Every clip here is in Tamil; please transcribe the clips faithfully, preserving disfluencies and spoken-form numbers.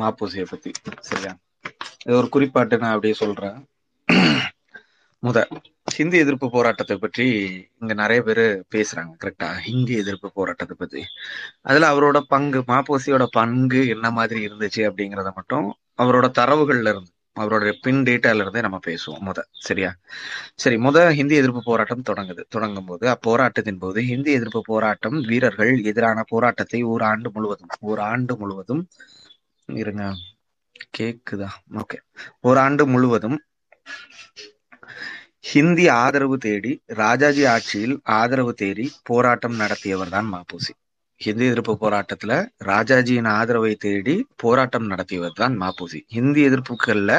மாப்பூசியை பத்தி சரியா, இது ஒரு குறிப்பாட்டு நான் அப்படியே சொல்றேன். முத ஹிந்தி எதிர்ப்பு போராட்டத்தை பற்றி இங்க நிறைய பேரு பேசுறாங்க கரெக்டா, ஹிந்தி எதிர்ப்பு போராட்டத்தை பத்தி. அதுல அவரோட பங்கு, மாப்பூசியோட பங்கு என்ன மாதிரி இருந்துச்சு அப்படிங்கிறத மட்டும் அவரோட தரவுகள்ல இருந்து, அவரோட பின் டேட்டால இருந்தே நம்ம பேசுவோம் முத சரியா. சரி, முத ஹிந்தி எதிர்ப்பு போராட்டம் தொடங்குது. தொடங்கும் போது அப்போராட்டத்தின் போது ஹிந்தி எதிர்ப்பு போராட்டம் வீரர்கள் எதிரான போராட்டத்தை ஒரு ஆண்டு முழுவதும் ஒரு ஆண்டு முழுவதும் இருங்க கேக்குதா ஓகே ஒரு ஆண்டு முழுவதும் ஹிந்தி ஆதரவு தேடி ராஜாஜி ஆட்சியில் ஆதரவு தேடி போராட்டம் நடத்தியவர் தான் மாப்பூசி. ஹிந்தி எதிர்ப்பு போராட்டத்துல ராஜாஜியின் ஆதரவை தேடி போராட்டம் நடத்தியவர் தான் மாப்பூசி. ஹிந்தி எதிர்ப்புகள்ல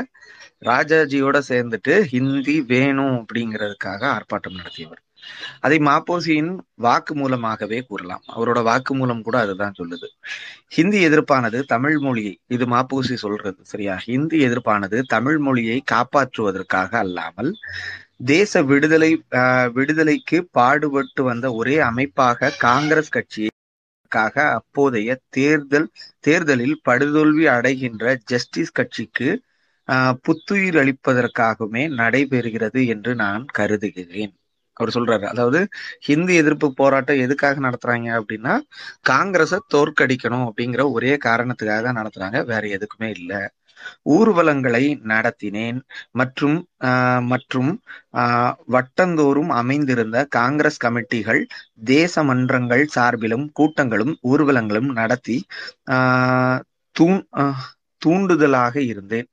ராஜாஜியோட சேர்ந்துட்டு ஹிந்தி வேணும் அப்படிங்கிறதுக்காக ஆர்ப்பாட்டம் நடத்தியவர். அதை மாப்போசியின் வாக்கு மூலமாகவே கூறலாம். அவரோட வாக்கு மூலம் கூட அதுதான் சொல்லுது. ஹிந்தி எதிர்ப்பானது தமிழ் மொழியை, இது மாப்போசி சொல்றது சரியா, ஹிந்தி எதிர்ப்பானது தமிழ் மொழியை காப்பாற்றுவதற்காக அல்லாமல் தேச விடுதலை ஆஹ் விடுதலைக்கு பாடுபட்டு வந்த ஒரே அமைப்பாக காங்கிரஸ் கட்சிக்காக அப்போதைய தேர்தல் தேர்தலில் படுதோல்வி அடைகின்ற ஜஸ்டிஸ் கட்சிக்கு ஆஹ் புத்துயிர் அளிப்பதற்காகவுமே நடைபெறுகிறது என்று நான் கருதுகிறேன். அவர் சொல்றாரு, அதாவது ஹிந்தி எதிர்ப்பு போராட்டம் எதுக்காக நடத்துறாங்க அப்படின்னா காங்கிரஸை தோற்கடிக்கணும் அப்படிங்கிற ஒரே காரணத்துக்காக தான் நடத்துறாங்க, வேற எதுக்குமே இல்லை. ஊர்வலங்களை நடத்தினேன் மற்றும் ஆஹ் மற்றும் ஆஹ் வட்டந்தோறும் அமைந்திருந்த காங்கிரஸ் கமிட்டிகள் தேச மன்றங்கள் சார்பிலும் கூட்டங்களும் ஊர்வலங்களும் நடத்தி ஆஹ் தூ தூண்டுதலாக இருந்தேன்.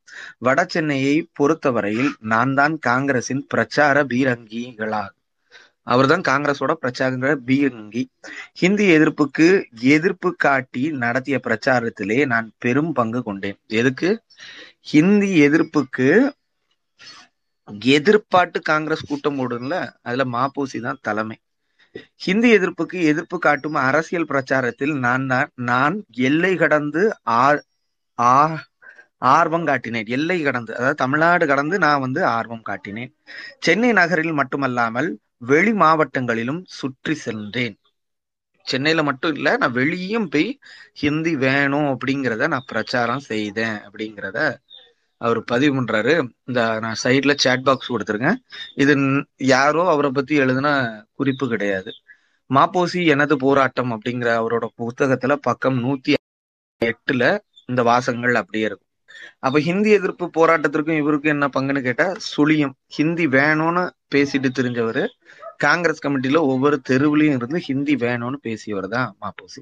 வட சென்னையை பொறுத்தவரையில் நான் தான் காங்கிரசின் பிரச்சார பீரங்கிகளாக அவர் தான் காங்கிரஸோட பிரச்சார பீரங்கி. ஹிந்தி எதிர்ப்புக்கு எதிர்ப்பு காட்டி நடத்திய பிரச்சாரத்திலே நான் பெரும் பங்கு கொண்டேன். எதுக்கு? ஹிந்தி எதிர்ப்புக்கு எதிர்ப்பாட்டு காங்கிரஸ் கூட்டம் ஓடும்ல, அதுல மாப்போசி தான் தலைமை. ஹிந்தி எதிர்ப்புக்கு எதிர்ப்பு காட்டும் அரசியல் பிரச்சாரத்தில் நான் தான் நான் எல்லை கடந்து ஆர் ஆர்வம் காட்டினேன். எல்லை கடந்து, அதாவது தமிழ்நாடு கடந்து நான் வந்து ஆர்வம் காட்டினேன். சென்னை நகரில் மட்டுமல்லாமல் வெளி மாவட்டங்களிலும் சுற்றி சென்றேன். சென்னையில மட்டும் இல்ல, நான் வெளியும் போய் ஹிந்தி வேணும் அப்படிங்கிறத நான் பிரச்சாரம் செய்தேன் அப்படிங்கிறத அவர் பதிவு பண்றாரு. இந்த நான் சைட்ல சேட் பாக்ஸ் கொடுத்துருங்க, இது யாரோ அவரை பத்தி எழுதுன குறிப்பு கிடையாது. மாப்போசி எனது போராட்டம் அப்படிங்கிற அவரோட புத்தகத்துல பக்கம் நூத்தி எட்டுல இந்த வாசகங்கள் அப்படியே இருக்கும். அப்ப ஹிந்தி எதிர்ப்பு போராட்டத்திற்கும் இவருக்கும் என்ன பங்குன்னு கேட்டா சுழியம். ஹிந்தி வேணும்னு பேசிட்டு தெரிஞ்சவர், காங்கிரஸ் கமிட்டியில ஒவ்வொரு தெருவிலையும் இருந்து ஹிந்தி வேணும்னு பேசியவர் தான் மாப்போசி.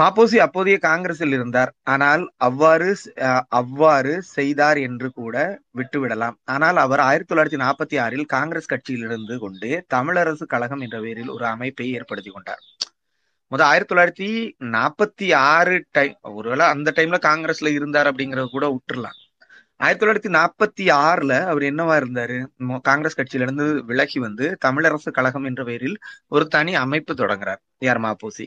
மாப்போசி அப்போதைய காங்கிரஸில் இருந்தார், ஆனால் அவ்வாறு அவ்வாறு செய்தார் என்று கூட விட்டுவிடலாம். ஆனால் அவர் ஆயிரத்தி தொள்ளாயிரத்தி நாற்பத்தி ஆறில் காங்கிரஸ் கட்சியில் இருந்து கொண்டு தமிழரசு கழகம் என்ற பெயரில் ஒரு அமைப்பை ஏற்படுத்தி கொண்டார். முதல் ஆயிரத்தி தொள்ளாயிரத்தி நாற்பத்தி ஆறு டைம், ஒருவேளை அந்த டைம்ல காங்கிரஸ்ல இருந்தார் அப்படிங்கறது கூட விட்டுரலாம். ஆயிரத்தி தொள்ளாயிரத்தி நாற்பத்தி ஆறுல அவர் என்னவா இருந்தாரு, காங்கிரஸ் கட்சியில இருந்து விலகி வந்து தமிழரசு கழகம் என்ற பெயரில் ஒரு தனி அமைப்பு தொடங்குறார் யார், மாப்போசி.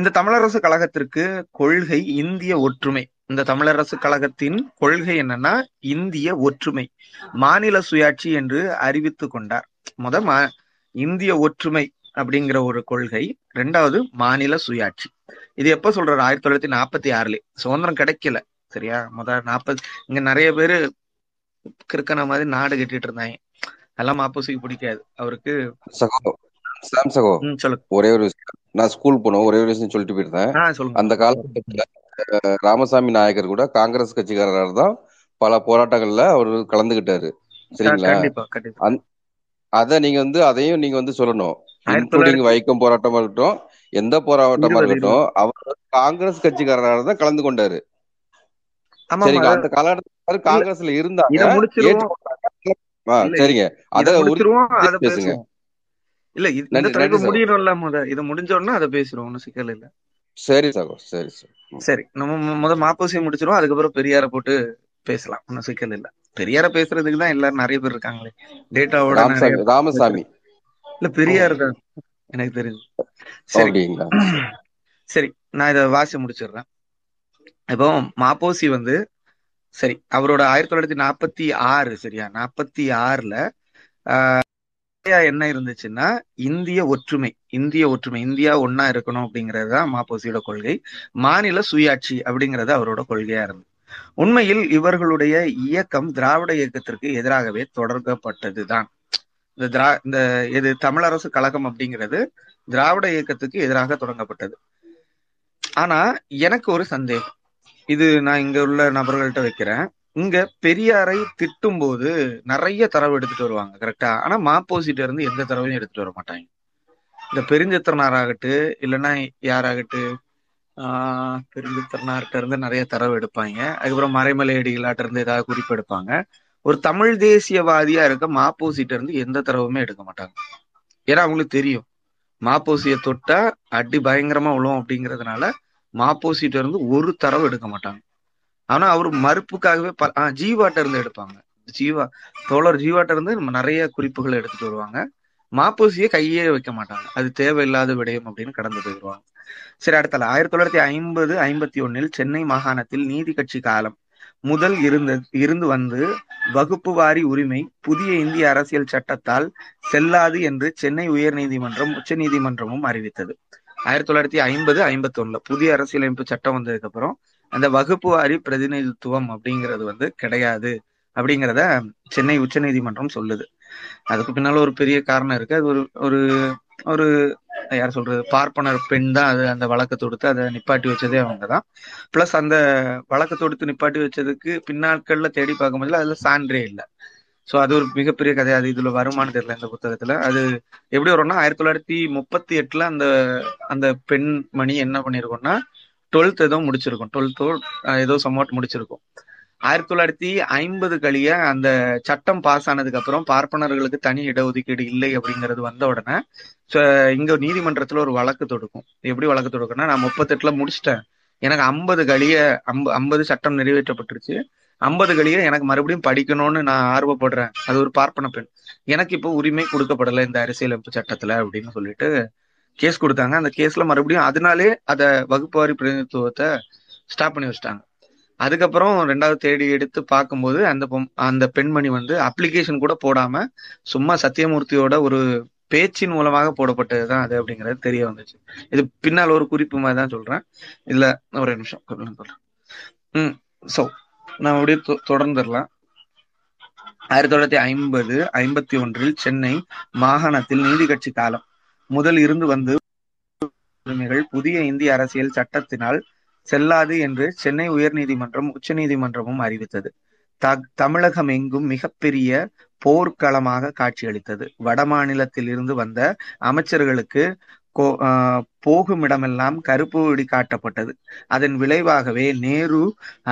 இந்த தமிழரசு கழகத்திற்கு கொள்கை இந்திய ஒற்றுமை. இந்த தமிழரசு கழகத்தின் கொள்கை என்னன்னா இந்திய ஒற்றுமை, மாநில சுயாட்சி என்று அறிவித்து கொண்டார். முத மா இந்திய ஒற்றுமை அப்படிங்கிற ஒரு கொள்கை, ரெண்டாவது மாநில சுயாட்சி. இது எப்ப சொல்றாரு, ஆயிரத்தி தொள்ளாயிரத்தி நாற்பத்தி ஆறுல சுதந்திரம் கிடைக்கல சரியா. முதல் நாற்பது இங்க நிறைய பேரு கிறுக்கன மாதிரி நாடு கட்டிட்டு இருந்தாங்க, அதெல்லாம் மாப்போசிக்கு பிடிக்காது. அவருக்கு ஒரே ஒரு நான் ஸ்கூல் போனோம், ஒரே ஒரு விஷயம் சொல்லிட்டு போயிருந்தேன். அந்த காலத்துல ராமசாமி நாயக்கர் கூட காங்கிரஸ் கட்சிக்காரர் தான், பல போராட்டங்கள்ல அவர் கலந்துகிட்டாரு சரிங்களா. அத நீங்க வந்து அதையும் நீங்க வந்து சொல்லணும். வைக்கம் போராட்டமா இருக்கட்டும், எந்த போராட்டமா இருக்கட்டும், அவர் காங்கிரஸ் கட்சிக்காரராக தான் கலந்து கொண்டாரு. அந்த காலகட்டத்துல காங்கிரஸ்ல இருந்தாங்க. இல்ல இது முடியணும்ல, முத இது முடிஞ்சோடனே அதை பேசுறோம், ஒன்னும் சிக்கல் இல்ல. சரி சகோ, சரி சரி, நம்ம முத மாப்போசியை முடிச்சிருவோம், அதுக்கப்புறம் பெரியார போட்டு பேசலாம், ஒன்னும் சிக்கல் இல்ல. பெரியார பேசுறதுக்கு தான் எல்லாரும் நிறைய பேர் இருக்காங்களே, டேட்டாவோட ராமசாமி இல்ல பெரியார் தான் எனக்கு தெரியுது. சரி சரி, நான் இதை வாசி முடிச்சிடுறேன். இப்போ மாப்போசி வந்து சரி அவரோட ஆயிரத்தி தொள்ளாயிரத்தி நாற்பத்தி ஆறு சரியா, நாற்பத்தி ஆறுல ஆஹ் என்ன இருந்துச்சுன்னா இந்திய ஒற்றுமை, இந்திய ஒற்றுமை, இந்தியா ஒன்னா இருக்கணும் அப்படிங்கறதுதான் மாபோசியோட கொள்கை. மாநில சுயாட்சி அப்படிங்கறது அவரோட கொள்கையா இருந்தது. உண்மையில் இவர்களுடைய இயக்கம் திராவிட இயக்கத்திற்கு எதிராகவே தொடர்க்கப்பட்டதுதான். இந்த திரா இந்த எது தமிழரசு கழகம் அப்படிங்கிறது திராவிட இயக்கத்துக்கு எதிராக தொடங்கப்பட்டது. ஆனா எனக்கு ஒரு சந்தேகம், இது நான் இங்க உள்ள நபர்கள்ட்ட வைக்கிறேன். இங்க பெரியாரை திட்டும் போது நிறைய தரவு எடுத்துட்டு வருவாங்க, கரெக்டா? ஆனா மாப்போசிட்ட இருந்து எந்த தரவையும் எடுத்துட்டு வர மாட்டாங்க. இந்த பெருஞ்சித்திரனாராகட்டு இல்லைன்னா யாராகட்டு ஆஹ் பெருஞ்சித்திரனார்கிட்ட இருந்து நிறைய தரவு எடுப்பாங்க. அதுக்கப்புறம் மறைமலை அடிகளாட்ட இருந்து ஏதாவது குறிப்பு எடுப்பாங்க. ஒரு தமிழ் தேசியவாதியா இருக்க மாப்போசிட்ட இருந்து எந்த தரவுமே எடுக்க மாட்டாங்க. ஏன்னா அவங்களுக்கு தெரியும் மாப்போசியை தொட்டா அடி பயங்கரமா விழும் அப்படிங்கிறதுனால மாப்போசிட்ட இருந்து ஒரு தரவு எடுக்க மாட்டாங்க. ஆனா அவரு மறுப்புக்காகவே ப ஆஹ் ஜீவாட்ட இருந்து எடுப்பாங்க. ஜீவா தோழர் ஜீவாட்ட இருந்து நிறைய குறிப்புகளை எடுத்துட்டு வருவாங்க. மாப்போசியை கையே வைக்க மாட்டாங்க, அது தேவையில்லாத விடயம் அப்படின்னு கடந்து போயிடுவாங்க. சரி, அடுத்தால ஆயிரத்தி தொள்ளாயிரத்தி ஐம்பது ஐம்பத்தி ஒன்னில் சென்னை மாகாணத்தில் நீதி கட்சி காலம் முதல் இருந்த இருந்து வந்து வகுப்பு வாரி உரிமை புதிய இந்திய அரசியல் சட்டத்தால் செல்லாது என்று சென்னை உயர் நீதிமன்றம் உச்ச நீதிமன்றமும் அறிவித்தது. ஆயிரத்தி தொள்ளாயிரத்தி ஐம்பது ஐம்பத்தி ஒண்ணுல புதிய அரசியலமைப்பு சட்டம் வந்ததுக்கு அப்புறம் அந்த வகுப்பு வாரி பிரதிநிதித்துவம் அப்படிங்கிறது வந்து கிடையாது அப்படிங்கிறத சென்னை உச்ச நீதிமன்றம் சொல்லுது. அதுக்கு பின்னால ஒரு பெரிய காரணம் இருக்கு. அது ஒரு ஒரு ஒரு யார் சொல்றது, பார்ப்பனர் பெண் தான் அது அந்த வழக்கு தொடுத்து அதை நிப்பாட்டி வச்சதே அவங்க தான். பிளஸ் அந்த வழக்கு தொடுத்து நிப்பாட்டி வச்சதுக்கு பின்னாட்கள்ல தேடி பார்க்கும்போதுல அதுல சான்றே இல்லை. ஸோ அது ஒரு மிகப்பெரிய கதை. அது இதுல வருமானம் தெரியல இந்த புத்தகத்துல. அது எப்படி வரும்னா ஆயிரத்தி தொள்ளாயிரத்தி முப்பத்தி எட்டுல அந்த அந்த பெண்மணி என்ன பண்ணிருக்கோம்னா டுவெல்த் ஏதோ முடிச்சிருக்கும், டுவெல்த்தோ ஏதோ சம்வாட் முடிச்சிருக்கும். ஆயிரத்தி தொள்ளாயிரத்தி ஐம்பது கழிய அந்த சட்டம் பாஸ் ஆனதுக்கு அப்புறம் பார்ப்பனர்களுக்கு தனி இடஒதுக்கீடு இல்லை அப்படிங்கிறது வந்த உடனே இங்க நீதிமன்றத்துல ஒரு வழக்கு தொடுக்கும். எப்படி வழக்கு தொடுக்குன்னா, நான் முப்பத்தெட்டுல முடிச்சுட்டேன், எனக்கு ஐம்பது கழிய அம்ப ஐம்பது சட்டம் நிறைவேற்றப்பட்டுருச்சு, ஐம்பது கழிய எனக்கு மறுபடியும் படிக்கணும்னு நான் ஆர்வப்படுறேன், அது ஒரு பார்ப்பன பெண், எனக்கு இப்போ உரிமை கொடுக்கப்படலை இந்த அரசியலமைப்பு சட்டத்துல அப்படின்னு சொல்லிட்டு கேஸ் கொடுத்தாங்க. அந்த கேஸ்ல மறுபடியும் அதனாலே அதை வகுப்பு வாரி பிரதிநிதித்துவத்தை ஸ்டாப் பண்ணி வச்சுட்டாங்க. அதுக்கப்புறம் ரெண்டாவது தேடி எடுத்து பார்க்கும்போது அந்த அந்த பெண்மணி வந்து அப்ளிகேஷன் கூட போடாம சும்மா சத்தியமூர்த்தியோட ஒரு பேச்சின் மூலமாக போடப்பட்டதுதான் அது அப்படிங்கிறது தெரிய வந்துச்சு. இது பின்னால் ஒரு குறிப்பு மாதிரி தான் சொல்றேன், இல்ல ஒரு நிமிஷம் சொல்றேன். உம் சோ நான் அப்படியே தொடர்ந்துடலாம். ஆயிரத்தி தொள்ளாயிரத்தி ஐம்பது ஐம்பத்தி ஒன்றில் சென்னை மாகாணத்தில் நீதி கட்சி காலம் முதல் இருந்து வந்து புதிய இந்திய அரசியல் சட்டத்தினால் செல்லாது என்று சென்னை உயர் நீதிமன்றம் உச்ச நீதிமன்றமும் அறிவித்தது. த தமிழகம் எங்கும் மிகப்பெரிய போர்க்களமாக காட்சியளித்தது. வட மாநிலத்தில் இருந்து வந்த அமைச்சர்களுக்கு கோ போகுமிடமெல்லாம் கருப்பு வெடி காட்டப்பட்டது. அதன் விளைவாகவே நேரு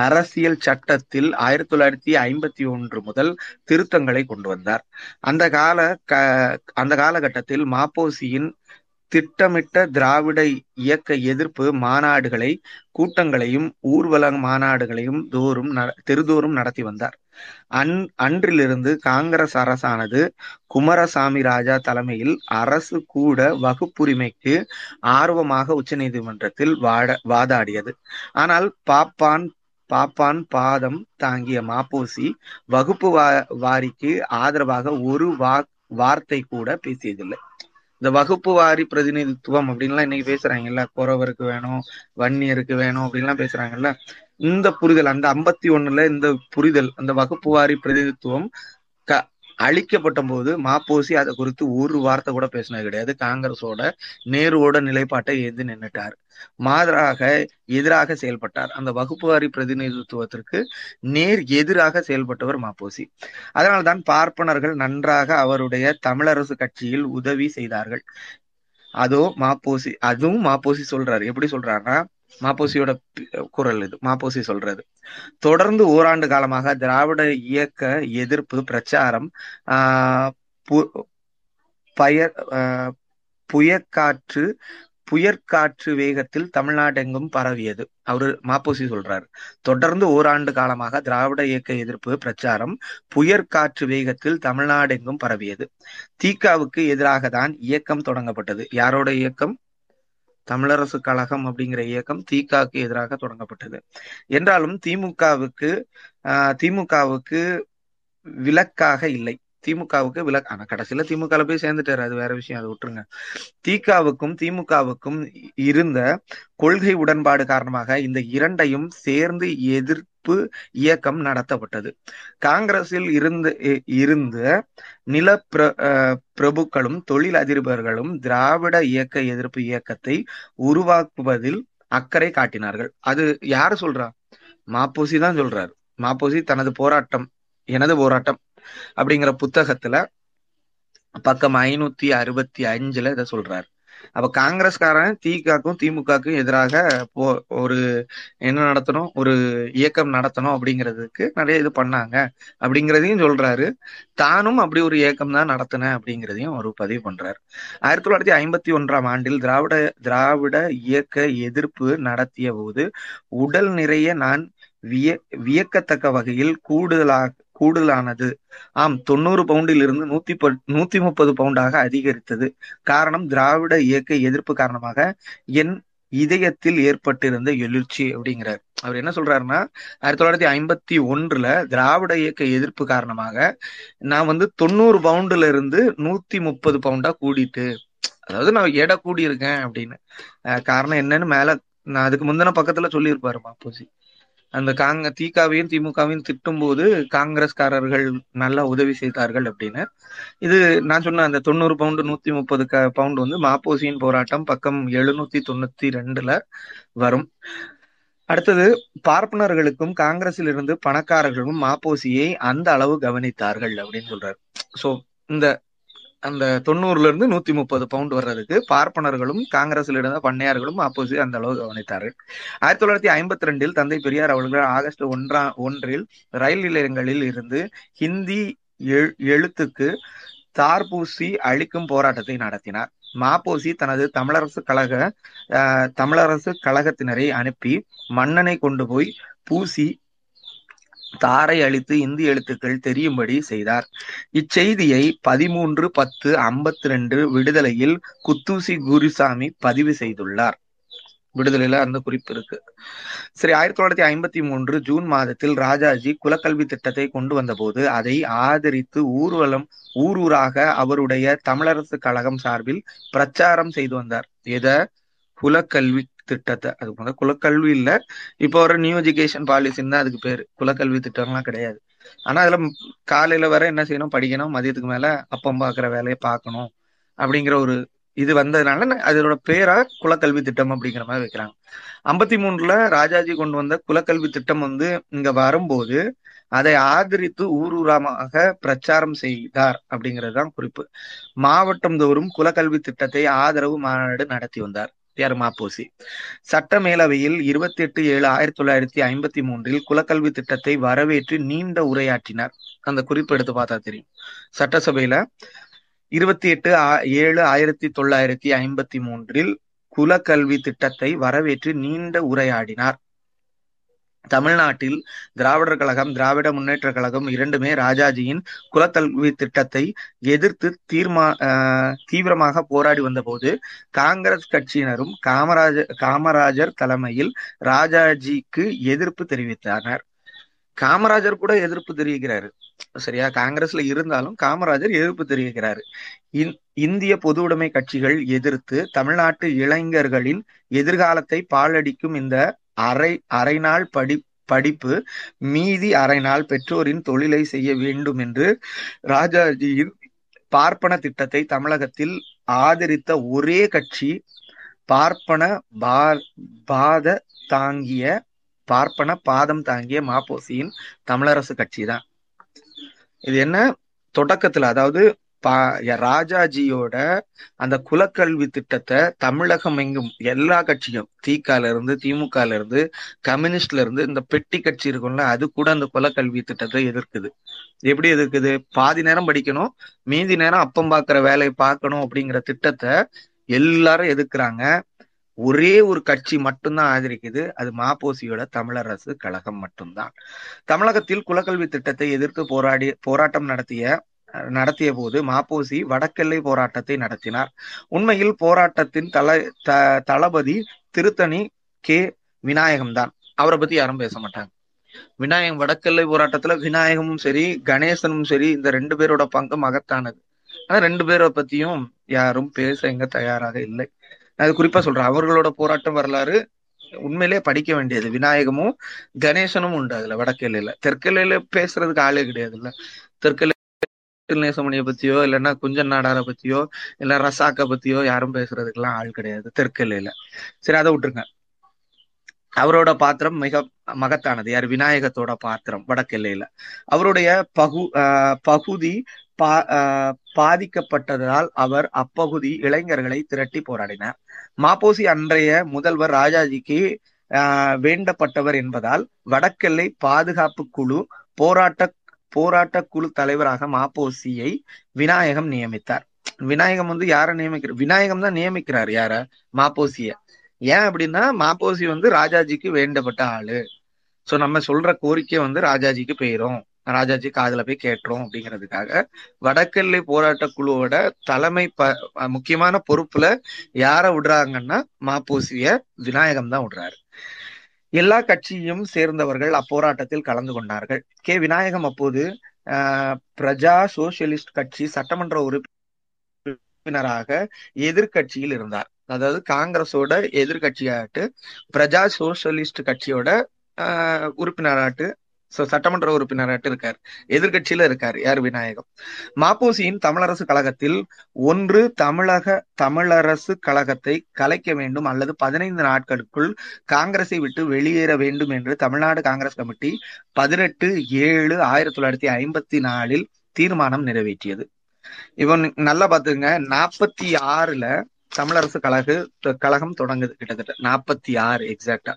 அரசியல் சட்டத்தில் ஆயிரத்தி தொள்ளாயிரத்தி ஐம்பத்தி ஒன்று முதல் திருத்தங்களை கொண்டு வந்தார். அந்த கால க அந்த காலகட்டத்தில் மாப்போசியின் திட்டமிட்ட திராவிட இயக்க எதிர்ப்பு மாநாடுகளை கூட்டங்களையும் ஊர்வல மாநாடுகளையும் தோறும் தெருதோறும் நடத்தி வந்தார். அன் அன்றிலிருந்து காங்கிரஸ் அரசானது குமாரசாமி ராஜா தலைமையில் அரசு கூட வகுப்புரிமைக்கு ஆர்வமாக உச்ச நீதிமன்றத்தில் வாட வாதாடியது. ஆனால் பாப்பான் பாப்பான் பாதம் தாங்கிய மாப்போசி வகுப்பு வா வாரிக்கு ஆதரவாக ஒரு வா வார்த்தை கூட பேசியதில்லை. இந்த வகுப்பு வாரி பிரதிநிதித்துவம் அப்படின்லாம் இன்னைக்கு பேசுறாங்கல்ல, குறவருக்கு வேணும், வன்னியருக்கு வேணும் அப்படின்லாம் பேசுறாங்கல்ல, இந்த புரிதல் அந்த ஐம்பத்தி ஒண்ணுல இந்த புரிதல் அந்த வகுப்பு வாரி பிரதிநிதித்துவம் க அளிக்கப்பட்ட போது மாப்போசி அதை குறித்து ஒரு வார்த்தை கூட பேசினது கிடையாது. காங்கிரஸோட நேருவோட நிலைப்பாட்டை எதிர்த்து நின்றுட்டார், மாறாக எதிராக செயல்பட்டார். அந்த வகுப்பு வாரி பிரதிநிதித்துவத்திற்கு நேர் எதிராக செயல்பட்டவர் மாப்போசி. அதனால்தான் பார்ப்பனர்கள் நன்றாக அவருடைய தமிழரசு கட்சியில் உதவி செய்தார்கள். அதோ மாப்போசி அதுவும் மாப்போசி சொல்றாரு. எப்படி சொல்றாருன்னா, மாப்போசியோட குரல் இது, மாப்போசி சொல்றது. தொடர்ந்து ஓராண்டு காலமாக திராவிட இயக்க எதிர்ப்பு பிரச்சாரம் ஆஹ் புயற்காற்று புயற்காற்று வேகத்தில் தமிழ்நாடெங்கும் பரவியது. அவரு மாப்போசி சொல்றாரு, தொடர்ந்து ஓராண்டு காலமாக திராவிட இயக்க எதிர்ப்பு பிரச்சாரம் புயற்காற்று வேகத்தில் தமிழ்நாடெங்கும் பரவியது. தீக்காவுக்கு எதிராக தான் இயக்கம் தொடங்கப்பட்டது. யாரோட இயக்கம்? தமிழரசு கழகம் அப்படிங்கிற இயக்கம் திகாவுக்கு எதிராக தொடங்கப்பட்டது. என்றாலும் திமுகவுக்கு ஆஹ் திமுகவுக்கு விலக்காக இல்லை. திமுகவுக்கு விலக்கு. ஆனா கடைசியில திமுகல போய் சேர்ந்துட்டாரு, அது வேற விஷயம், அதை விட்டுருங்க. திகாவுக்கும் திமுகவுக்கும் இருந்த கொள்கை உடன்பாடு காரணமாக இந்த இரண்டையும் சேர்ந்து எதிர்ப்பு இயக்கம் நடத்தப்பட்டது. காங்கிரஸில் இருந்து இருந்த நில பிர பிரபுக்களும் தொழில் அதிபர்களும் திராவிட இயக்க எதிர்ப்பு இயக்கத்தை உருவாக்குவதில் அக்கறை காட்டினார்கள். அது யாரு சொல்றா? மாப்போசி தான் சொல்றாரு. மாப்போசி தனது போராட்டம் எனது போராட்டம் அப்படிங்கிற புத்தகத்துல பக்கம் ஐநூத்தி அறுபத்தி அஞ்சுல இதை சொல்றாரு. அப்ப காங்கிரஸ்காரன் திகாக்கும் திமுகக்கும் எதிராக போ ஒரு என்ன நடத்தணும், ஒரு இயக்கம் நடத்தணும் அப்படிங்கிறதுக்கு நிறைய இது பண்ணாங்க அப்படிங்கிறதையும் சொல்றாரு. தானும் அப்படி ஒரு இயக்கம் தான் நடத்தினேன் அப்படிங்கிறதையும் ஒரு பதிவு பண்றாரு. ஆயிரத்தி தொள்ளாயிரத்தி ஐம்பத்தி ஒன்றாம் ஆண்டில் திராவிட திராவிட இயக்க எதிர்ப்பு நடத்திய போது உடல் நிறைய நான் விய வியக்கத்தக்க வகையில் கூடுதலாக கூடுதலானது. ஆம், தொண்ணூறு பவுண்டில் இருந்து நூத்தி ப நூத்தி முப்பது பவுண்டாக அதிகரித்தது. காரணம் திராவிட இயக்க எதிர்ப்பு காரணமாக என் இதயத்தில் ஏற்பட்டிருந்த எழுச்சி அப்படிங்கிறார். அவர் என்ன சொல்றாருன்னா, ஆயிரத்தி தொள்ளாயிரத்தி ஐம்பத்தி ஒன்றுல திராவிட இயக்க எதிர்ப்பு காரணமாக நான் வந்து தொண்ணூறு பவுண்டுல இருந்து நூத்தி முப்பது பவுண்டா கூடிட்டு, அதாவது நான் எடை கூடியிருக்கேன் அப்படின்னு. காரணம் என்னன்னு மேல நான் அதுக்கு முந்தின பக்கத்துல சொல்லியிருப்பாரு மாப்போசி. அந்த காங்க திகாவையும் திமுகவையும் திட்டும் போது காங்கிரஸ்காரர்கள் நல்லா உதவி செய்தார்கள் அப்படின்னு. இது நான் சொன்ன அந்த தொண்ணூறு பவுண்டு நூத்தி முப்பது க பவுண்டு வந்து மாப்போசியின் போராட்டம் பக்கம் எழுநூத்தி தொண்ணூத்தி ரெண்டுல வரும். அடுத்தது, பார்ப்பனர்களுக்கும் காங்கிரஸில் இருந்து பணக்காரர்களும் மாப்போசியை அந்த அளவு கவனித்தார்கள் அப்படின்னு சொல்றாரு. சோ இந்த அந்த தொண்ணூறுல இருந்து நூத்தி முப்பது பவுண்ட் வர்றதுக்கு பார்ப்பனர்களும் காங்கிரஸில் இருந்த பண்ணையார்களும் மாப்போசி அந்த அளவு கவனித்தார்கள். ஆயிரத்தி தொள்ளாயிரத்தி ஐம்பத்தி ரெண்டில் தந்தை பெரியார் அவர்கள் ஆகஸ்ட் ஒன்றா ஒன்றில் ரயில் நிலையங்களில் இருந்து ஹிந்தி எழுத்துக்கு தார்பூசி அளிக்கும் போராட்டத்தை நடத்தினார். மாப்போசி தனது தமிழரசு கழக அஹ் தமிழரசு கழகத்தினரை அனுப்பி மன்னனை கொண்டு போய் பூசி தாரை அளித்து இந்தி எழுத்துக்கள் தெரியும்படி செய்தார். இச்செய்தியை பதிமூன்று பத்து ஐம்பத்தி ரெண்டு விடுதலையில் குத்தூசி குருசாமி பதிவு செய்துள்ளார். விடுதலையில அந்த குறிப்பு இருக்கு. சரி, ஆயிரத்தி தொள்ளாயிரத்தி ஐம்பத்தி மூன்று ஜூன் மாதத்தில் ராஜாஜி குலக்கல்வி திட்டத்தை கொண்டு வந்த போது அதை ஆதரித்து ஊர்வலம் ஊரூராக அவருடைய தமிழரசு கழகம் சார்பில் பிரச்சாரம் செய்து வந்தார். எதை? குலக்கல்வி திட்டத்தை. அதுக்கு வந்து குலக்கல்வி இல்ல, இப்போ ஒரு நியூ எஜுகேஷன் பாலிசின்னு தான் அதுக்கு பேரு, குலக்கல்வி திட்டம்லாம் கிடையாது. ஆனா அதுல காலையில வர என்ன செய்யணும், படிக்கணும், மதியத்துக்கு மேல அப்பம் பாக்குற வேலையை பார்க்கணும் அப்படிங்கிற ஒரு இது வந்ததுனால அதோட பேரா குலக்கல்வி திட்டம் அப்படிங்கிற மாதிரி வைக்கிறாங்க. ஐம்பத்தி மூணுல ராஜாஜி கொண்டு வந்த குலக்கல்வி திட்டம் வந்து இங்க வரும்போது அதை ஆதரித்து ஊரூராமாக பிரச்சாரம் செய்தார் அப்படிங்கிறது தான் குறிப்பு. மாவட்டம் தோறும் குலக்கல்வி திட்டத்தை ஆதரவு மாநாடு நடத்தி வந்தார் யார்? மாப்போசி. சட்ட மேலவையில் இருபத்தி எட்டு ஏழு ஆயிரத்தி தொள்ளாயிரத்தி ஐம்பத்தி மூன்றில் குலக்கல்வி திட்டத்தை வரவேற்று நீண்ட உரையாற்றினார். அந்த குறிப்பு எடுத்து பார்த்தா தெரியும். சட்டசபையில இருபத்தி எட்டு ஏழு ஆயிரத்தி தொள்ளாயிரத்தி ஐம்பத்தி மூன்றில் குலக்கல்வி திட்டத்தை வரவேற்று நீண்ட உரையாடினார். தமிழ்நாட்டில் திராவிடர் கழகம் திராவிட முன்னேற்ற கழகம் இரண்டுமே ராஜாஜியின் குலக்கல்வி திட்டத்தை எதிர்த்து தீர்மா தீவிரமாக போராடி வந்தபோது காங்கிரஸ் கட்சியினரும் காமராஜர் காமராஜர் தலைமையில் ராஜாஜிக்கு எதிர்ப்பு தெரிவித்தனர். காமராஜர் கூட எதிர்ப்பு தெரிவிக்கிறாரு, சரியா? காங்கிரஸ்ல இருந்தாலும் காமராஜர் எதிர்ப்பு தெரிவிக்கிறாரு. இந்திய பொது உடைமை கட்சிகள் எதிர்த்து தமிழ்நாட்டு இளைஞர்களின் எதிர்காலத்தை பாழடிக்கும் இந்த அரை அரை நாள் படி படிப்பு மீதி அரை நாள் பெற்றோரின் தொழிலை செய்ய வேண்டும் என்று ராஜாஜியின் பார்ப்பன திட்டத்தை தமிழகத்தில் ஆதரித்த ஒரே கட்சி பார்ப்பன பாத தாங்கிய பார்ப்பன பாதம் தாங்கிய மாப்போசியின் தமிழரசு கட்சி தான். இது என்ன தொடக்கத்துல, அதாவது ராஜாஜியோட அந்த குலக்கல்வி திட்டத்தை தமிழகம் எங்கும் எல்லா கட்சியும், திகால இருந்து திமுகல இருந்து கம்யூனிஸ்ட்ல இருந்து இந்த பெட்டி கட்சி இருக்கும்ல, அது கூட அந்த குலக்கல்வி திட்டத்தை எதிர்க்குது. எப்படி எதிர்க்குது? பாதி நேரம் படிக்கணும், மீதி நேரம் அப்பம் பாக்குற வேலையை பார்க்கணும் அப்படிங்கிற திட்டத்தை எல்லாரும் எதிர்க்கிறாங்க. ஒரே ஒரு கட்சி மட்டும்தான் ஆதரிக்குது, அது மாப்போசியோட தமிழரசு கழகம் மட்டும்தான். தமிழகத்தில் குலக்கல்வி திட்டத்தை எதிர்த்து போராடி போராட்டம் நடத்திய நடத்திய போது மாப்போசி வடக்கெல்லை போராட்டத்தை நடத்தினார். உண்மையில் போராட்டத்தின் தலை த தளபதி திருத்தணி கே விநாயகம்தான். அவரை பத்தி யாரும் பேச மாட்டாங்க. விநாயகம் வடக்கல்லை போராட்டத்துல விநாயகமும் சரி கணேசனும் சரி இந்த ரெண்டு பேரோட பங்கு மகத்தானது. ஆனா ரெண்டு பேரை பத்தியும் யாரும் பேச எங்க தயாராக இல்லை. அது குறிப்பா சொல்றேன், அவர்களோட போராட்டம் வரலாறு உண்மையிலே படிக்க வேண்டியது. விநாயகமும் கணேசனும் உண்டு அதுல. வடக்கெல்லையில தெற்கெல்லையில பேசுறதுக்கு ஆளே கிடையாது இல்ல. தெற்கெல்லை நேசமணியை பத்தியோ இல்லைன்னா குஞ்சன் நாடாரை பத்தியோ இல்ல ரசாக்கை பத்தியோ யாரும் பேசுறதுக்கெல்லாம் ஆள் கிடையாது தெற்கெல்லையில. சரி, அதை விட்டுருங்க. அவரோட பாத்திரம் மிக மகத்தானது. யார்? விநாயகத்தோட பாத்திரம் வடக்கெல்லையில. அவருடைய பகு ஆஹ் பகுதி பா ஆஹ் பாதிக்கப்பட்டதால் அவர் அப்பகுதி இளைஞர்களை திரட்டி போராடினார். மாப்போசி அன்றைய முதல்வர் ராஜாஜிக்கு ஆஹ் வேண்டப்பட்டவர் என்பதால் வடக்கெல்லை பாதுகாப்பு குழு போராட்ட போராட்ட குழு தலைவராக மாப்போசியை விநாயகம் நியமித்தார். விநாயகம் வந்து யாரை நியமிக்கிறார்? விநாயகம் தான் நியமிக்கிறார். யார? மாப்போசிய. ஏன் அப்படின்னா மாப்போசி வந்து ராஜாஜிக்கு வேண்டப்பட்ட ஆளு. சோ நம்ம சொல்ற கோரிக்கை வந்து ராஜாஜிக்கு போயிரும், ராஜாஜி காதுல போய் கேட்டுரும் அப்படிங்கிறதுக்காக வடக்கெல்லை போராட்ட குழுவோட தலைமை ப முக்கியமான பொறுப்புல யார விடுறாங்கன்னா மாப்போசிய விநாயகம் தான் விடுறாரு. எல்லா கட்சியும் சேர்ந்தவர்கள் அப்போராட்டத்தில் கலந்து கொண்டார்கள். கே விநாயகம் அப்போது ஆஹ் பிரஜா சோசியலிஸ்ட் கட்சி சட்டமன்ற உறுப்பினராக எதிர்கட்சியில் இருந்தார். அதாவது காங்கிரஸோட எதிர்கட்சியாட்டு பிரஜா சோசியலிஸ்ட் கட்சியோட ஆஹ் உறுப்பினராட்டு சட்டமன்ற உறுப்பினராட்டு இருக்காரு, எதிர்கட்சியில இருக்காரு. யார்? விநாயகம். மாப்போசியின் தமிழரசு கழகத்தில் ஒன்று தமிழக தமிழரசு கழகத்தை கலைக்க வேண்டும் அல்லது பதினைந்து நாட்களுக்குள் காங்கிரஸை விட்டு வெளியேற வேண்டும் என்று தமிழ்நாடு காங்கிரஸ் கமிட்டி பதினெட்டு ஏழு ஆயிரத்தி தொள்ளாயிரத்தி ஐம்பத்தி நாலில் தீர்மானம் நிறைவேற்றியது. இவன் நல்லா பாத்துங்க, நாற்பத்தி ஆறுல தமிழரசு கழக கழகம் தொடங்குது. கிட்டத்தட்ட நாற்பத்தி ஆறு எக்ஸாக்டா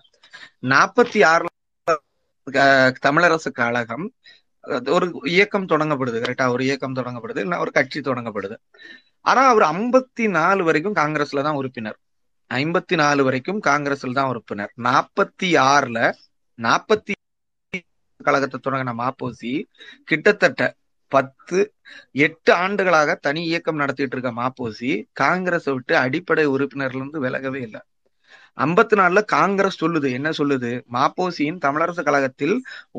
நாற்பத்தி ஆறுல தமிழரசு கழகம் ஒரு இயக்கம் தொடங்கப்படுது. கரெக்டா? ஒரு இயக்கம் தொடங்கப்படுது, இல்ல ஒரு கட்சி தொடங்கப்படுது. ஆனா அவர் ஐம்பத்தி நாலு வரைக்கும் காங்கிரஸ்ல தான் உறுப்பினர். ஐம்பத்தி நாலு வரைக்கும் காங்கிரஸ்ல தான் உறுப்பினர். நாற்பத்தி ஆறுல நாற்பத்தி கழகத்தை தொடங்கின மாப்போசி கிட்டத்தட்ட பத்து எட்டு ஆண்டுகளாக தனி இயக்கம் நடத்திட்டு இருக்க மாப்போசி காங்கிரஸை விட்டு அடிப்படை உறுப்பினர்ல இருந்து விலகவே இல்லை. ஐம்பத்தி நாலுல காங்கிரஸ் சொல்லுது, என்ன சொல்லுது? மாப்போசியின் தமிழரசு கழகத்தில்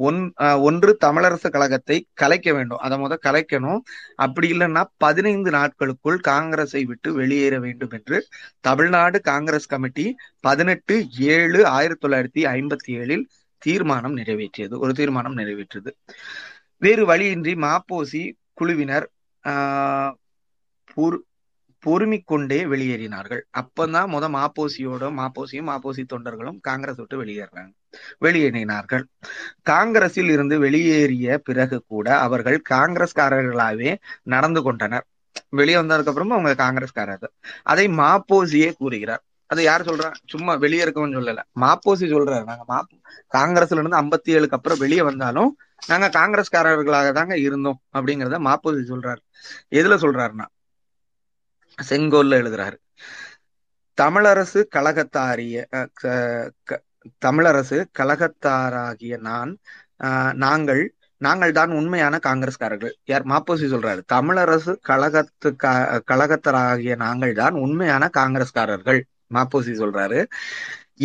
ஒன் ஒன்று தமிழரசு கழகத்தை கலைக்க வேண்டும், அதை முத கலைக்கணும், அப்படி இல்லைன்னா பதினைந்து நாட்களுக்குள் காங்கிரஸை விட்டு வெளியேற வேண்டும் என்று தமிழ்நாடு காங்கிரஸ் கமிட்டி பதினெட்டு ஏழு ஆயிரத்தி தொள்ளாயிரத்தி ஐம்பத்தி ஏழில் தீர்மானம் நிறைவேற்றியது. ஒரு தீர்மானம் நிறைவேற்றியது. வேறு வழியின்றி மாப்போசி குழுவினர் ஆஹ் பொறுமிக்கொண்டே வெளியேறினார்கள். அப்பதான் முத மாப்போசியோட மாப்போசியும் மாப்போசி தொண்டர்களும் காங்கிரஸ் விட்டு வெளியேறாங்க வெளியேறினார்கள். காங்கிரஸில் இருந்து வெளியேறிய பிறகு கூட அவர்கள் காங்கிரஸ்காரர்களாவே நடந்து கொண்டனர். வெளியே வந்ததுக்கு அப்புறமா அவங்க காங்கிரஸ்காரர்கள். அதை மாப்போசியே கூறுகிறார். அது யார் சொல்றா? சும்மா வெளியே இருக்கவன்னு சொல்லல, மாப்போசி சொல்றாரு. நாங்க மா காங்கிரஸ்ல இருந்து ஐம்பத்தி ஏழுக்கு அப்புறம் வெளியே வந்தாலும் நாங்க காங்கிரஸ்காரர்களாக தாங்க இருந்தோம் அப்படிங்கிறத மாப்போசி சொல்றாரு. எதுல சொல்றாருன்னா செங்கோல்ல எழுதுறாரு. தமிழரசு கழகத்தாரிய தமிழரசு கழகத்தாராகிய நான் ஆஹ் நாங்கள் நாங்கள் தான் உண்மையான காங்கிரஸ்காரர்கள். யார்? மாப்போசி சொல்றாரு. தமிழரசு கழகத்து கழகத்தாராகிய நாங்கள் தான் உண்மையான காங்கிரஸ்காரர்கள். மாப்போசி சொல்றாரு.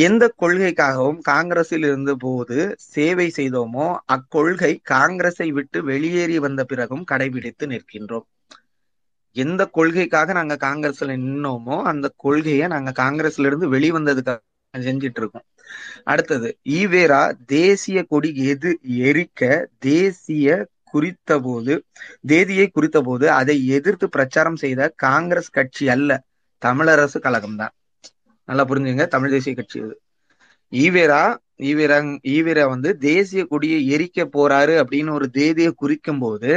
எந்த கொள்கைக்காகவும் காங்கிரஸில் இருந்த போது சேவை செய்தோமோ அக்கொள்கை காங்கிரஸை விட்டு வெளியேறி வந்த பிறகும் கடைபிடித்து நிற்கின்றோம். எந்த கொள்கைக்காக நாங்க காங்கிரஸ்ல நின்னோமோ அந்த கொள்கையை நாங்க காங்கிரஸ்ல இருந்து வெளிவந்ததுக்காக செஞ்சிட்டு இருக்கோம். அடுத்தது, ஈவேரா தேசிய கொடி எது எரிக்க தேசிய குறித்த போது தேதியை குறித்த போது அதை எதிர்த்து பிரச்சாரம் செய்த காங்கிரஸ் கட்சி அல்ல, தமிழரசு கழகம் தான். நல்லா புரிஞ்சுங்க, தமிழ் தேசிய கட்சி இது. ஈவேரா ஈவேரா ஈவேரா வந்து தேசிய கொடியை எரிக்க போறாரு அப்படின்னு ஒரு தேதியை குறிக்கும் போது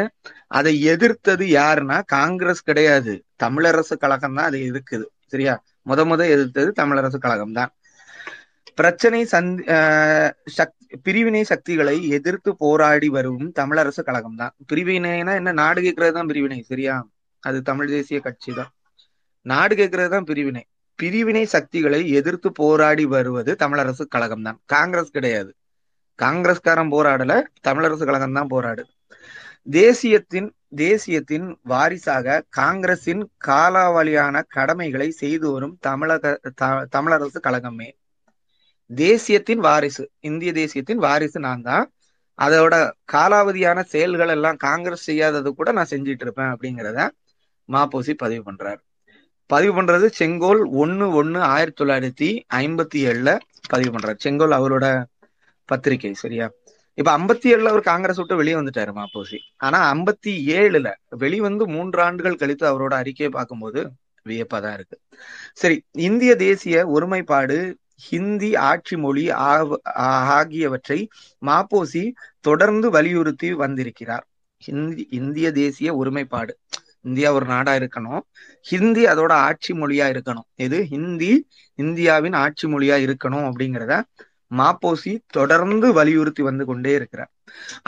அதை எதிர்த்தது யாருன்னா காங்கிரஸ் கிடையாது, தமிழரசு கழகம் தான் அதை எதிர்க்குது. சரியா? முத முத எதிர்த்தது தமிழரசு கழகம் தான். பிரச்சனை சந்தி ஆஹ் சக்தி பிரிவினை சக்திகளை எதிர்த்து போராடி வரும் தமிழரசு கழகம் தான். பிரிவினைனா என்ன? நாடு கேட்கறது தான் பிரிவினை. சரியா? அது தமிழ் தேசிய கட்சி தான். நாடு கேட்கறது தான் பிரிவினை. பிரிவினை சக்திகளை எதிர்த்து போராடி வருவது தமிழரசு கழகம் தான், காங்கிரஸ் கிடையாது. காங்கிரஸ்காரன் போராடல, தமிழரசு கழகம் தான் போராடுது. தேசியத்தின் தேசியத்தின் வாரிசாக காங்கிரசின் காலாவளியான கடமைகளை செய்து வரும் தமிழக தமிழரசு கழகமே தேசியத்தின் வாரிசு. இந்திய தேசியத்தின் வாரிசு நான் தான். அதோட காலாவதியான செயல்கள் எல்லாம் காங்கிரஸ் செய்யாதது கூட நான் செஞ்சிட்டு இருப்பேன் அப்படிங்கிறத மாப்போசி பதிவு பண்றாரு. பதிவு பண்றது செங்கோல் ஒன்னு ஒன்னு ஆயிரத்தி தொள்ளாயிரத்தி ஐம்பத்தி ஏழுல பதிவு பண்றாரு. செங்கோல் அவரோட பத்திரிகை. சரியா? இப்ப ஐம்பத்தி ஏழுல அவர் காங்கிரஸ் விட்டு வெளியே வந்துட்டாரு மாப்போசி. ஆனா ஐம்பத்தி ஏழுல வெளிவந்து மூன்று ஆண்டுகள் கழித்து அவரோட அறிக்கையை பார்க்கும்போது வியப்பாதான் இருக்கு. சரி, இந்திய தேசிய ஒருமைப்பாடு, ஹிந்தி ஆட்சி மொழி ஆகியவற்றை மாப்போசி தொடர்ந்து வலியுறுத்தி வந்திருக்கிறார். ஹிந்தி இந்திய தேசிய ஒருமைப்பாடு, இந்தியா ஒரு நாடா இருக்கணும், ஹிந்தி அதோட ஆட்சி மொழியா இருக்கணும், இது ஹிந்தி இந்தியாவின் ஆட்சி மொழியா இருக்கணும் அப்படிங்கிறத மாப்போசி தொடர்ந்து வலியுறுத்தி வந்து கொண்டே இருக்கிறார்.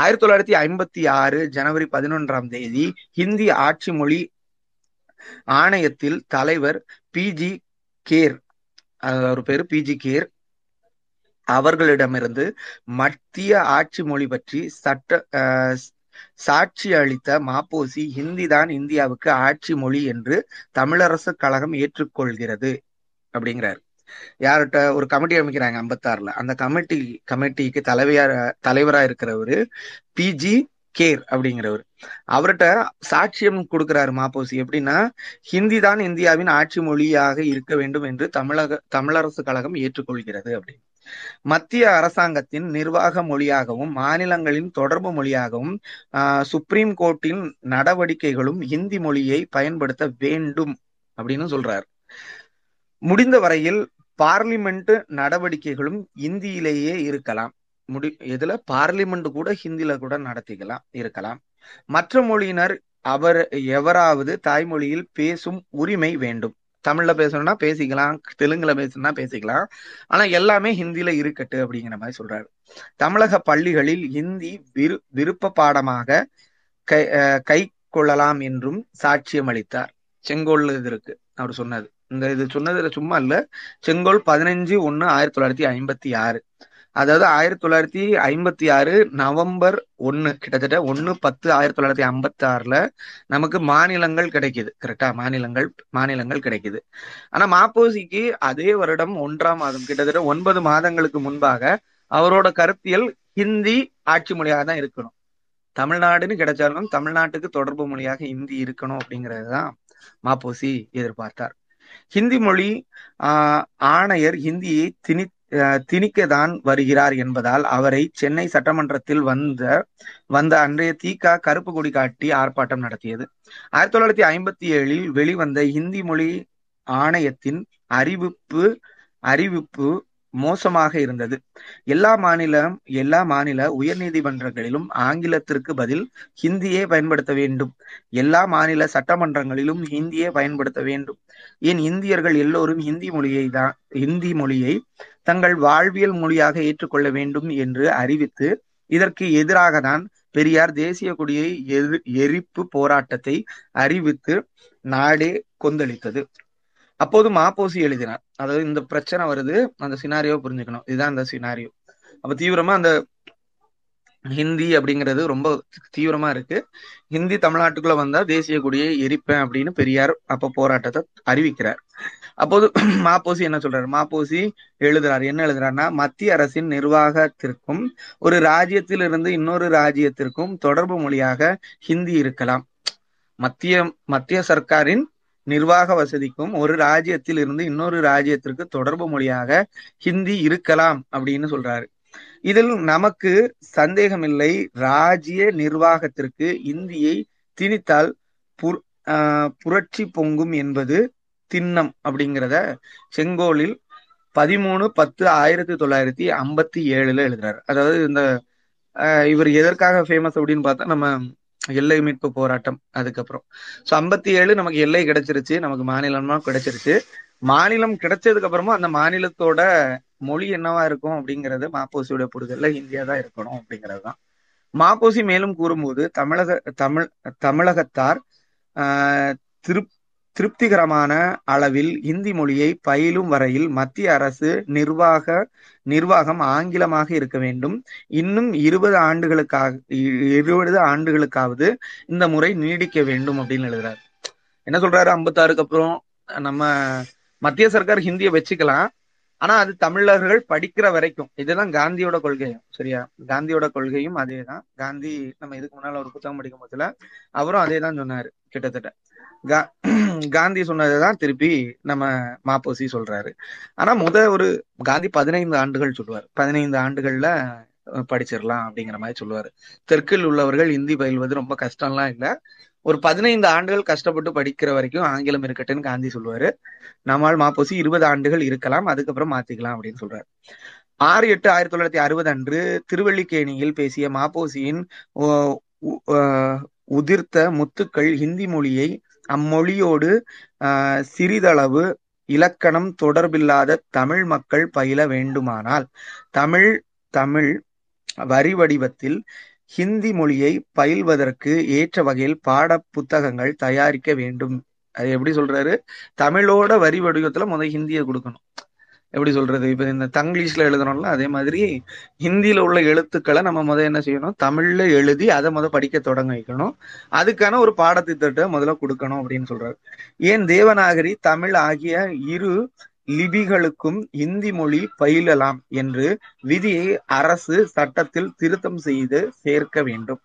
ஆயிரத்தி தொள்ளாயிரத்தி ஐம்பத்தி ஆறு ஜனவரி பதினொன்றாம் தேதி ஹிந்தி ஆட்சி மொழி ஆணையத்தில் தலைவர் பி ஜி கேர், அவர் பேரு பி ஜி கேர், அவர்களிடமிருந்து மத்திய ஆட்சி மொழி பற்றி சட்ட சாட்சி அளித்த மாப்போசி ஹிந்தி தான் இந்தியாவுக்கு ஆட்சி மொழி என்று தமிழரசு கழகம் ஏற்றுக்கொள்கிறது அப்படிங்கிறார். யார்கிட்ட ஒரு கமிட்டி அமைக்கிறாங்க ஐம்பத்தாறுல. அந்த கமிட்டி கமிட்டிக்கு தலைவையா தலைவரா இருக்கிறவரு பி ஜி கேர் அப்படிங்கிறவர். அவர்கிட்ட சாட்சியம் கொடுக்கிறாரு மாப்போசி. எப்படின்னா, ஹிந்தி தான் இந்தியாவின் ஆட்சி மொழியாக இருக்க வேண்டும் என்று தமிழக தமிழரசு கழகம் ஏற்றுக்கொள்கிறது அப்படின்னு. மத்திய அரசாங்கத்தின் நிர்வாக மொழியாகவும் மாநிலங்களின் தொடர்பு மொழியாகவும் ஆஹ் சுப்ரீம் கோர்ட்டின் நடவடிக்கைகளும் ஹிந்தி மொழியை பயன்படுத்த வேண்டும் அப்படின்னு சொல்றாரு. முடிந்த வரையில் பார்லிமெண்ட் நடவடிக்கைகளும் இந்தியிலேயே இருக்கலாம். முடி இதுல பார்லிமெண்ட் கூட ஹிந்தில கூட நடத்திக்கலாம் இருக்கலாம். மற்ற மொழியினர் அவர் எவராவது தாய்மொழியில் பேசும் உரிமை வேண்டும். தமிழ்ல பேசணும்னா பேசிக்கலாம், தெலுங்குல பேசணும்னா பேசிக்கலாம், ஆனா எல்லாமே ஹிந்தில இருக்கட்டு அப்படிங்கிற மாதிரி சொல்றாரு. தமிழக பள்ளிகளில் ஹிந்தி விரு விருப்ப பாடமாக கை கை கொள்ளலாம் என்றும் சாட்சியம் அளித்தார். செங்கோல் இது இருக்கு அவர் சொன்னது. இந்த இது சொன்னதுல சும்மா இல்ல. செங்கோல் பதினஞ்சு ஒன்னு ஆயிரத்தி தொள்ளாயிரத்தி ஐம்பத்தி ஆறு அதாவது ஆயிரத்தி தொள்ளாயிரத்தி ஐம்பத்தி ஆறு நவம்பர் ஒன்னு, கிட்டத்தட்ட ஒன்னு பத்து ஆயிரத்தி தொள்ளாயிரத்தி ஐம்பத்தி ஆறுல நமக்கு மாநிலங்கள் கிடைக்குது. கரெக்டா? மாநிலங்கள் மாநிலங்கள் கிடைக்குது. ஆனா மாப்போசிக்கு அதே வருடம் ஒன்றாம் மாதம், கிட்டத்தட்ட ஒன்பது மாதங்களுக்கு முன்பாக அவரோட கருத்தியல் ஹிந்தி ஆட்சி மொழியாக தான் இருக்கணும், தமிழ்நாடுன்னு கிடைச்சாலும் தமிழ்நாட்டுக்கு தொடர்பு மொழியாக ஹிந்தி இருக்கணும் அப்படிங்கறதுதான் மாப்போசி எதிர்பார்த்தார். ஹிந்தி மொழி ஆஹ் ஆணையர் ஹிந்தியை திணி திணிக்கதான் வருகிறார் என்பதால் அவரை சென்னை சட்டமன்றத்தில் வந்த வந்த அன்றைய தீகா கருப்பு கொடி காட்டி ஆர்ப்பாட்டம் நடத்தியது. ஆயிரத்தி தொள்ளாயிரத்தி ஐம்பத்தி ஏழில் வெளிவந்த ஹிந்தி மொழி ஆணையத்தின் அறிவிப்பு அறிவிப்பு மோசமாக இருந்தது. எல்லா மாநிலம் எல்லா மாநில உயர் நீதிமன்றங்களிலும் ஆங்கிலத்திற்கு பதில் ஹிந்தியை பயன்படுத்த வேண்டும், எல்லா மாநில சட்டமன்றங்களிலும் ஹிந்தியை பயன்படுத்த வேண்டும். ஏன் இந்தியர்கள் எல்லோரும் ஹிந்தி மொழியை தான் ஹிந்தி மொழியை தங்கள் வாழ்வியல் மொழியாக ஏற்றுக்கொள்ள வேண்டும் என்று அறிவித்து இதற்கு எதிராக தான் பெரியார் தேசிய கொடியை எரி எரிப்பு போராட்டத்தை அறிவித்து நாடே கொந்தளித்தது. அப்போது மாப்போசி எழுதினார். அதாவது இந்த பிரச்சனை வருது, அந்த சினாரியோ புரிஞ்சுக்கணும், இதுதான் அந்த சினாரியோ. அப்ப தீவிரமா அந்த ஹிந்தி அப்படிங்கிறது ரொம்ப தீவிரமா இருக்கு, ஹிந்தி தமிழ்நாட்டுக்குள்ள வந்தா தேசிய கொடியை எரிப்பேன் அப்படின்னு பெரியார் அப்ப போராட்டத்தை அறிவிக்கிறார். அப்போது மாப்போசி என்ன சொல்றாரு? மாப்போசி எழுதுறாரு. என்ன எழுதுறாருன்னா, மத்திய அரசின் நிர்வாகத்திற்கும் ஒரு ராஜ்யத்திலிருந்து இன்னொரு ராஜ்யத்திற்கும் தொடர்பு மொழியாக ஹிந்தி இருக்கலாம். மத்திய மத்திய சர்க்காரின் நிர்வாக வசதிக்கும் ஒரு ராஜ்யத்தில் இருந்து இன்னொரு ராஜ்யத்திற்கு தொடர்பு மொழியாக ஹிந்தி இருக்கலாம் அப்படின்னு சொல்றாரு. இதில் நமக்கு சந்தேகமில்லை, ராஜ்ய நிர்வாகத்திற்கு இந்தியை திணித்தால் புர் ஆஹ் புரட்சி பொங்கும் என்பது திண்ணம் அப்படிங்கிறத செங்கோலில் பதிமூணு பத்து ஆயிரத்தி தொள்ளாயிரத்தி ஐம்பத்தி ஏழுல எழுதுறாரு. அதாவது இந்த இவர் எதற்காக ஃபேமஸ் அப்படின்னு பார்த்தா நம்ம எல்லை மீட்பு போராட்டம், அதுக்கப்புறம் சோ ஐம்பத்தி ஏழு நமக்கு எல்லை கிடைச்சிருச்சு, நமக்கு மாநிலமா கிடைச்சிருச்சு. மாநிலம் கிடைச்சதுக்கு அப்புறமும் அந்த மாநிலத்தோட மொழி என்னவா இருக்கும் அப்படிங்கிறது மாப்போசியோட புரிதல்ல இந்தியா தான் இருக்கணும் அப்படிங்கிறது தான். மாப்போசி மேலும் கூறும்போது, தமிழக தமிழ் தமிழகத்தார் ஆஹ் திருப் திருப்திகரமான அளவில் இந்தி மொழியை பயிலும் வரையில் மத்திய அரசு நிர்வாக நிர்வாகம் ஆங்கிலமாக இருக்க வேண்டும். இன்னும் இருபது ஆண்டுகளுக்காக இருபது ஆண்டுகளுக்காவது இந்த முறை நீடிக்க வேண்டும் அப்படின்னு எழுதுறாரு. என்ன சொல்றாரு? ஐம்பத்தாறுக்கு அப்புறம் நம்ம மத்திய சர்க்கார் ஹிந்தியை வச்சுக்கலாம், ஆனா அது தமிழர்கள் படிக்கிற வரைக்கும். இதுதான் காந்தியோட கொள்கையும், சரியா? காந்தியோட கொள்கையும் அதே தான். காந்தி நம்ம இதுக்கு முன்னால ஒரு புத்தகம் படிக்கும் போதுல அவரும் அதே தான் சொன்னாரு. கிட்டத்தட்ட கா காந்தி சொன்னதுதான் திருப்பி நம்ம மாப்போசி சொல்றாரு. ஆனா முத ஒரு காந்தி பதினைந்து ஆண்டுகள் சொல்லுவார், பதினைந்து ஆண்டுகள்ல படிச்சிடலாம் அப்படிங்கிற மாதிரி சொல்லுவாரு. தெற்கில் உள்ளவர்கள் இந்தி பயில்வது ரொம்ப கஷ்டம்லாம் இல்லை, ஒரு பதினைந்து ஆண்டுகள் கஷ்டப்பட்டு படிக்கிற வரைக்கும் ஆங்கிலம் இருக்கட்டும்னு காந்தி சொல்லுவாரு. நம்மால் மாப்போசி இருபது ஆண்டுகள் இருக்கலாம், அதுக்கப்புறம் மாத்திக்கலாம் அப்படின்னு சொல்றாரு. ஆறு எட்டு ஆயிரத்தி தொள்ளாயிரத்தி அறுபது அன்று திருவல்லிக்கேணியில் பேசிய மாப்போசியின் உதிர்த்த முத்துக்கள் ஹிந்தி மொழியை அம்மொழியோடு ஆஹ் சிறிதளவு இலக்கணம் தொடர்பில்லாத தமிழ் மக்கள் பயில வேண்டுமானால் தமிழ் தமிழ் வரி வடிவத்தில் ஹிந்தி மொழியை பயில்வதற்கு ஏற்ற வகையில் பாட புத்தகங்கள் தயாரிக்க வேண்டும். அது எப்படி சொல்றாரு? தமிழோட வரி வடிவத்துல முதல் ஹிந்தியை கொடுக்கணும். எப்படி சொல்றது? இப்ப இந்த தங்கிலீஷ்ல எழுதணும்ல, அதே மாதிரி ஹிந்தியில உள்ள எழுத்துக்களை நம்ம முதல் என்ன செய்யணும், தமிழ்ல எழுதி அதை முதல் படிக்க தொடங்க வைக்கணும். அதுக்கான ஒரு பாடத்திட்டத்தை முதல்ல கொடுக்கணும் அப்படின்னு சொல்றாரு. ஏன் தேவநாகரி தமிழ் ஆகிய இரு லிபிகளுக்கும் இந்தி மொழி பயிலலாம் என்று விதியை அரசு சட்டத்தில் திருத்தம் செய்து சேர்க்க வேண்டும்.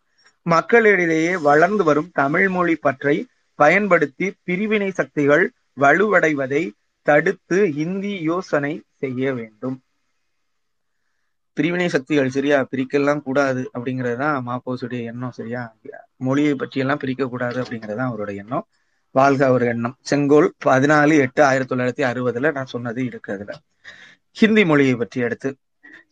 மக்களிடையே வளர்ந்து வரும் தமிழ் மொழி பற்றை பயன்படுத்தி பிரிவினை சக்திகள் வலுவடைவதை தடுத்து இந்தி யோசனை செய்ய வேண்டும். பிரிவினை சக்திகள், சரியா? பிரிக்கலாம் கூடாது அப்படிங்கிறதுதான் மாப்போசுடைய எண்ணம், சரியா? மொழியை பற்றியெல்லாம் பிரிக்க கூடாது அப்படிங்கிறதுதான் அவருடைய எண்ணம். வாழ்க ஒரு எண்ணம். செங்கோல் பதினாலு எட்டு ஆயிரத்தி தொள்ளாயிரத்தி அறுபதுல நான் சொன்னது இருக்கு. அதுல ஹிந்தி மொழியை பற்றி எடுத்து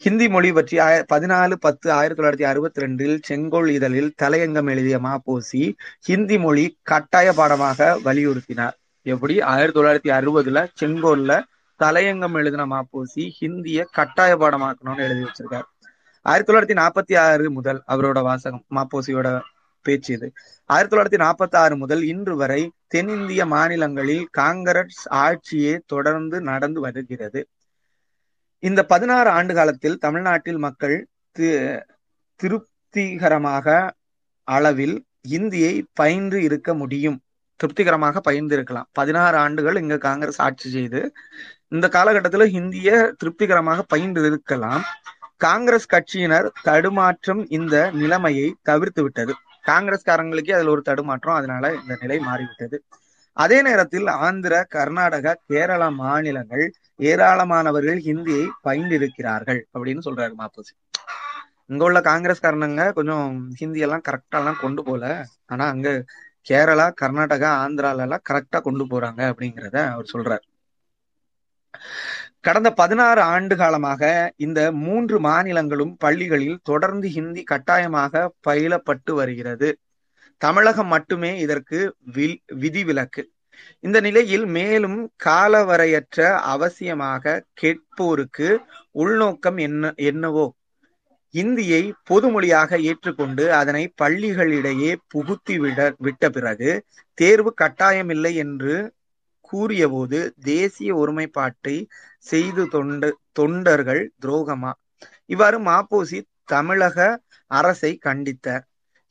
ஹிந்தி மொழி பற்றி ஆய பதினாலு பத்து ஆயிரத்தி தொள்ளாயிரத்தி அறுபத்தி ரெண்டில் செங்கோல் இதழில் தலையங்கம் எழுதிய மாப்போசி ஹிந்தி மொழி கட்டாய பாடமாக வலியுறுத்தினார். எப்படி? ஆயிரத்தி தொள்ளாயிரத்தி அறுபதுல செங்கோல்ல தலையங்கம் எழுதின மாப்போசி ஹிந்திய கட்டாய பாடமாக்கணும்னு எழுதி வச்சிருக்காரு. ஆயிரத்தி தொள்ளாயிரத்தி நாற்பத்தி ஆறு முதல் அவரோட வாசகம், மாப்போசியோட பேச்சு இது. ஆயிரத்தி தொள்ளாயிரத்தி நாற்பத்தி ஆறு முதல் இன்று வரை தென்னிந்திய மாநிலங்களில் காங்கிரஸ் ஆட்சியே தொடர்ந்து நடந்து வருகிறது. இந்த பதினாறு ஆண்டு காலத்தில் தமிழ்நாட்டில் மக்கள் திருப்திகரமாக அளவில் இந்தியை பயின்று இருக்க முடியும், திருப்திகரமாக பயின்று இருக்கலாம். பதினாறு ஆண்டுகள் இங்க காங்கிரஸ் ஆட்சி செய்து இந்த காலகட்டத்துல ஹிந்திய திருப்திகரமாக பயின்று இருக்கலாம். காங்கிரஸ் கட்சியினர் தடுமாற்றம் இந்த நிலைமையை தவிர்த்து விட்டது. காங்கிரஸ்காரங்களுக்கே அதுல ஒரு தடுமாற்றம், அதனால இந்த நிலை மாறிவிட்டது. அதே நேரத்தில் ஆந்திர, கர்நாடகா, கேரளா மாநிலங்கள் ஏராளமானவர்கள் ஹிந்தியை பயின்றிருக்கிறார்கள் அப்படின்னு சொல்றாரு மாப்போசி. இங்க உள்ள காங்கிரஸ்காரனுங்க கொஞ்சம் ஹிந்தியெல்லாம் கரெக்டா எல்லாம் கொண்டு போல, ஆனா அங்க கேரளா, கர்நாடகா, ஆந்திரால எல்லாம் கரெக்டா கொண்டு போறாங்க அப்படிங்கிறத அவர் சொல்றாரு. கடந்த பதினாறு ஆண்டு காலமாக இந்த மூன்று மாநிலங்களும் பள்ளிகளில் தொடர்ந்து ஹிந்தி கட்டாயமாக பயிலப்பட்டு வருகிறது. தமிழகம் மட்டுமே இதற்கு விதிவிலக்கு. இந்த நிலையில் மேலும் காலவரையற்ற அவசியமாக கேட்போருக்கு உள்நோக்கம் என்ன என்னவோ இந்தியை பொதுமொழியாக ஏற்றுக்கொண்டு அதனை பள்ளிகளிடையே புகுத்தி விட விட்ட பிறகு தேர்வு கட்டாயமில்லை என்று கூறிய போது தேசிய ஒருமைப்பாட்டை செய்து தொண்டு தொண்டர்கள் துரோகமா? இவ்வாறு மாப்போசி தமிழக அரசை கண்டித்தார்.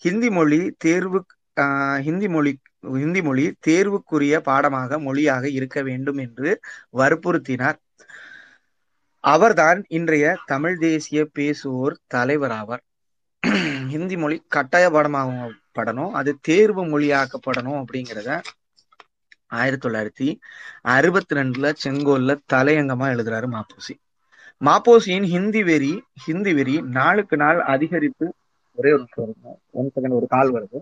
ஹிந்தி மொழி தேர்வு ஆஹ் ஹிந்தி மொழி ஹிந்தி மொழி தேர்வுக்குரிய பாடமாக மொழியாக இருக்க வேண்டும் என்று வற்புறுத்தினார். அவர்தான் இன்றைய தமிழ் தேசிய பேசுவோர் தலைவராவார். ஹிந்தி மொழி கட்டாய பாடமாகப்படணும், அது தேர்வு மொழியாக்கப்படணும் அப்படிங்கிறத ஆயிரத்தி தொள்ளாயிரத்தி அறுபத்தி ரெண்டுல செங்கோல்ல தலையங்கமா எழுதுறாரு மாப்போசி. மாப்போசியின் ஹிந்தி வெறி ஹிந்தி வெறி நாளுக்கு நாள் அதிகரித்து ஒரே ஒரு வருது ஒன் செகண்ட் ஒரு கால் வருது.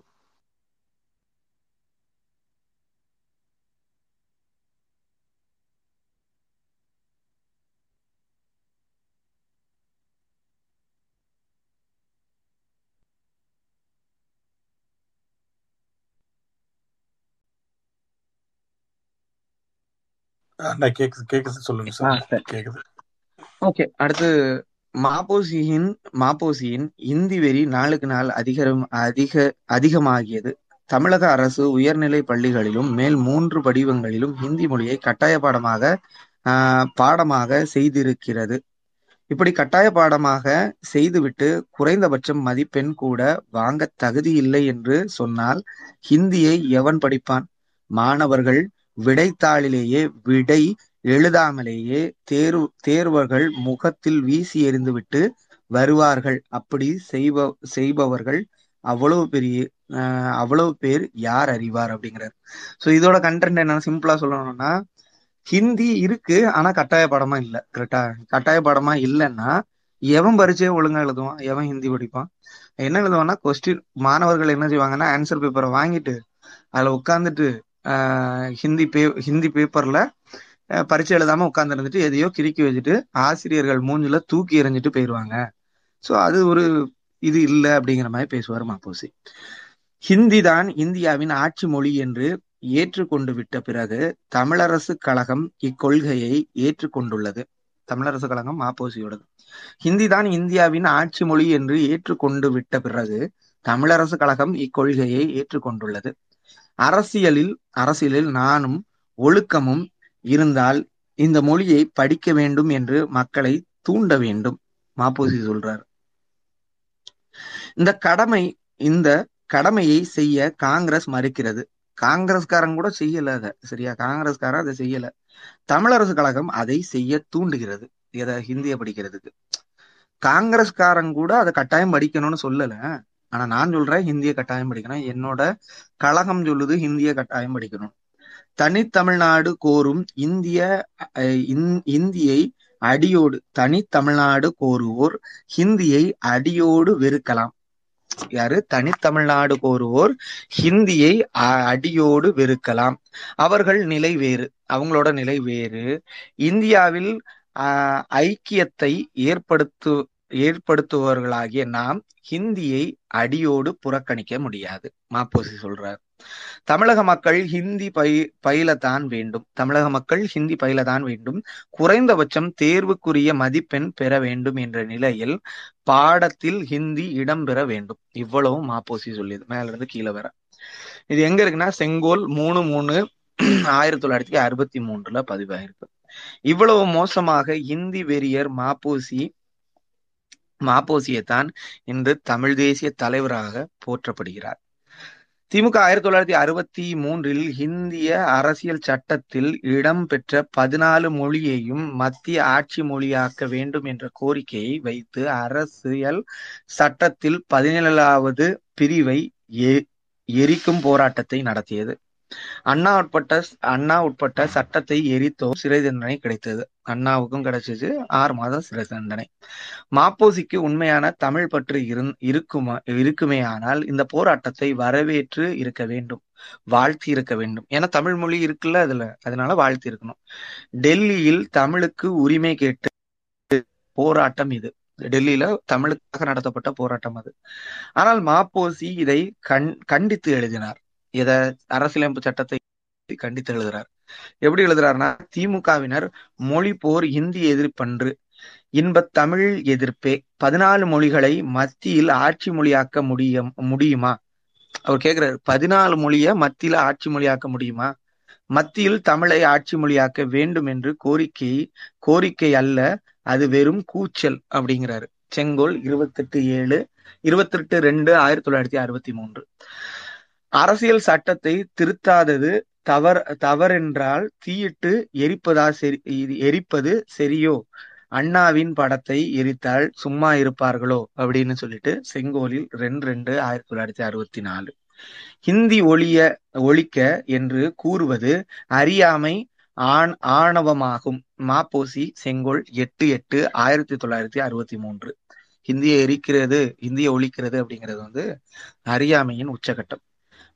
அடுத்து மாப்போசியின் மாப்போசியின் இந்தி வெறி நாளுக்கு நாள் அதிகரம் அதிக அதிகமாகியது. தமிழக அரசு உயர்நிலை பள்ளிகளிலும் மேல் மூன்று படிவங்களிலும் ஹிந்தி மொழியை கட்டாய பாடமாக ஆஹ் பாடமாக செய்திருக்கிறது. இப்படி கட்டாய பாடமாக செய்துவிட்டு குறைந்தபட்சம் மதிப்பெண் கூட வாங்க தகுதி இல்லை என்று சொன்னால் ஹிந்தியை எவன் படிப்பான்? மாணவர்கள் விடைத்தாளிலேயே விடை எழுதாமலேயே தேர்வு தேர்வர்கள் முகத்தில் வீசி எறிந்துவிட்டு வருவார்கள். அப்படி செய்ப செய்பவர்கள் அவ்வளவு பெரிய அஹ் அவ்வளவு பேர் யார் அறிவார் அப்படிங்கிறார். சோ இதோட கண்டென்ட் என்ன சிம்பிளா சொல்லணும்னா, ஹிந்தி இருக்கு ஆனா கட்டாய பாடமா இல்லை. கரெக்டா, கட்டாய பாடமா இல்லைன்னா எவன் பரிச்சையை ஒழுங்கா எழுதுவான், எவன் ஹிந்தி படிப்பான்? என்ன எழுதுவான்னா கொஸ்டின், மாணவர்கள் என்ன செய்வாங்கன்னா ஆன்சர் பேப்பரை வாங்கிட்டு அதுல உட்காந்துட்டு ஆஹ் ஹிந்தி பே ஹிந்தி பேப்பர்ல பரிச்சை எழுதாம உட்கார்ந்து இருந்துட்டு எதையோ கிறுக்கி வச்சுட்டு ஆசிரியர்கள் மூஞ்சில தூக்கி எறிஞ்சிட்டு போயிடுவாங்க. சோ அது ஒரு இது இல்லை அப்படிங்கிற மாதிரி பேசுவார் மாப்போசி. ஹிந்தி தான் இந்தியாவின் ஆட்சி மொழி என்று ஏற்றுக்கொண்டு விட்ட பிறகு தமிழரசு கழகம் இக்கொள்கையை ஏற்றுக்கொண்டுள்ளது. தமிழரசு கழகம் மாப்போசியோடது. ஹிந்தி தான் இந்தியாவின் ஆட்சி மொழி என்று ஏற்றுக்கொண்டு விட்ட பிறகு தமிழரசு கழகம் இக்கொள்கையை ஏற்றுக்கொண்டுள்ளது. அரசியலில் அரசியலில் நானும் ஒழுக்கமும் இருந்தால் இந்த மொழியை படிக்க வேண்டும் என்று மக்களை தூண்ட வேண்டும் மாப்போசி சொல்றார். இந்த கடமை இந்த கடமையை செய்ய காங்கிரஸ் மறுக்கிறது. காங்கிரஸ்காரன் கூட செய்யல அதை, சரியா? காங்கிரஸ்காரன் அதை செய்யல. தமிழரசு கழகம் அதை செய்ய தூண்டுகிறது. இதை ஹிந்தியை படிக்கிறதுக்கு காங்கிரஸ்காரன் கூட அதை கட்டாயம் படிக்கணும்னு சொல்லல. ஆனா நான் சொல்றேன் ஹிந்தியை கட்டாயம் படிக்கணும், என்னோட கழகம் சொல்லுது ஹிந்தியை கட்டாயம் படிக்கணும். தனித்தமிழ்நாடு கோரும் இந்திய இந்தியை அடியோடு தனித்தமிழ்நாடு கோருவோர் ஹிந்தியை அடியோடு வெறுக்கலாம். யாரு? தனித்தமிழ்நாடு கோருவோர் ஹிந்தியை அடியோடு வெறுக்கலாம். அவர்கள் நிலை வேறு, அவங்களோட நிலை வேறு. இந்தியாவில் ஆஹ் ஐக்கியத்தை ஏற்படுத்து ஏற்படுத்துவர்களாகிய நாம் ஹிந்தியை அடியோடு புறக்கணிக்க முடியாது மாப்போசி சொல்றார். தமிழக மக்கள் ஹிந்தி பய பயிலத்தான் வேண்டும் தமிழக மக்கள் ஹிந்தி பயிலத்தான் வேண்டும். குறைந்தபட்சம் தேர்வுக்குரிய மதிப்பெண் பெற வேண்டும் என்ற நிலையில் பாடத்தில் ஹிந்தி இடம்பெற வேண்டும். இவ்வளவும் மாப்போசி சொல்லியது. மேல இருந்து கீழே வர இது எங்க இருக்குன்னா செங்கோல் மூணு மூணு ஆயிரத்தி தொள்ளாயிரத்தி அறுபத்தி மூன்றுல பதிவாயிருக்கு. இவ்வளவு மோசமாக ஹிந்தி வெறியர் மாப்போசி மாப்போசியைத்தான் இன்று தமிழ் தேசிய தலைவராக போற்றப்படுகிறார். திமுக ஆயிரத்தி தொள்ளாயிரத்தி அறுபத்தி மூன்றில் இந்திய அரசியல் சட்டத்தில் இடம்பெற்ற பதினாலு மொழியையும் மத்திய ஆட்சி மொழியாக்க வேண்டும் என்ற கோரிக்கையை வைத்து அரசியல் சட்டத்தில் பதினேழாவது பிரிவை எரிக்கும் போராட்டத்தை நடத்தியது. அண்ணா உட்பட்ட அண்ணா உட்பட்ட சட்டத்தை எரித்தோர் சிறை தண்டனை கிடைத்தது. அண்ணாவுக்கும் கிடைச்சது ஆறு மாதம் சிறை தண்டனை. மாப்போசிக்கு உண்மையான தமிழ் பற்று இருக்குமா இருக்குமேயானால் இந்த போராட்டத்தை வரவேற்று இருக்க வேண்டும், வாழ்த்தி இருக்க வேண்டும். ஏன்னா தமிழ் மொழி இருக்குல்ல அதுல, அதனால வாழ்த்தி இருக்கணும். டெல்லியில் தமிழுக்கு உரிமை கேட்டு போராட்டம் இது. டெல்லியில தமிழுக்காக நடத்தப்பட்ட போராட்டம் அது. ஆனால் மாப்போசி இதை கண் கண்டித்து எழுதினார். இத அரசியலமைப்பு சட்டத்தை கண்டித்து எழுதுறார். எப்படி எழுதுறாருன்னா, திமுகவினர் மொழி போர் இந்தி எதிர்ப்பன்று, இன்ப தமிழ் எதிர்ப்பே. பதினாலு மொழிகளை மத்தியில் ஆட்சி மொழியாக்க முடியும் முடியுமா அவர் கேக்குறாரு. பதினாலு மொழிய மத்தியில ஆட்சி மொழியாக்க முடியுமா? மத்தியில் தமிழை ஆட்சி மொழியாக்க வேண்டும் என்று கோரிக்கை கோரிக்கை அல்ல, அது வெறும் கூச்சல் அப்படிங்கிறாரு. செங்கோல் இருபத்தெட்டு ஏழு இருபத்தெட்டு ரெண்டு ஆயிரத்தி தொள்ளாயிரத்தி அறுபத்தி மூன்று அரசியல் சட்டத்தை திருத்தாதது தவறு தவறென்றால் தீயிட்டு எரிப்பதா சரி எரிப்பது சரியோ? அண்ணாவின் படத்தை எரித்தால் சும்மா இருப்பார்களோ அப்படின்னு சொல்லிட்டு செங்கோலில் ரெண்டு ரெண்டு ஆயிரத்தி தொள்ளாயிரத்தி அறுபத்தி நாலு ஹிந்தி ஒழிய ஒழிக்க என்று கூறுவது அறியாமை ஆண் ஆணவமாகும் மாப்போசி செங்கோல் எட்டு எட்டு ஆயிரத்தி தொள்ளாயிரத்தி அறுபத்தி மூன்று ஹிந்தியை எரிக்கிறது ஹிந்தியை ஒழிக்கிறது அப்படிங்கிறது வந்து அறியாமையின் உச்சகட்டம்.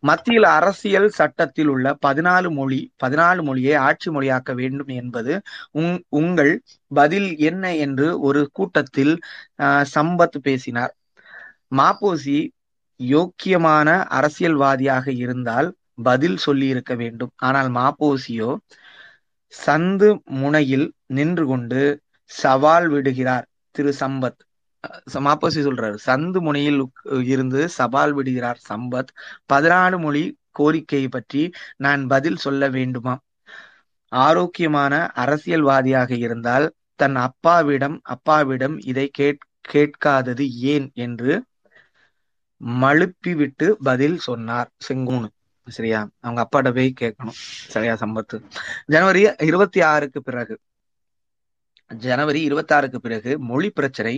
மத்தியில் அரசியல் சட்டத்தில் உள்ள பதினாலு மொழி பதினாலு மொழியை ஆட்சி மொழியாக்க வேண்டும் என்பது உங் உங்கள் பதில் என்ன என்று ஒரு கூட்டத்தில் அஹ் சம்பத் பேசினார். மாப்போசி யோக்கியமான அரசியல்வாதியாக இருந்தால் பதில் சொல்லி இருக்க வேண்டும். ஆனால் மாப்போசியோ சந்து முனையில் நின்று கொண்டு சவால் விடுகிறார். திரு சம்பத் மாப்போசி சொல்றாரு, சந்து முனையில் இருந்து சவால் விடுகிறார் சம்பத். பதினாலு மொழி கோரிக்கை பற்றி நான் பதில் சொல்ல வேண்டுமா? ஆரோக்கியமான அரசியல்வாதியாக இருந்தால் தன் அப்பாவிடம் அப்பாவிடம் இதை கேட் கேட்காதது ஏன் என்று மழுப்பிவிட்டு பதில் சொன்னார் செங்கோனு. சரியா, அவங்க அப்பாட்ட போய் கேட்கணும். சரியா, சம்பத்து ஜனவரி இருபத்தி ஆறுக்கு பிறகு ஜனவரி இருபத்தி ஆறுக்கு பிறகு மொழி பிரச்சனை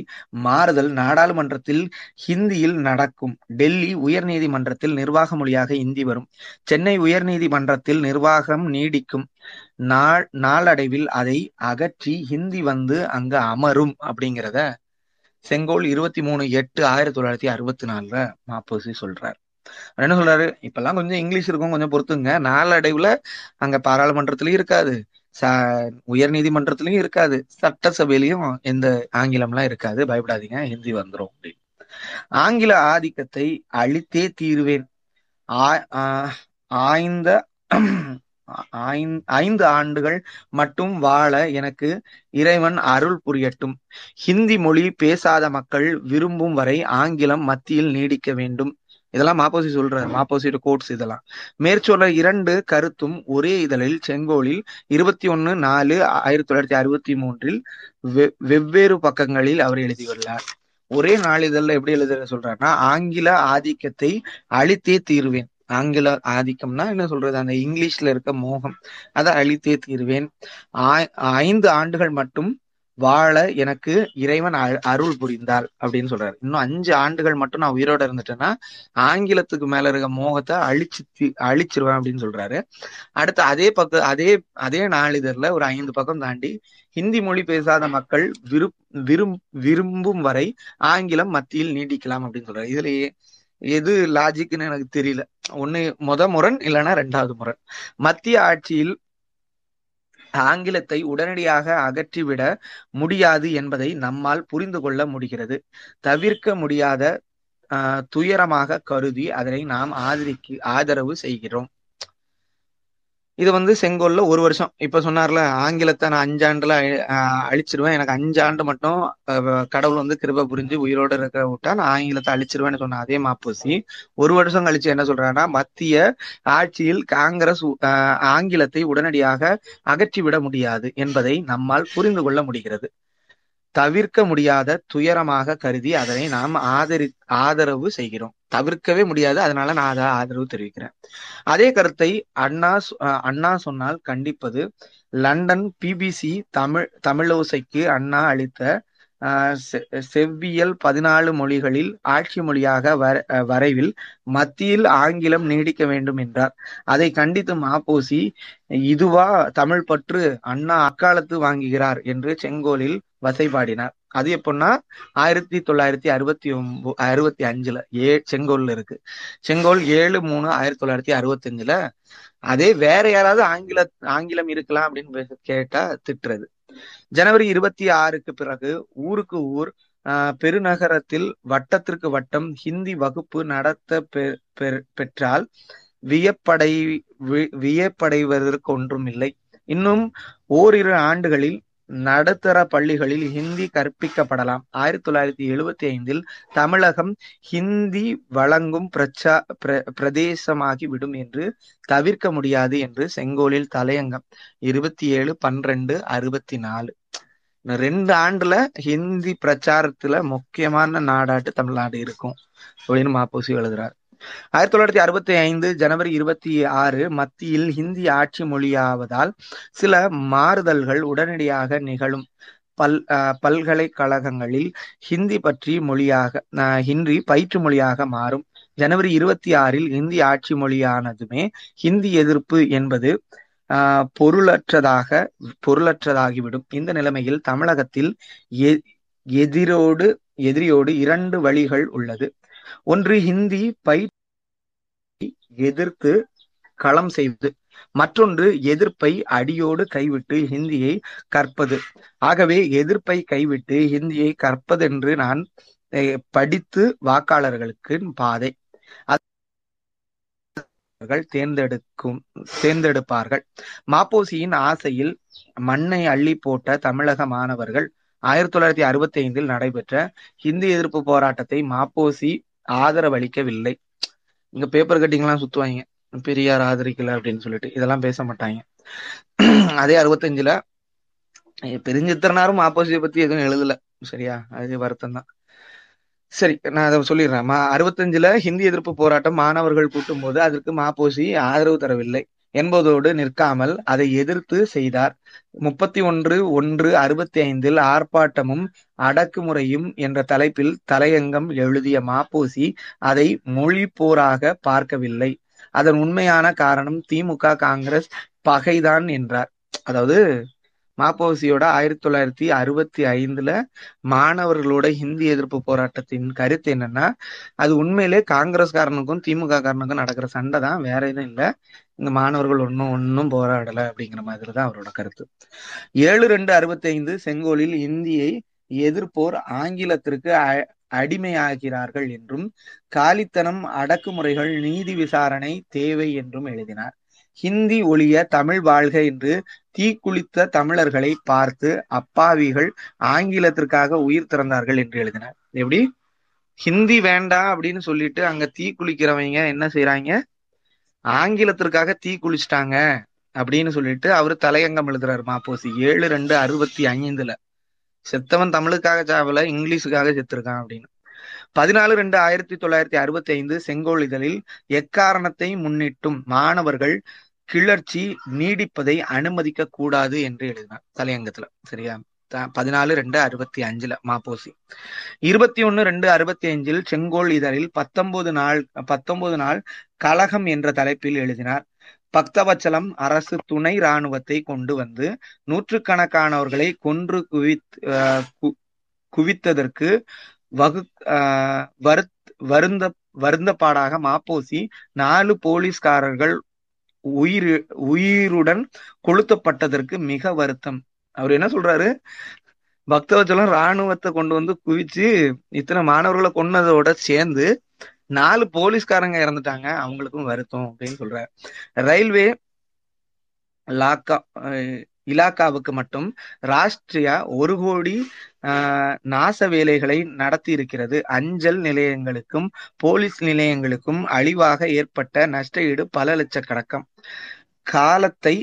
மாறுதல் நாடாளுமன்றத்தில் ஹிந்தியில் நடக்கும். டெல்லி உயர் நீதிமன்றத்தில் நிர்வாக மொழியாக இந்தி வரும். சென்னை உயர் நீதிமன்றத்தில் நிர்வாகம் நீடிக்கும். நாள் நாளடைவில் அதை அகற்றி ஹிந்தி வந்து அங்கு அமரும் அப்படிங்கிறத செங்கோல் இருபத்தி மூணு எட்டு ஆயிரத்தி தொள்ளாயிரத்தி அறுபத்தி நாலுல மாப்போசி சொல்றார். என்ன சொல்றாரு, இப்பெல்லாம் கொஞ்சம் இங்கிலீஷ் இருக்கும், கொஞ்சம் பொறுத்துங்க. நாளடைவுல அங்க பாராளுமன்றத்திலயும் இருக்காது, ச உயர் நீதிமன்றத்திலயும் இருக்காது, சட்டசபையிலயும் எந்த ஆங்கிலம்லாம் இருக்காது, பயப்படாதீங்க ஹிந்தி வந்துடும் அப்படின்னு. ஆங்கில ஆதிக்கத்தை அழித்தே தீர்வேன். ஆய்ந்த ஐந்து ஆண்டுகள் மட்டும் வாழ எனக்கு இறைவன் அருள் புரியட்டும். ஹிந்தி மொழி பேசாத மக்கள் விரும்பும் வரை ஆங்கிலம் மத்தியில் நீடிக்க வேண்டும். இதெல்லாம் மாப்போசி சொல்றாரு, மாப்போசியோட கோட்ஸ் இதெல்லாம். மேற்சொல்ல இரண்டு கருத்தும் ஒரே இதழில் செங்கோலில் இருபத்தி ஒன்னு நாலு ஆயிரத்தி தொள்ளாயிரத்தி அறுபத்தி மூன்றில் வெ வெவ்வேறு பக்கங்களில் அவர் எழுதியுள்ளார். ஒரே நாளிதழில் எப்படி எழுத சொல்றாருன்னா, ஆங்கில ஆதிக்கத்தை அழித்தே தீர்வேன். ஆங்கில ஆதிக்கம்னா என்ன சொல்றது, அந்த இங்கிலீஷ்ல இருக்க மோகம், அதை அழித்தே தீர்வேன். ஐந்து ஆண்டுகள் மட்டும் வாழ எனக்கு இறைவன் அருள் புரிந்தாள் அப்படின்னு சொல்றாரு. இன்னும் அஞ்சு ஆண்டுகள் மட்டும் நான் உயிரோட இருந்துட்டேன்னா ஆங்கிலத்துக்கு மேல இருக்க மோகத்தை அழிச்சு அழிச்சிருவேன் அப்படின்னு சொல்றாரு. அடுத்து அதே பக்கம் அதே அதே நாளிதழ்ல ஒரு ஐந்து பக்கம் தாண்டி ஹிந்தி மொழி பேசாத மக்கள் விரும் விரும்பும் வரை ஆங்கிலம் மத்தியில் நீடிக்கலாம் அப்படின்னு சொல்றாரு. இதுல எது லாஜிக்னு எனக்கு தெரியல. ஒண்ணு முத முரண், இல்லைன்னா ரெண்டாவது முரண். மத்திய ஆட்சியில் ஆங்கிலத்தை உடனடியாக அகற்றிவிட முடியாது என்பதை நம்மால் புரிந்து கொள்ள முடிகிறது. தவிர்க்க முடியாத அஹ் துயரமாக கருதி அதனை நாம் ஆதரிக்கு ஆதரவு செய்கிறோம். இது வந்து செங்கோல்ல ஒரு வருஷம் இப்ப சொன்னார்ல, ஆங்கிலத்தை நான் அஞ்சாண்டுல அழிச்சிருவேன், எனக்கு அஞ்சாண்டு மட்டும் கடவுள் வந்து கிருபை புரிஞ்சு உயிரோடு இருக்க விட்டா நான் ஆங்கிலத்தை அழிச்சிருவேன்னு சொன்ன அதே மாப்போசி ஒரு வருஷம் கழிச்சு என்ன சொல்றாருன்னா, மத்திய ஆட்சியில் காங்கிரஸ் ஆங்கிலத்தை உடனடியாக அகற்றிவிட முடியாது என்பதை நம்மால் புரிந்து கொள்ள முடிகிறது. தவிர்க்க முடியாத துயரமாக கருதி அதனை நாம் ஆதரி ஆதரவு செய்கிறோம். தவிர்க்கவே முடியாது, அதனால நான் அதை ஆதரவு தெரிவிக்கிறேன். அதே கருத்தை அண்ணா அண்ணா சொன்னால் கண்டிப்பது. லண்டன் பிபிசி தமிழ் தமிழோசைக்கு அண்ணா அளித்த செவ்வியல் பதினாலு மொழிகளில் ஆட்சி மொழியாக வர வரைவில் மத்தியில் ஆங்கிலம் நீடிக்க வேண்டும் என்றார். அதை கண்டித்து மாப்போசி, இதுவா தமிழ் பற்று, அண்ணா அக்காலத்து வாங்குகிறார் என்று செங்கோலில் வசைபாடினார். அது எப்படின்னா ஆயிரத்தி தொள்ளாயிரத்தி அறுபத்தி ஒன்பது அறுபத்தி அஞ்சுல ஏ செங்கோல்ல இருக்கு. செங்கோல் ஏழு மூணு ஆயிரத்தி தொள்ளாயிரத்தி அறுபத்தி அஞ்சுல அதே வேற யாராவது ஆங்கில ஆங்கிலம் இருக்கலாம் அப்படின்னு கேட்டா திட்டுறது. ஜனவரி இருபத்தி ஆறுக்கு பிறகு ஊருக்கு ஊர் ஆஹ் பெருநகரத்தில் வட்டத்திற்கு வட்டம் ஹிந்தி வகுப்பு நடத்த பெற்றால் வியப்படை வியப்படைவதற்கு ஒன்றும் இல்லை. இன்னும் ஓரிரு ஆண்டுகளில் நடுத்தர பள்ளிகளில் ஹிந்தி கற்பிக்கப்படலாம். ஆயிரத்தி தொள்ளாயிரத்தி எழுபத்தி ஐந்தில் தமிழகம் ஹிந்தி வழங்கும் பிரச்சா பிர பிரதேசமாகி விடும் என்று தவிர்க்க முடியாது என்று செங்கோலில் தலையங்கம் இருபத்தி ஏழு பன்னிரண்டு அறுபத்தி நாலு. ரெண்டு ஆண்டுல ஹிந்தி பிரச்சாரத்துல முக்கியமான நாடாட்டு தமிழ்நாடு இருக்கும் அப்படின்னு மாப்போசி எழுதுறாரு. ஆயிரத்தி தொள்ளாயிரத்தி அறுபத்தி ஐந்து ஜனவரி இருபத்தி ஆறு மத்தியில் ஹிந்தி ஆட்சி மொழியாவதால் சில மாறுதல்கள் உடனடியாக நிகழும். பல் பல்கலைக்கழகங்களில் ஹிந்தி பற்றி மொழியாக ஹிந்தி பயிற்று மொழியாக மாறும். ஜனவரி இருபத்தி ஆறில் ஹிந்தி ஆட்சி மொழியானதுமே ஹிந்தி எதிர்ப்பு என்பது ஆஹ் பொருளற்றதாக பொருளற்றதாகிவிடும். இந்த நிலைமையில் தமிழகத்தில் எதிரோடு எதிரியோடு இரண்டு வழிகள் உள்ளது. ஒன்று, ஹிந்தி பயிற்சி எதிர்த்து களம் செய்வது. மற்றொன்று, எதிர்ப்பை அடியோடு கைவிட்டு ஹிந்தியை கற்பது. ஆகவே எதிர்ப்பை கைவிட்டு ஹிந்தியை கற்பதென்று நான் படித்து வாக்காளர்களுக்கு பாதை தேர்ந்தெடுக்கும் தேர்ந்தெடுப்பார்கள். மாப்போசியின் ஆசையில் மண்ணை அள்ளி போட்ட தமிழக மாணவர்கள் ஆயிரத்தி தொள்ளாயிரத்தி அறுபத்தி ஐந்தில் நடைபெற்ற ஹிந்தி எதிர்ப்பு போராட்டத்தை மாப்போசி ஆதரவளிக்கவில்லை. இங்க பேப்பர் கட்டிங் எல்லாம் சுத்துவாங்க, பெரியார் ஆதரிக்கல அப்படின்னு சொல்லிட்டு, இதெல்லாம் பேச மாட்டாங்க. அதே அறுபத்தஞ்சுல பெருஞ்சித்திரனாரும் மாப்போசியை பத்தி எதுவும் எழுதல. சரியா, அது வருத்தம் தான். சரி, நான் அதை சொல்லிடுறேன். மா அறுபத்தஞ்சுல ஹிந்தி எதிர்ப்பு போராட்டம் மாணவர்கள் கூட்டும் போது அதற்கு மாபோசி ஆதரவு தரவில்லை என்பதோடு நிற்காமல் அதை எதிர்த்து செய்தார். முப்பத்தி ஒன்று ஒன்று அறுபத்தி ஐந்தில் ஆர்ப்பாட்டமும் அடக்குமுறையும் என்ற தலைப்பில் தலையங்கம் எழுதிய மாபோசி அதை மொழி போராக பார்க்கவில்லை. அதன் உண்மையான காரணம் திமுக காங்கிரஸ் பகைதான் என்றார். அதாவது மாபோசியோட ஆயிரத்தி தொள்ளாயிரத்தி அறுபத்தி ஐந்துல மாணவர்களோட ஹிந்தி எதிர்ப்பு போராட்டத்தின் கருத்து என்னன்னா, அது உண்மையிலே காங்கிரஸ்காரனுக்கும் திமுக காரனுக்கும் நடக்கிற சண்டை தான், வேற எதுவும் இல்லை. இந்த மாணவர்கள் ஒன்னும் ஒன்னும் போராடலை அப்படிங்கிற மாதிரிதான் அவரோட கருத்து. ஏழு ரெண்டு அறுபத்தி ஐந்து செங்கோலில் இந்தியை எதிர்ப்போர் ஆங்கிலத்திற்கு அடிமையாகிறார்கள் என்றும் காலித்தனம் அடக்குமுறைகள் நீதி விசாரணை தேவை என்றும் எழுதினார். ஹிந்தி ஒழிய தமிழ் வாழ்க என்று தீக்குளித்த தமிழர்களை பார்த்து அப்பாவிகள் ஆங்கிலத்திற்காக உயிர் திறந்தார்கள் என்று எழுதினார். எப்படி ஹிந்தி வேண்டாம் அப்படின்னு சொல்லிட்டு அங்க தீக்குளிக்கிறவங்க என்ன செய்யறாங்க, ஆங்கிலத்திற்காக தீ குளிச்சிட்டாங்க அப்படின்னு சொல்லிட்டு அவரு தலையங்கம் எழுதுறாரு மாப்போசி ஏழு ரெண்டு அறுபத்தி ஐந்துல. செத்தவன் தமிழுக்காக சாவல, இங்கிலீஷுக்காக செத்துருக்கான் அப்படின்னு. பதினாலு ரெண்டு ஆயிரத்தி தொள்ளாயிரத்தி அறுபத்தி ஐந்து செங்கோல் இதழில் எக்காரணத்தை முன்னிட்டும் மாணவர்கள் கிளர்ச்சி நீடிப்பதை அனுமதிக்க கூடாது என்று எழுதினார் தலையங்கத்துல. சரியா, பதினாலு ரெண்டு அறுபத்தி அஞ்சுல மாப்போசி. இருபத்தி ஒன்னு ரெண்டு அறுபத்தி ஐந்தில் செங்கோல் இதழில் பத்தொன்பது நாள் பத்தொன்பது நாள் கலகம் என்ற தலைப்பில் எழுதினார். பக்தவச்சலம் அரசு துணை இராணுவத்தை கொண்டு வந்து நூற்று கணக்கானவர்களை கொன்று குவித் குவித்ததற்கு வகு வருந்த வருந்தப்பாடாக மாப்போசி நாலு போலீஸ்காரர்கள் உயிர் உயிருடன் கொளுத்தப்பட்டதற்கு மிக வருத்தம். அவர் என்ன சொல்றாரு, பக்தவச்சலம் இராணுவத்தை கொண்டு வந்து குவிச்சு இத்தனை மாணவர்களை கொன்னதோட சேர்ந்து நாலு போலீஸ்காரங்க இறந்துட்டாங்க, அவங்களுக்கும் வருத்தம் அப்படின்னு சொல்றாரு. ரயில்வே லாக்கா இலாக்காவுக்கு மட்டும் ராஷ்டிரியா ஒரு கோடி ஆஹ் நாச வேலைகளை நடத்தி இருக்கிறது. அஞ்சல் நிலையங்களுக்கும் போலீஸ் நிலையங்களுக்கும் அழிவாக ஏற்பட்ட நஷ்டஈடு பல லட்சக்கணக்கம். காலத்தை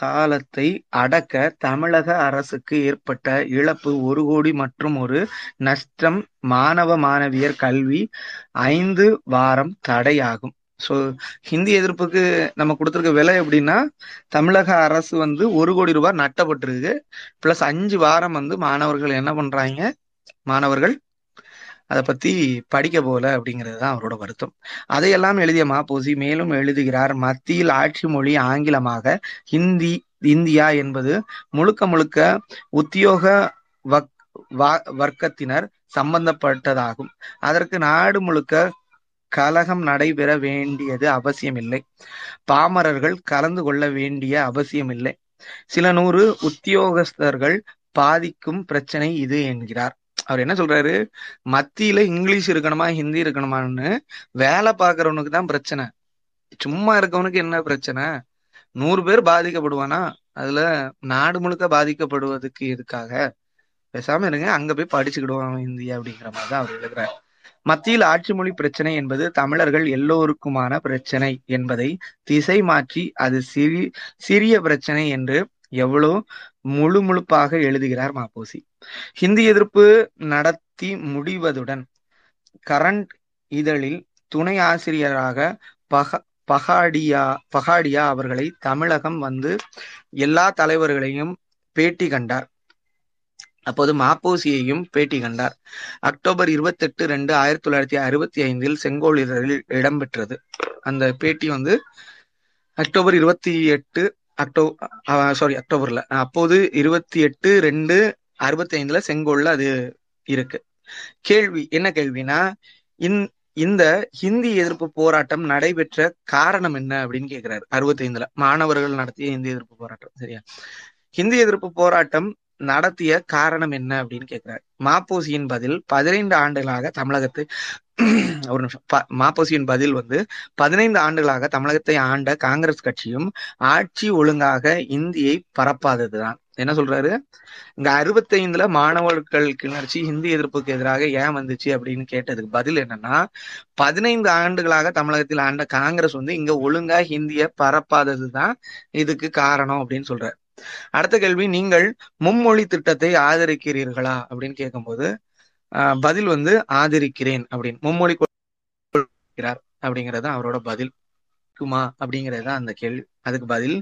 காலத்தை அடக்க தமிழக அரசுக்கு ஏற்பட்ட இழப்பு ஒரு கோடி மற்றும் ஒரு நஷ்டம். மாணவ மாணவியர் கல்வி ஐந்து வாரம் தடையாகும். சோ ஹிந்தி எதிர்ப்புக்கு நம்ம கொடுத்துருக்க விலை எப்படின்னா, தமிழக அரசு வந்து ஒரு கோடி ரூபாய் நட்டப்பட்டிருக்கு, பிளஸ் அஞ்சு வாரம் வந்து மாணவர்கள் என்ன பண்றாங்க, மாணவர்கள் அதை பத்தி படிக்க போல அப்படிங்கிறது தான் அவரோட வருத்தம். அதையெல்லாம் எழுதிய மாப்போசி மேலும் எழுதுகிறார், மத்தியில் ஆட்சி மொழி ஆங்கிலமாக ஹிந்தி இந்தியா என்பது முழுக்க முழுக்க உத்தியோக வக் வர்க்கத்தினர் சம்பந்தப்பட்டதாகும். அதற்கு நாடு முழுக்க கலகம் நடைபெற வேண்டியது அவசியமில்லை, பாமரர்கள் கலந்து கொள்ள வேண்டிய அவசியமில்லை, சில நூறு உத்தியோகஸ்தர்கள் பாதிக்கும் பிரச்சனை இது என்கிறார். அவர் என்ன சொல்றாரு, மத்தியில இங்கிலீஷ் இருக்கணுமா ஹிந்தி இருக்கணுமான்னு வேலை பாக்குறவனுக்கு தான் பிரச்சனை, சும்மா இருக்கவனுக்கு என்ன பிரச்சனை? நூறு பேர் பாதிக்கப்படுவானா, அதுல நாடு முழுக்க பாதிக்கப்படுவதுக்கு எதுக்காக, பேசாம இருங்க அங்க போய் படிச்சுக்கிடுவான் ஹிந்தி அப்படிங்கிற மாதிரிதான் அவர் எழுதுறாரு. மத்தியில் ஆட்சி மொழி பிரச்சனை என்பது தமிழர்கள் எல்லோருக்குமான பிரச்சனை என்பதை திசை மாற்றி அது சிறி சிறிய பிரச்சனை என்று எவ்வளோ முழு முழுப்பாக எழுதுகிறார் மாப்போசி. ஹிந்தி எதிர்ப்பு நடத்தி முடிவதுடன் கரண்ட் இதழில் துணை ஆசிரியராக பக பகாடியா பகாடியா அவர்களை தமிழகம் வந்து எல்லா தலைவர்களையும் பேட்டி கண்டார். அப்போது மாப்போசியையும் பேட்டி கண்டார். அக்டோபர் இருபத்தி எட்டு ரெண்டு ஆயிரத்தி தொள்ளாயிரத்தி அறுபத்தி ஐந்தில் செங்கோல் இதழில் இடம்பெற்றது. அந்த பேட்டி வந்து அக்டோபர் இருபத்தி எட்டு அக்டோ சாரி அக்டோபர்ல அப்போது இருபத்தி எட்டு ரெண்டு அறுபத்தி ஐந்துல செங்கோல்ல அது இருக்கு. கேள்வி என்ன கேள்வினா, இந்த ஹிந்தி எதிர்ப்பு போராட்டம் நடைபெற்ற காரணம் என்ன அப்படின்னு கேட்கிறாரு. அறுபத்தி ஐந்துல மாணவர்கள் நடத்திய ஹிந்தி எதிர்ப்பு போராட்டம், சரியா, ஹிந்தி எதிர்ப்பு போராட்டம் நடத்திய காரணம் என்ன அப்படின்னு கேட்கிறார். மாப்போசியின் பதில் பதினைந்து ஆண்டுகளாக தமிழகத்தை ஒரு நிமிஷம் மாப்போசியின் பதில் வந்து பதினைந்து ஆண்டுகளாக தமிழகத்தை ஆண்ட காங்கிரஸ் கட்சியும் ஆட்சி ஒழுங்காக இந்தியை பரப்பாததுதான். என்ன சொல்றாரு, இங்க அறுபத்தி ஐந்துல மாணவர்கள் கிளர்ச்சி ஹிந்தி எதிர்ப்புக்கு எதிராக ஏன் வந்துச்சு அப்படின்னு கேட்டதுக்கு பதில் என்னன்னா, பதினைந்து ஆண்டுகளாக தமிழகத்தில் ஆண்ட காங்கிரஸ் வந்து இங்க ஒழுங்கா ஹிந்தியை பரப்பாததுதான் இதுக்கு காரணம் அப்படின்னு சொல்றாரு. அடுத்த கேள்வி, நீங்கள் மும்மொழி திட்டத்தை ஆதரிக்கிறீர்களா அப்படின்னு கேட்கும்போது ஆஹ் பதில் வந்து ஆதரிக்கிறேன் அப்படின்னு மும்மொழி கொள்கிறார் அப்படிங்கறது அவரோட பதில். குமா அப்படிங்கறது அந்த கேள்வி. அதுக்கு பதில்,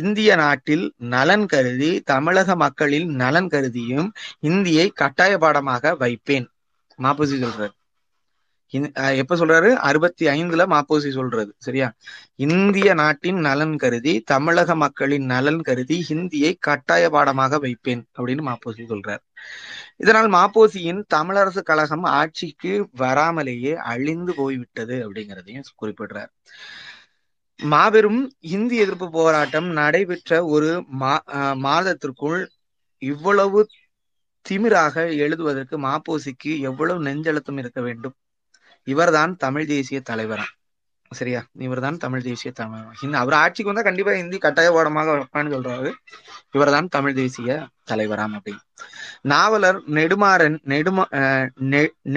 இந்திய நாட்டில் நலன் கருதி தமிழக மக்களின் நலன் கருதியும் இந்தியை கட்டாய பாடமாக வைப்பேன். மாப்போசி சொல்றாரு. எப்ப சொல்றாரு? அறுபத்தி ஐந்துல மாப்போசி சொல்றது. சரியா? இந்திய நாட்டின் நலன் கருதி தமிழக மக்களின் நலன் கருதி ஹிந்தியை கட்டாய பாடமாக வைப்பேன் அப்படின்னு மாப்போசி சொல்றார். இதனால் மாப்போசியின் தமிழரசு கழகம் ஆட்சிக்கு வராமலேயே அழிந்து போய்விட்டது அப்படிங்கிறதையும் குறிப்பிடுறார். மாபெரும் இந்தி எதிர்ப்பு போராட்டம் நடைபெற்ற ஒரு மா மாதத்திற்குள் இவ்வளவு திமிராக எழுதுவதற்கு மாப்போசிக்கு எவ்வளவு நெஞ்செழுத்தம் இருக்க வேண்டும். இவர்தான் தமிழ் தேசிய தலைவரா. சரியா? இவர்தான் தமிழ் தேசிய தலைவர். அவர் ஆட்சிக்கு வந்தா கண்டிப்பா ஹிந்தி கட்டாய பாடமாக வைப்பான்னு சொல்றாரு. இவர்தான் தமிழ் தேசிய தலைவராம் அப்படின்னு. நாவலர் நெடுமாறன் நெடுமா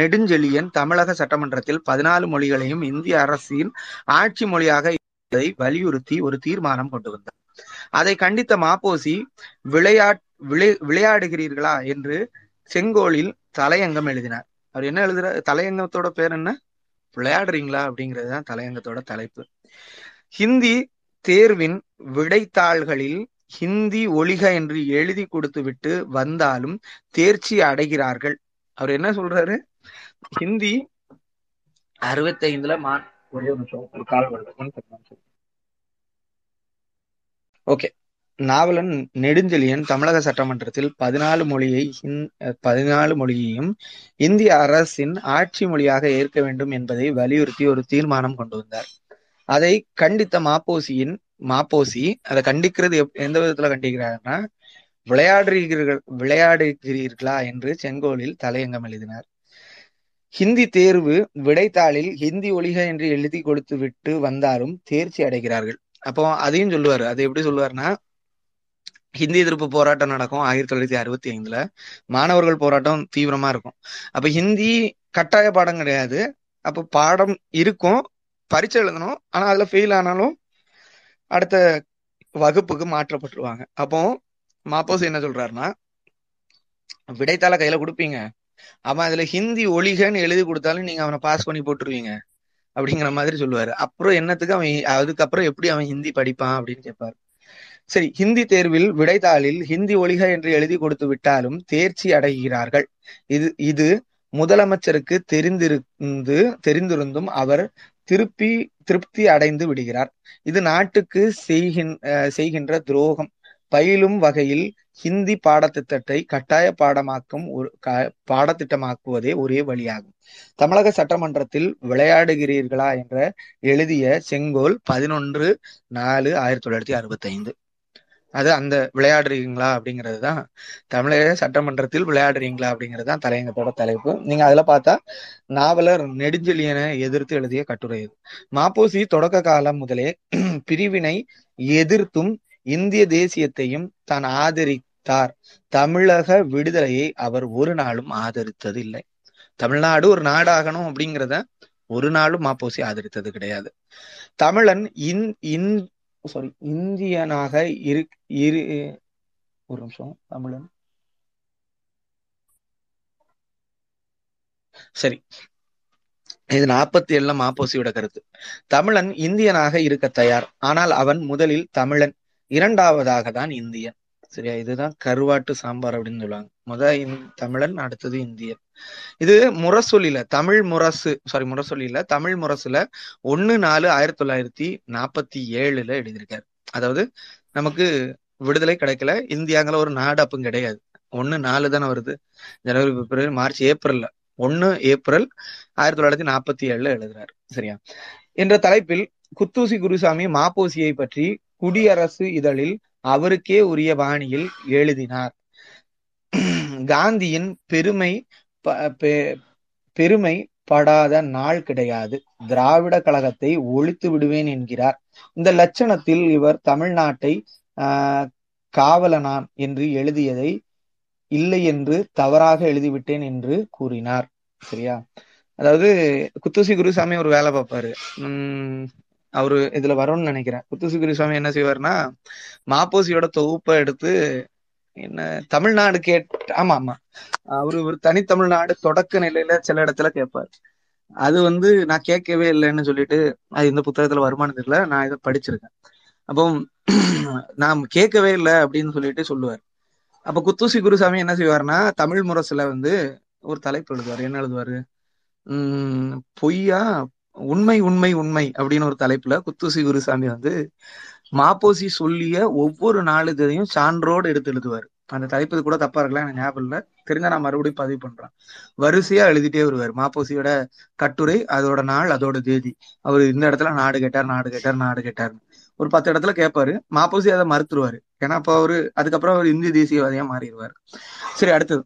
நெடுஞ்செழியன் தமிழக சட்டமன்றத்தில் பதினாலு மொழிகளையும் இந்திய அரசின் ஆட்சி மொழியாக வலியுறுத்தி ஒரு தீர்மானம் கொண்டு வந்தார். அதை கண்டித்த மாப்போசி விளையாட் விளை விளையாடுகிறீர்களா என்று செங்கோலில் தலையங்கம் எழுதினார். அவர் என்ன எழுதுறாரு? தலையங்கத்தோட பேர் என்ன? விளையாடுறீங்களா அப்படிங்கிறதுதான் தலையங்கத்தோட தலைப்பு. ஹிந்தி தேர்வின் விடைத்தாள்களில் ஹிந்தி ஒழிக என்று எழுதி கொடுத்து விட்டு வந்தாலும் தேர்ச்சி அடைகிறார்கள். அவர் என்ன சொல்றாரு? ஹிந்தி அறுபத்தி ஐந்துல மா ஒரே ஒரு கால் ஓகே. நாவலன் நெடுஞ்செழியன் தமிழக சட்டமன்றத்தில் பதினாலு மொழியை பதினாலு மொழியையும் இந்திய அரசின் ஆட்சி மொழியாக ஏற்க வேண்டும் என்பதை வலியுறுத்தி ஒரு தீர்மானம் கொண்டு வந்தார். அதை கண்டித்த மாப்போசியின் மாப்போசி அதை கண்டிக்கிறது எந்த விதத்துல கண்டிக்கிறாருன்னா, விளையாடுகிறீர்கள் விளையாடுகிறீர்களா என்று செங்கோலில் தலையங்கம் எழுதினார். ஹிந்தி தேர்வு விடைத்தாளில் ஹிந்தி ஒழிக என்று எழுதி கொடுத்து விட்டு வந்தாலும் தேர்ச்சி அடைகிறார்கள். அப்போ அதையும் சொல்லுவாரு. அது எப்படி சொல்லுவாருன்னா, ஹிந்தி எதிர்ப்பு போராட்டம் நடக்கும் ஆயிரத்தி தொள்ளாயிரத்தி அறுபத்தி ஐந்துல மாணவர்கள் போராட்டம் தீவிரமா இருக்கும். அப்ப ஹிந்தி கட்டாய பாடம் கிடையாது. அப்ப பாடம் இருக்கும், பரீட்சை எழுதணும். ஆனா அதுல ஃபெயில் ஆனாலும் அடுத்த வகுப்புக்கு மாற்றப்பட்டுருவாங்க. அப்போ மாப்போசி என்ன சொல்றாருன்னா, விடைத்தாள கையில கொடுப்பீங்க, அவன் அதுல ஹிந்தி ஒழிகன்னு எழுதி கொடுத்தாலும் நீங்க அவனை பாஸ் பண்ணி போட்டுருவீங்க அப்படிங்கிற மாதிரி சொல்லுவாரு. அப்புறம் என்னத்துக்கு அவன், அதுக்கப்புறம் எப்படி அவன் ஹிந்தி படிப்பான் அப்படின்னு கேட்பாரு. சரி, ஹிந்தி தேர்வில் விடைத்தாளில் ஹிந்தி ஒழிக என்று எழுதி கொடுத்து விட்டாலும் தேர்ச்சி அடைகிறார்கள். இது இது முதலமைச்சருக்கு தெரிந்திருந்து தெரிந்திருந்தும் அவர் திருப்பி திருப்தி அடைந்து விடுகிறார். இது நாட்டுக்கு செய்கின் செய்கின்ற துரோகம். பயிலும் வகையில் ஹிந்தி பாடத்திட்டத்தை கட்டாய பாடமாக்கும் ஒரு பாடத்திட்டமாக்குவதே ஒரே வழியாகும். தமிழக சட்டமன்றத்தில் விளையாடுகிறீர்களா என்ற எழுதிய செங்கோல் பதினொன்று நாலு ஆயிரத்தி தொள்ளாயிரத்தி அறுபத்தி ஐந்து. அது அந்த விளையாடுறீங்களா அப்படிங்கிறது தான் தமிழக சட்டமன்றத்தில் விளையாடுறீங்களா அப்படிங்கிறது தான் தலையங்கத்தோட தலைப்பு. நீங்க அதுல பார்த்தா நாவலர் நெடுஞ்செழியனை எதிர்த்து எழுதிய கட்டுரை இது. மாப்போசி தொடக்க காலம் முதலே பிரிவினை எதிர்த்தும் இந்திய தேசியத்தையும் தான் ஆதரித்தார். தமிழக விடுதலையை அவர் ஒரு நாளும் ஆதரித்தது இல்லை. தமிழ்நாடு ஒரு நாடாகணும் அப்படிங்கிறத ஒரு நாளும் மாப்போசி ஆதரித்தது கிடையாது. தமிழன் இந் இந் சாரி இந்தியனாக இரு இரு ஒரு நிமிஷம் தமிழன் சரி இது நாற்பத்தி ஏழுல மாப்போசியோட கருத்து. தமிழன் இந்தியனாக இருக்க தயார், ஆனால் அவன் முதலில் தமிழன், இரண்டாவதாக தான் இந்தியன். சரியா? இதுதான் கருவாட்டு சாம்பார் அப்படின்னு சொல்லுவாங்க. முதல் தமிழன், அடுத்தது இந்தியன். இது முரசொலியில தமிழ் முரசு சாரி முரசொலியில தமிழ் முரசுல ஒன்னு நாலு ஆயிரத்தி தொள்ளாயிரத்தி நாப்பத்தி ஏழுல எழுதியிருக்காரு. அதாவது நமக்கு விடுதலை கிடைக்கல, இந்தியாங்கிற ஒரு நாடு அப்பவும் கிடையாது. ஒன்னு நாலு தானே வருது, ஜனவரி பிப்ரவரி மார்ச் ஏப்ரல்ல. ஒன்னு ஏப்ரல் ஆயிரத்தி தொள்ளாயிரத்தி நாப்பத்தி ஏழுல எழுதுறாரு. சரியா? என்ற தலைப்பில் குத்தூசி குருசாமி மாப்போசியை பற்றி குடியரசு இதழில் அவருக்கே உரிய பாணியில் எழுதினார். காந்தியின் பெருமை பெருமை படாத நாள் கிடையாது, திராவிட கழகத்தை ஒழித்து விடுவேன் என்கிறார். இந்த லட்சணத்தில் இவர் தமிழ்நாட்டை ஆஹ் காவலனான் என்று எழுதியதை இல்லை என்று தவறாக எழுதிவிட்டேன் என்று கூறினார். சரியா? அதாவது குத்தூசி குருசாமி ஒரு வேலை பார்ப்பாரு. உம் அவரு இதுல வரும்னு நினைக்கிறேன். குத்துசுகிரி சுவாமி என்ன செய்வாருன்னா, மாப்போசியோட தொகுப்பை எடுத்து என்ன தமிழ்நாடு கேட் ஆமா ஆமா அவரு ஒரு தனித்தமிழ்நாடு தொடக்க நிலையில சில இடத்துல கேட்பாரு. அது வந்து நான் கேட்கவே இல்லைன்னு சொல்லிட்டு அது இந்த புத்தகத்துல வருமானது இல்லை, நான் இதை படிச்சிருக்கேன். அப்போ நான் கேட்கவே இல்லை அப்படின்னு சொல்லிட்டு சொல்லுவார். அப்ப குத்தூசி குருசாமி என்ன செய்வாருன்னா தமிழ் முரசுல வந்து ஒரு தலைப்பு எழுதுவார். என்ன எழுதுவாரு? உம் பொய்யா உண்மை உண்மை உண்மை அப்படின்னு ஒரு தலைப்புல குத்தூசி குருசாமி வந்து மாப்போசி சொல்லிய ஒவ்வொரு நாளிதழையும் சான்றோடு எடுத்து எழுதுவாரு. அந்த தலைப்பு கூட தப்பா இருக்கலாம், எனக்கு ஞாபகம் இல்லை, தெரிஞ்சா நான் மறுபடியும் பதிவு பண்றேன். வரிசையா எழுதிட்டே வருவார் மாப்போசியோட கட்டுரை, அதோட நாள், அதோட தேதி. அவரு இந்த இடத்துல நாடு கேட்டார் நாடு கேட்டார் நாடு கேட்டார்னு ஒரு பத்து இடத்துல கேட்பாரு. மாப்போசி அதை மறுத்துருவாரு. ஏன்னா அப்ப அவரு அதுக்கப்புறம் அவர் இந்தி தேசியவாதியா மாறிடுவார். சரி, அடுத்தது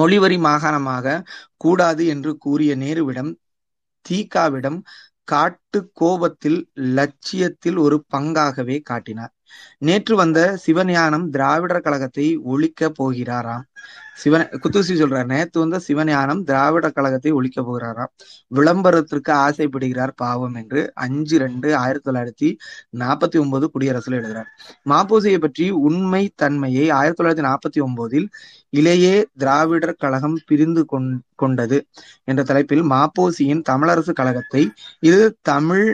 மொழிவரி மாகாணமாக கூடாது என்று கூறிய நேருவிடம் தீகாவிடம் காட்டு கோபத்தில் லட்சியத்தில் ஒரு பங்காகவே காட்டினார். நேற்று வந்த சிவஞானம் திராவிடர் கழகத்தை ஒழிக்க போகிறாராம். சிவ குத்தூசி சொல்றார், நேற்று வந்த சிவஞானம் திராவிடர் கழகத்தை ஒழிக்க போகிறாராம், விளம்பரத்திற்கு ஆசைப்படுகிறார் பாவம் என்று அஞ்சு ரெண்டு ஆயிரத்தி தொள்ளாயிரத்தி நாற்பத்தி ஒன்பது குடியரசுல எழுதுகிறார். மாப்போசியை பற்றி உண்மை தன்மையை ஆயிரத்தி தொள்ளாயிரத்தி நாற்பத்தி ஒன்பதில் இளைய திராவிடர் கழகம் பிரிந்து கொண்டது என்ற தலைப்பில் மாப்போசியின் தமிழரசு கழகத்தை இது தமிழ்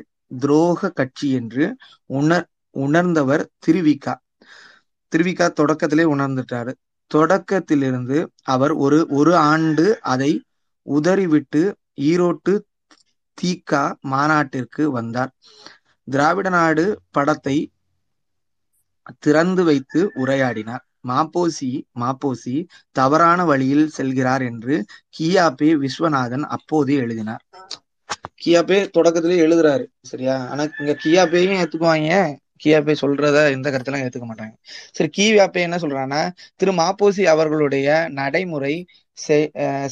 துரோக கட்சி என்று உணர் உணர்ந்தவர் திருவிக்கா. திருவிக்கா தொடக்கத்திலே உணர்ந்துட்டாரு. தொடக்கத்திலிருந்து அவர் ஒரு ஒரு ஆண்டு அதை உதறிவிட்டு ஈரோட்டு தீகா மாநாட்டிற்கு வந்தார். திராவிட நாடு படத்தை திறந்து வைத்து உரையாடினார். மாப்போசி மாப்போசி தவறான வழியில் செல்கிறார் என்று கியாபே விஸ்வநாதன் அப்போதே எழுதினார். கியாபே தொடக்கத்திலே எழுதுறாரு, சரியா? ஆனா இங்க கியாபேயும் ஏத்துக்குவாங்க, கியாபே சொல்றத இந்த கருத்தெல்லாம் ஏத்துக்க மாட்டாங்க. சரி, கியாபே என்ன சொல்றான்னா திரு மாப்போசி அவர்களுடைய நடைமுறை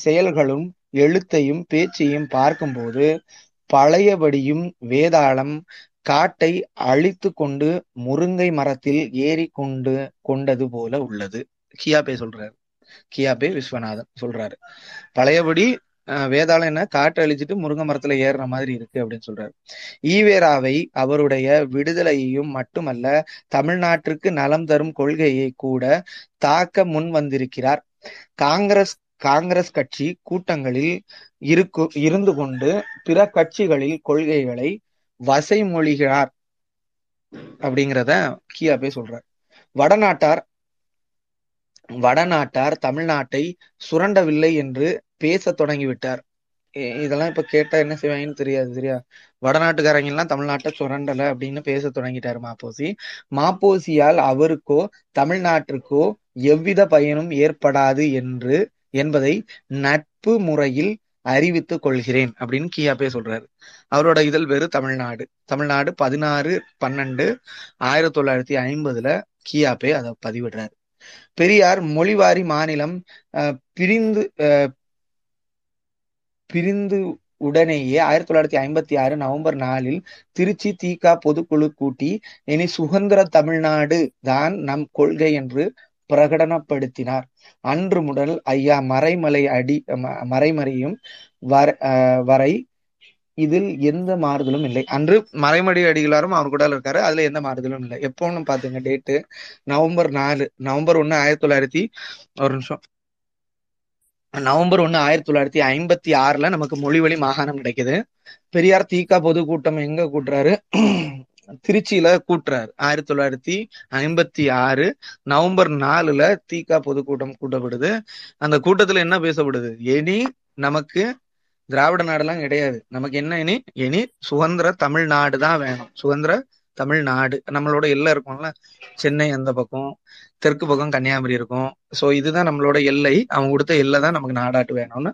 செயல்களும் எழுத்தையும் பேச்சையும் பார்க்கும்போது பழையபடியும் வேதாளம் காட்டை அழித்து கொண்டு முருங்கை மரத்தில் ஏறி கொண்டு கொண்டது போல உள்ளது. கியாபே சொல்றாரு, கியாபே விஸ்வநாதன் சொல்றாரு. பழையபடி வேதாளம் என்ன காட்டை அழிச்சிட்டு முருங்கை மரத்துல ஏறுற மாதிரி இருக்கு அப்படின்னு சொல்றாரு. ஈவேராவை அவருடைய விடுதலையையும் மட்டுமல்ல தமிழ்நாட்டிற்கு நலம் தரும் கொள்கையை கூட தாக்க முன் வந்திருக்கிறார். காங்கிரஸ் காங்கிரஸ் கட்சி கூட்டங்களில் இருக்கு இருந்து கொண்டு பிற கட்சிகளில் கொள்கைகளை வசை மொழிகிறார் அப்படிங்கிறத கியாபே சொல்றார். வடநாட்டார் வடநாட்டார் தமிழ்நாட்டை சுரண்டவில்லை என்று பேச தொடங்கிவிட்டார். இதெல்லாம் இப்ப கேட்டா என்ன செய்வாங்கன்னு தெரியாது, சரியா? வடநாட்டுக்காரங்க எல்லாம் தமிழ்நாட்டை சுரண்டல அப்படின்னு பேச தொடங்கிட்டாரு மாப்போசி. மாப்போசியால் அவருக்கோ தமிழ்நாட்டிற்கோ எவ்வித பயனும் ஏற்படாது என்று என்பதை நட்பு முறையில் அறிவித்து கொள்கிறேன் அப்படின்னு கியாபே சொல்றாரு. அவரோட இதழ் பேரு தமிழ்நாடு. தமிழ்நாடு பதினாறு பன்னெண்டு ஆயிரத்தி தொள்ளாயிரத்தி ஐம்பதுல கியாபே அதை பதிவிடுறாரு. பெரியார் மொழிவாரி மாநிலம் பிரிந்து பிரிந்து உடனேயே ஆயிரத்தி தொள்ளாயிரத்தி ஐம்பத்தி ஆறு நவம்பர் நாலில் திருச்சி தீகா பொதுக்குழு கூட்டி இனி சுதந்திர தமிழ்நாடு தான் நம் கொள்கை என்று பிரகடனப்படுத்தினார். அன்று முதல் ஐயா மறைமலை அடி மறைமறையும் வர வரை இதில் எந்த மாறுதலும் இல்லை. அன்று மறைமடி அடிகளாரும் அவர் கூட இருக்காரு, அதுல எந்த மாறுதலும் இல்லை. எப்போன்னு பாத்துங்க டேட்டு, நவம்பர் நாலு நவம்பர் ஒண்ணு ஆயிரத்தி தொள்ளாயிரத்தி ஒரு நிமிஷம் நவம்பர் ஒண்ணு ஆயிரத்தி தொள்ளாயிரத்தி ஐம்பத்தி ஆறுல நமக்கு மொழிவழி மாகாணம் கிடைக்குது. பெரியார் தீகா பொது கூட்டம் எங்க கூட்டுறாரு? திருச்சியில கூட்டுறாரு. ஆயிரத்தி தொள்ளாயிரத்தி ஐம்பத்தி ஆறு நவம்பர் நாலுல தீகா பொதுக்கூட்டம் கூட்டப்படுது. அந்த கூட்டத்துல என்ன பேசப்படுது? இனி நமக்கு திராவிட நாடெல்லாம் கிடையாது, நமக்கு என்ன இனி இனி சுதந்திர தமிழ்நாடு தான் வேணும். சுதந்திர தமிழ்நாடு நம்மளோட எல்லை இருக்கும்ல, சென்னை அந்த பக்கம், தெற்கு பக்கம் கன்னியாகுமரி இருக்கும். சோ இதுதான் நம்மளோட எல்லை, அவங்க கொடுத்த எல்லை தான் நமக்கு நாடாட்டு வேணும்னு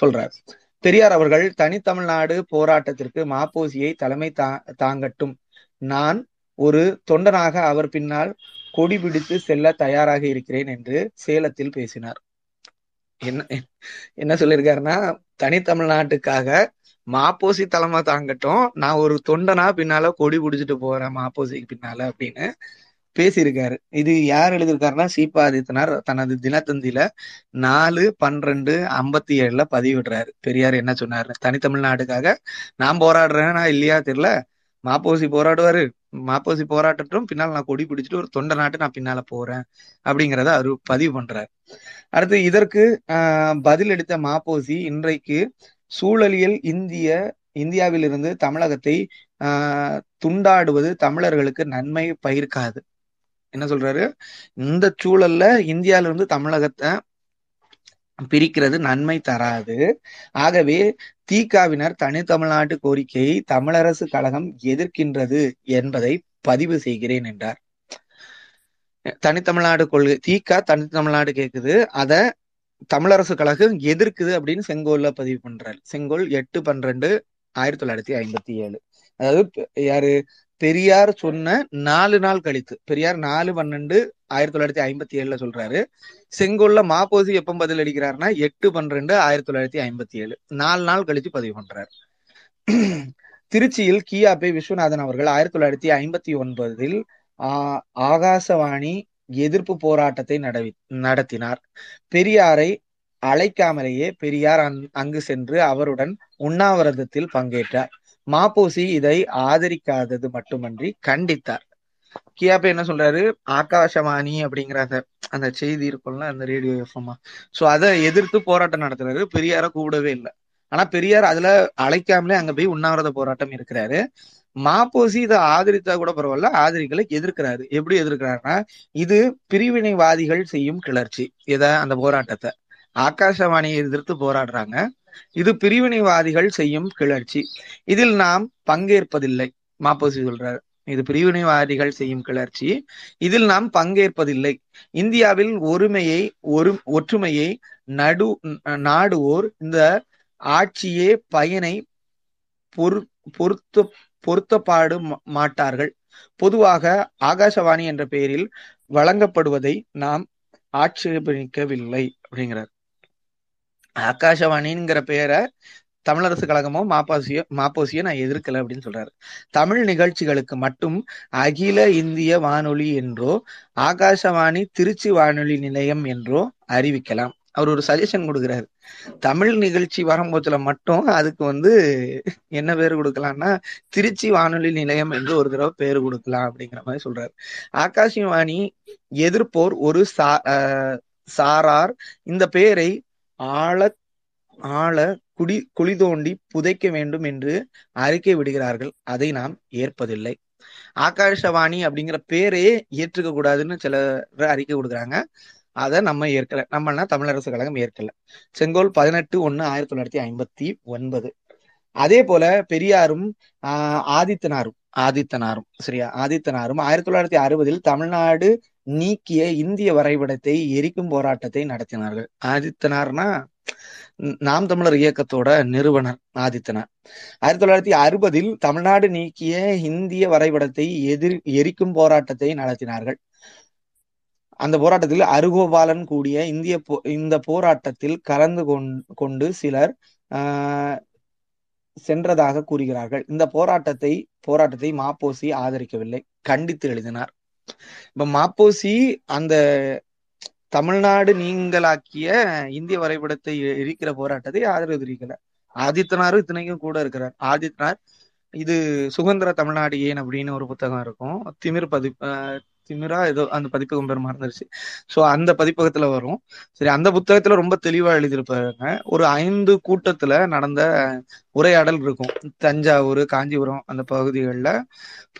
சொல்றாரு. பெரியார் அவர்கள் தனித்தமிழ்நாடு போராட்டத்திற்கு மாப்போசியை தலைமை தா தாங்கட்டும், நான் ஒரு தொண்டனாக அவர் பின்னால் கொடி பிடித்து செல்ல தயாராக இருக்கிறேன் என்று சேலத்தில் பேசினார். என்ன என்ன சொல்லியிருக்காருன்னா தனித்தமிழ்நாட்டுக்காக மாப்போசி தலைமை தாங்கட்டும், நான் ஒரு தொண்டனா பின்னால கொடி பிடிச்சிட்டு போறேன் மாப்போசிக்கு பின்னால அப்படின்னு பேசியிருக்காரு. இது யார் எழுதியிருக்காருன்னா சீபா ஆதித்தனார் தனது தினத்தந்தியில நாலு பன்னிரண்டு ஐம்பத்தி ஏழுல பதிவிடுறாரு. பெரியார் என்ன சொன்னாரு? தனித்தமிழ்நாட்டுக்காக நான் போராடுறேன், நான் இல்லையா தெரியல, மாப்போசி போராடுவாரு, மாப்போசி போராட்டத்தும் பின்னால் நான் கொடி பிடிச்சிட்டு ஒரு தொண்டை நாட்டு நான் பின்னால போறேன் அப்படிங்கிறத அவரு பதிவு பண்றாரு. அடுத்து இதற்கு ஆஹ் பதிலளித்த மாப்போசி இன்றைக்கு சூழலியல் இந்திய இந்தியாவிலிருந்து தமிழகத்தை ஆஹ் துண்டாடுவது தமிழர்களுக்கு நன்மை பயிர்க்காது. என்ன சொல்றாரு, இந்த சூழல்ல இந்தியால இருந்து தமிழகத்தை பிரிக்கிறது நன்மை தராது. ஆகவே தீக்காவினர் தனித்தமிழ்நாட்டு கோரிக்கையை தமிழரசு கழகம் எதிர்க்கின்றது என்பதை பதிவு செய்கிறேன் என்றார். தனித்தமிழ்நாடு கொள்கை தீக்கா தனித்தமிழ்நாடு கேக்குது, அத தமிழரசு கழகம் எதிர்க்குது அப்படின்னு செங்கோல்ல பதிவு பண்றாரு. செங்கோல் எட்டு பன்னிரண்டு ஆயிரத்தி தொள்ளாயிரத்தி ஐம்பத்தி ஏழு அதாவது யாரு பெரியார் சொன்ன நாலு நாள் கழித்து, பெரியார் நாலு பன்னெண்டு ஆயிரத்தி தொள்ளாயிரத்தி ஐம்பத்தி ஏழுல சொல்றாரு. செங்கோல்ல மாப்போசி எப்ப பதில் அளிக்கிறாருன்னா எட்டு பன்னிரண்டு ஆயிரத்தி தொள்ளாயிரத்தி ஐம்பத்தி ஏழு நாலு நாள் கழித்து பதிவு பண்றாரு. திருச்சியில் கியாபே விஸ்வநாதன் அவர்கள் ஆயிரத்தி தொள்ளாயிரத்தி ஐம்பத்தி ஒன்பதில் ஆஹ் ஆகாசவாணி எதிர்ப்பு போராட்டத்தை நடவி நடத்தினார். பெரியாரை அழைக்காமலேயே பெரியார் அங்கு சென்று அவருடன் உண்ணாவிரதத்தில் பங்கேற்றார். மாப்போசி இதை ஆதரிக்காதது மட்டுமன்றி கண்டித்தார். கியாபே என்ன சொல்றாரு, ஆகாசவாணி அப்படிங்கிற அந்த அந்த செய்தி இருக்கும்ல அந்த ரேடியோ எஃப்எம்மா, சோ அதை எதிர்த்து போராட்டம் நடத்துறாரு. பெரியார கூடவே இல்லை, ஆனா பெரியார் அதுல அழைக்காமலே அங்க போய் உண்ணாவிரத போராட்டம் இருக்கிறாரு. மாப்போசி இதை ஆதரித்தா கூட பரவாயில்ல, ஆதரிகளை எதிர்க்கிறாரு. எப்படி எதிர்க்கிறாருன்னா, இது பிரிவினைவாதிகள் செய்யும் கிளர்ச்சி. இத அந்த போராட்டத்தை ஆகாசவாணியை எதிர்த்து போராடுறாங்க. இது பிரிவினைவாதிகள் செய்யும் கிளர்ச்சி, இதில் நாம் பங்கேற்பதில்லை. மாப்போசி சொல்றாரு, இது பிரிவினைவாதிகள் செய்யும் கிளர்ச்சி, இதில் நாம் பங்கேற்பதில்லை. இந்தியாவில் ஒருமையை ஒரு ஒற்றுமையை நடு நாடுவோர் இந்த ஆட்சியே பயனை பொரு பொருத்த பொருத்தப்பாடு மாட்டார்கள். பொதுவாக ஆகாசவாணி என்ற பெயரில் வழங்கப்படுவதை நாம் ஆட்சேபிக்கவில்லை அப்படிங்கிறார். ஆகாசவாணிங்கிற பெயரை தமிழரசு கழகமோ மாப்போசியோ மாப்போசியோ நான் எதிர்க்கல அப்படின்னு சொல்றாரு. தமிழ் நிகழ்ச்சிகளுக்கு மட்டும் அகில இந்திய வானொலி என்றோ ஆகாசவாணி திருச்சி வானொலி நிலையம் என்றோ அறிவிக்கலாம். அவர் ஒரு சஜஷன் கொடுக்குறாரு, தமிழ் நிகழ்ச்சி வரும்போதுல மட்டும் அதுக்கு வந்து என்ன பேர் கொடுக்கலாம்னா திருச்சி வானொலி நிலையம் என்று ஒரு தடவை பேர் கொடுக்கலாம் அப்படிங்கிற மாதிரி சொல்றாரு. ஆகாசவாணி எதிர்ப்போர் ஒரு சா சாரார் இந்த பெயரை ஆழ ஆழ குடி குழி தோண்டி புதைக்க வேண்டும் என்று அறிக்கை விடுகிறார்கள். அதை நாம் ஏற்பதில்லை. ஆகாசவாணி அப்படிங்கிற பேரையே ஏற்றுக்க கூடாதுன்னு சிலர் அறிக்கை கொடுக்குறாங்க, அதை நம்ம ஏற்கல. நம்மனா தமிழரசு கழகம் ஏற்கல. செங்கோல் பதினெட்டு ஒன்னு ஆயிரத்தி தொள்ளாயிரத்தி ஐம்பத்தி ஒன்பது. அதே போல பெரியாரும் ஆஹ் ஆதித்தனாரும் ஆதித்தனாரும் சரியா ஆதித்தனாரும் ஆயிரத்தி தொள்ளாயிரத்தி அறுபதில் தமிழ்நாடு நீக்கிய இந்திய வரைபடத்தை எரிக்கும் போராட்டத்தை நடத்தினார்கள். ஆதித்தனார்னா நாம் தமிழர் இயக்கத்தோட நிறுவனர் ஆதித்தனார். ஆயிரத்தி தொள்ளாயிரத்தி அறுபதில் தமிழ்நாடு நீக்கிய இந்திய வரைபடத்தை எதிர் எரிக்கும் போராட்டத்தை நடத்தினார்கள். அந்த போராட்டத்தில் அருகோபாலன் கூடிய இந்திய போ இந்த போராட்டத்தில் கலந்து கொண்டு சிலர் ஆஹ் சென்றதாக கூறுகிறார்கள். இந்த போராட்டத்தை போராட்டத்தை மாப்போசி ஆதரிக்கவில்லை, கண்டித்து எழுதினார். இப்ப மாப்போசி அந்த தமிழ்நாடு நீங்களாக்கிய இந்திய வரைபடத்தை எரிக்கிற போராட்டத்தை ஆதரவு தெரிவிக்கல. ஆதித்தனாரும் இத்தனைக்கும் கூட இருக்கிறார். ஆதித்தனார் இது சுதந்திர தமிழ்நாடு ஏன் அப்படின்னு ஒரு புத்தகம் இருக்கும், திமிர் பதி திமிரா ஏதோ அந்த பதிப்பகம் பேர் மறந்துருச்சு. சோ அந்த பதிப்பகத்துல வரும். சரி, அந்த புத்தகத்துல ரொம்ப தெளிவா எழுதியிருப்பாங்க. ஒரு ஐந்து கூட்டத்துல நடந்த உரையாடல் இருக்கும். தஞ்சாவூர், காஞ்சிபுரம் அந்த பகுதிகளில்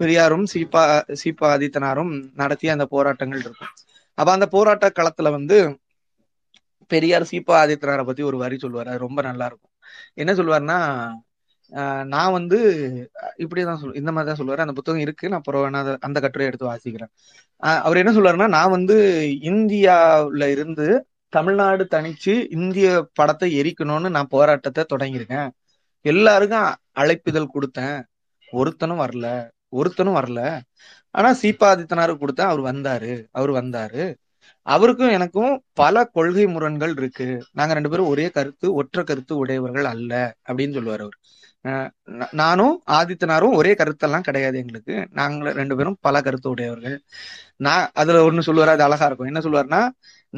பெரியாரும் சீபா சீபா ஆதித்தனாரும் நடத்திய அந்த போராட்டங்கள் இருக்கும். அப்ப அந்த போராட்ட களத்துல வந்து பெரியார் சீபா ஆதித்தனாரை பத்தி ஒரு வரி சொல்லுவார், அது ரொம்ப நல்லா இருக்கும். என்ன சொல்லுவாருன்னா, நான் வந்து இப்படிதான் சொல் இந்த மாதிரிதான் சொல்லுவாரு. அந்த புத்தகம் இருக்கு, நான் அப்புறம் அந்த கட்டுரையை எடுத்து வாசிக்கிறேன். அவர் என்ன சொல்றாருன்னா, நான் வந்து இந்தியாவில இருந்து தமிழ்நாடு தனிச்சு இந்திய படத்தை எரிக்கணும்னு நான் போராட்டத்தை தொடங்கியிருக்கேன். எல்லாருக்கும் அழைப்புதல் கொடுத்தேன், ஒருத்தனும் வரல ஒருத்தனும் வரல ஆனா சீபா ஆதித்தனாருக்கு கொடுத்தேன், அவர் வந்தாரு அவர் வந்தாரு அவருக்கும் எனக்கும் பல கொள்கை முரண்கள் இருக்கு, நாங்க ரெண்டு பேரும் ஒரே கருத்து ஒற்ற கருத்து உடையவர்கள் அல்ல அப்படின்னு சொல்லுவார் அவர். நானும் ஆதித்தனாரும் ஒரே கருத்தெல்லாம் கிடையாது, எங்களுக்கு நாங்க ரெண்டு பேரும் பல கருத்து உடையவர்கள். நான் அதுல ஒண்ணு சொல்லுவாரு, அது அழகா இருக்கும். என்ன சொல்லுவாருன்னா,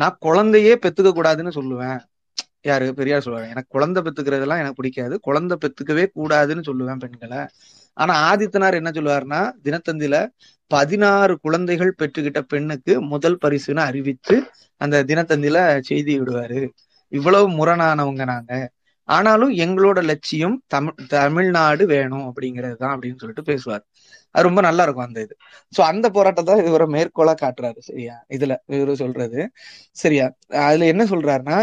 நான் குழந்தையே பெத்துக்க கூடாதுன்னு சொல்லுவேன், யாரு பெரியார் சொல்லுவாங்க, எனக்கு குழந்தை பெத்துக்கிறதெல்லாம் எனக்கு பிடிக்காது, குழந்தை பெத்துக்கவே கூடாதுன்னு சொல்லுவேன் பெண்களை. ஆனா ஆதித்தனார் என்ன சொல்லுவாருன்னா, தினத்தந்தில பதினாறு குழந்தைகள் பெற்றுக்கிட்ட பெண்ணுக்கு முதல் பரிசுன்னு அறிவித்து அந்த தினத்தந்தில செய்தி விடுவாரு. இவ்வளவு முரணானவங்க நாங்க, ஆனாலும் எங்களோட லட்சியம் தமிழ் தமிழ்நாடு வேணும் அப்படிங்கிறது தான் அப்படின்னு சொல்லிட்டு பேசுவார். அது ரொம்ப நல்லா இருக்கும் அந்த இது. சோ அந்த போராட்டத்தை இது ஒரு மேற்கோளா காட்டுறாரு சரியா இதுல இவரு சொல்றது சரியா. அதுல என்ன சொல்றாருன்னா,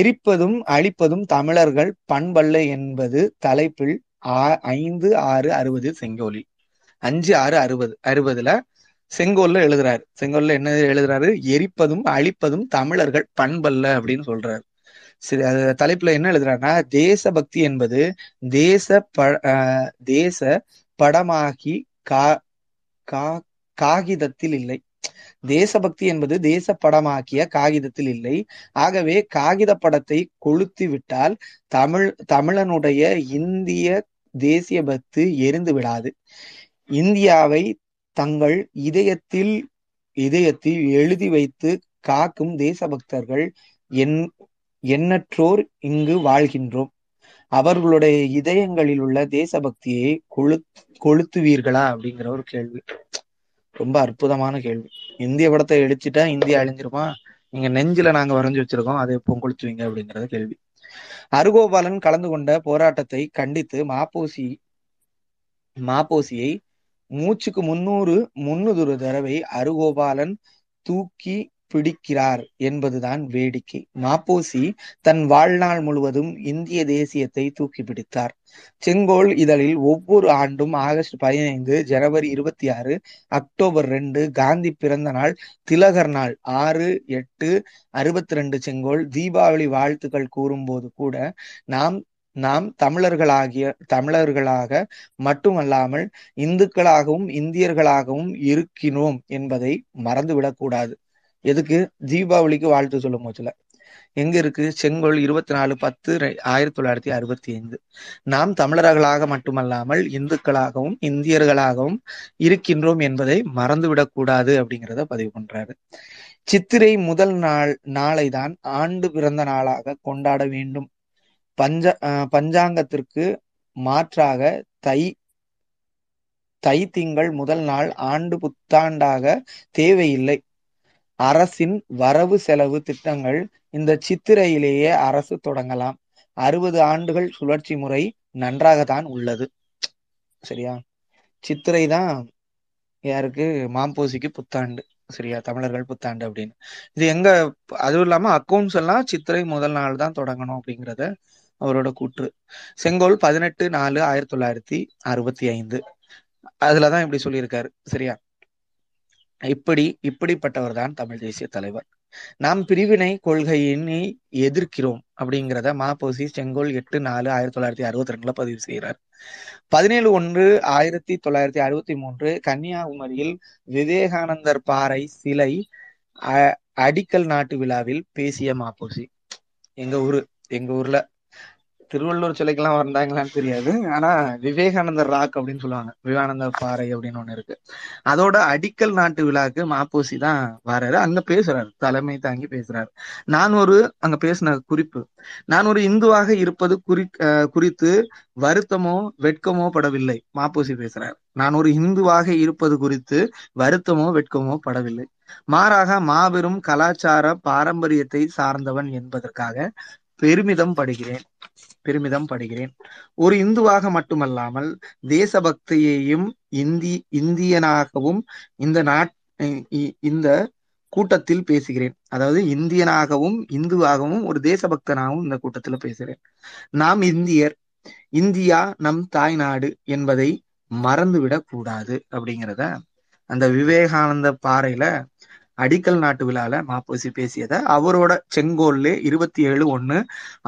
எரிப்பதும் அழிப்பதும் தமிழர்கள் பண்பல்ல என்பது தலைப்பில் ஆ ஐந்து ஆறு அறுபது செங்கோலில் அஞ்சு ஆறு அறுபது அறுபதுல செங்கோல்ல எழுதுறாரு. செங்கோல்ல என்ன எழுதுறாரு, எரிப்பதும் அழிப்பதும் தமிழர்கள் பண்பல்ல அப்படின்னு சொல்றாரு. சரி, அது தலைப்புல என்ன எழுதுறாருன்னா, தேசபக்தி என்பது தேச ப தேச படமாகி கா கா காகிதத்தில் இல்லை, தேசபக்தி என்பது தேச படமாக்கிய காகிதத்தில் இல்லை. ஆகவே காகித படத்தை கொளுத்தி விட்டால் தமிழ் தமிழனுடைய இந்திய தேசிய பக்தி எரிந்து விடாது. இந்தியாவை தங்கள் இதயத்தில் இதயத்தில் எழுதி வைத்து காக்கும் தேசபக்தர்கள் என் எண்ணற்றோர் இங்கு வாழ்கின்றோம். அவர்களுடைய இதயங்களில் உள்ள தேசபக்தியை கொளு கொளுத்துவீர்களா அப்படிங்கிற ஒரு கேள்வி. ரொம்ப அற்புதமான கேள்வி. இந்திய படத்தை எழுச்சிட்டா இந்தியா அழிஞ்சிருமா, நீங்க நெஞ்சில நாங்க வரைஞ்சு வச்சிருக்கோம், அதை எப்போ கொளுத்துவீங்க அப்படிங்கறத கேள்வி. அருகோபாலன் கலந்து கொண்ட போராட்டத்தை கண்டித்து மாப்போசி மாப்போசியை மூச்சுக்கு முன்னூறு முன்னூறு தடவை அருகோபாலன் தூக்கி பிடிக்கிறார் என்பதுதான் வேடிக்கை. மாப்போசி தன் வாழ்நாள் முழுவதும் இந்திய தேசியத்தை தூக்கி பிடித்தார். செங்கோல் இதழில் ஒவ்வொரு ஆண்டும் ஆகஸ்ட் பதினைந்து, ஜனவரி இருபத்தி ஆறு, அக்டோபர் ரெண்டு, காந்தி பிறந்த நாள், திலகர் நாள் ஆறு எட்டு அறுபத்தி ரெண்டு செங்கோல், தீபாவளி வாழ்த்துக்கள் கூறும்போது கூட நாம் நாம் தமிழர்களாகிய தமிழர்களாக மட்டுமல்லாமல் இந்துக்களாகவும் இந்தியர்களாகவும் இருக்கிறோம் என்பதை மறந்துவிடக்கூடாது. எதுக்கு தீபாவளிக்கு வாழ்த்து சொல்லும் போதுல எங்க இருக்கு செங்கோல் இருபத்தி நாலு பத்து ஆயிரத்தி தொள்ளாயிரத்தி அறுபத்தி ஐந்து, நாம் தமிழர்களாக மட்டுமல்லாமல் இந்துக்களாகவும் இந்தியர்களாகவும் இருக்கின்றோம் என்பதை மறந்துவிடக்கூடாது அப்படிங்கிறத பதிவு பண்றாரு. சித்திரை முதல் நாள் நாளைதான் ஆண்டு பிறந்த நாளாக கொண்டாட வேண்டும். பஞ்ச பஞ்சாங்கத்திற்கு மாற்றாக தை தை திங்கள் முதல் நாள் ஆண்டு புத்தாண்டாக தேவையில்லை. அரசின் வரவு செலவு திட்டங்கள் இந்த சித்திரையிலேயே அரசு தொடங்கலாம். அறுபது ஆண்டுகள் சுழற்சி முறை நன்றாகத்தான் உள்ளது. சரியா, சித்திரை தான் யாருக்கு, மாம்போசிக்கு புத்தாண்டு. சரியா, தமிழர்கள் புத்தாண்டு அப்படின்னு இது எங்க. அதுவும் இல்லாம அக்கௌண்ட்ஸ் எல்லாம் சித்திரை முதல் நாள் தான் தொடங்கணும் அப்படிங்கிறத அவரோட கூற்று. செங்கோல் பதினெட்டு நாலு ஆயிரத்தி தொள்ளாயிரத்தி அறுபத்தி ஐந்து அதுலதான் இப்படி சொல்லியிருக்காரு. சரியா, இப்படி இப்படிப்பட்டவர் தான் தமிழ் தேசிய தலைவர். நாம் பிரிவினை கொள்கையினை எதிர்க்கிறோம் அப்படிங்கிறத மாப்போசி செங்கோல் எட்டு நாலு ஆயிரத்தி தொள்ளாயிரத்தி அறுபத்தி ரெண்டுல பதிவு செய்கிறார். பதினேழு ஒன்று ஆயிரத்தி தொள்ளாயிரத்தி அறுபத்தி மூன்று கன்னியாகுமரியில் விவேகானந்தர் பாறை சிலை அடிக்கல் நாட்டு விழாவில் பேசிய மாப்போசி. எங்க ஊரு எங்க ஊர்ல திருவள்ளூர் சிலைக்கெல்லாம் வந்தாங்களான்னு தெரியாது, ஆனா விவேகானந்தர் ராக் அப்படின்னு சொல்லுவாங்க, விவேகானந்தர் பாறை அப்படின்னு ஒண்ணு இருக்கு. அதோட அடிக்கல் நாட்டு விழாக்கு மாப்போசி தான் வர்றாரு. அங்க பேசுறாரு, தலைமை தாங்கி பேசுறாரு. நான் ஒரு அங்க பேசின குறிப்பு, நான் ஒரு இந்துவாக இருப்பது குறி குறித்து வருத்தமோ வெட்கமோ படவில்லை. மாப்போசி பேசுறாரு, நான் ஒரு இந்துவாக இருப்பது குறித்து வருத்தமோ வெட்கமோ படவில்லை, மாறாக மாபெரும் கலாச்சார பாரம்பரியத்தை சார்ந்தவன் என்பதற்காக பெருமிதம் படுகிறேன் பெருமிதம் படுகிறேன் ஒரு இந்துவாக மட்டுமல்லாமல் தேசபக்தியையும் இந்தி இந்தியனாகவும் இந்த நாட் இந்த கூட்டத்தில் பேசுகிறேன். அதாவது இந்தியனாகவும் இந்துவாகவும் ஒரு தேசபக்தனாகவும் இந்த கூட்டத்துல பேசுகிறேன். நாம் இந்தியர், இந்தியா நம் தாய்நாடு என்பதை மறந்துவிடக் கூடாது அப்படிங்கிறத அந்த விவேகானந்த பாறையில அடிக்கல் நாட்டு விழால மாப்போசி பேசியத அவரோட செங்கோல்ல இருபத்தி ஏழு ஒண்ணு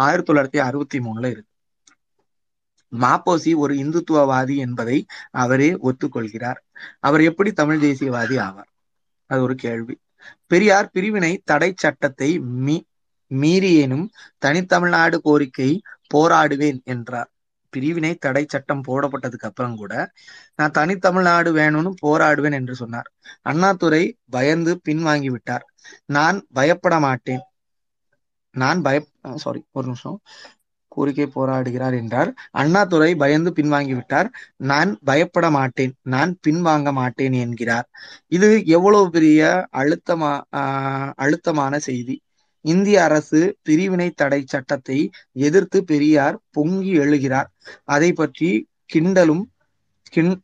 ஆயிரத்தி தொள்ளாயிரத்தி அறுபத்தி மூணுல இருக்கு. மாப்போசி ஒரு இந்துத்துவவாதி என்பதை அவரே ஒத்துக்கொள்கிறார். அவர் எப்படி தமிழ் தேசியவாதி ஆவார், அது ஒரு கேள்வி. பெரியார் பிரிவினை தடை சட்டத்தை மீ மீறியேனும் தனித்தமிழ்நாடு கோரிக்கை போராடுவேன் என்றார். பிரிவினை தடை சட்டம் போடப்பட்டதுக்கு அப்புறம் கூட நான் தனித்தமிழ்நாடு வேணும்னு போராடுவேன் என்று சொன்னார். அண்ணாதுரை பயந்து பின்வாங்கி விட்டார். நான் பயப்பட மாட்டேன், நான் பய சாரி ஒரு நிமிஷம் கோரிக்கை போராடுகிறார் என்றார். அண்ணாதுரை பயந்து பின்வாங்கிவிட்டார். நான் பயப்பட மாட்டேன், நான் பின்வாங்க மாட்டேன் என்கிறார். இது எவ்வளவு பெரிய அழுத்தமா அழுத்தமான செய்தி. இந்திய அரசு பிரிவினை தடை சட்டத்தை எதிர்த்து பெரியார் பொங்கி எழுகிறார். அதை பற்றி கிண்டலும் கிண்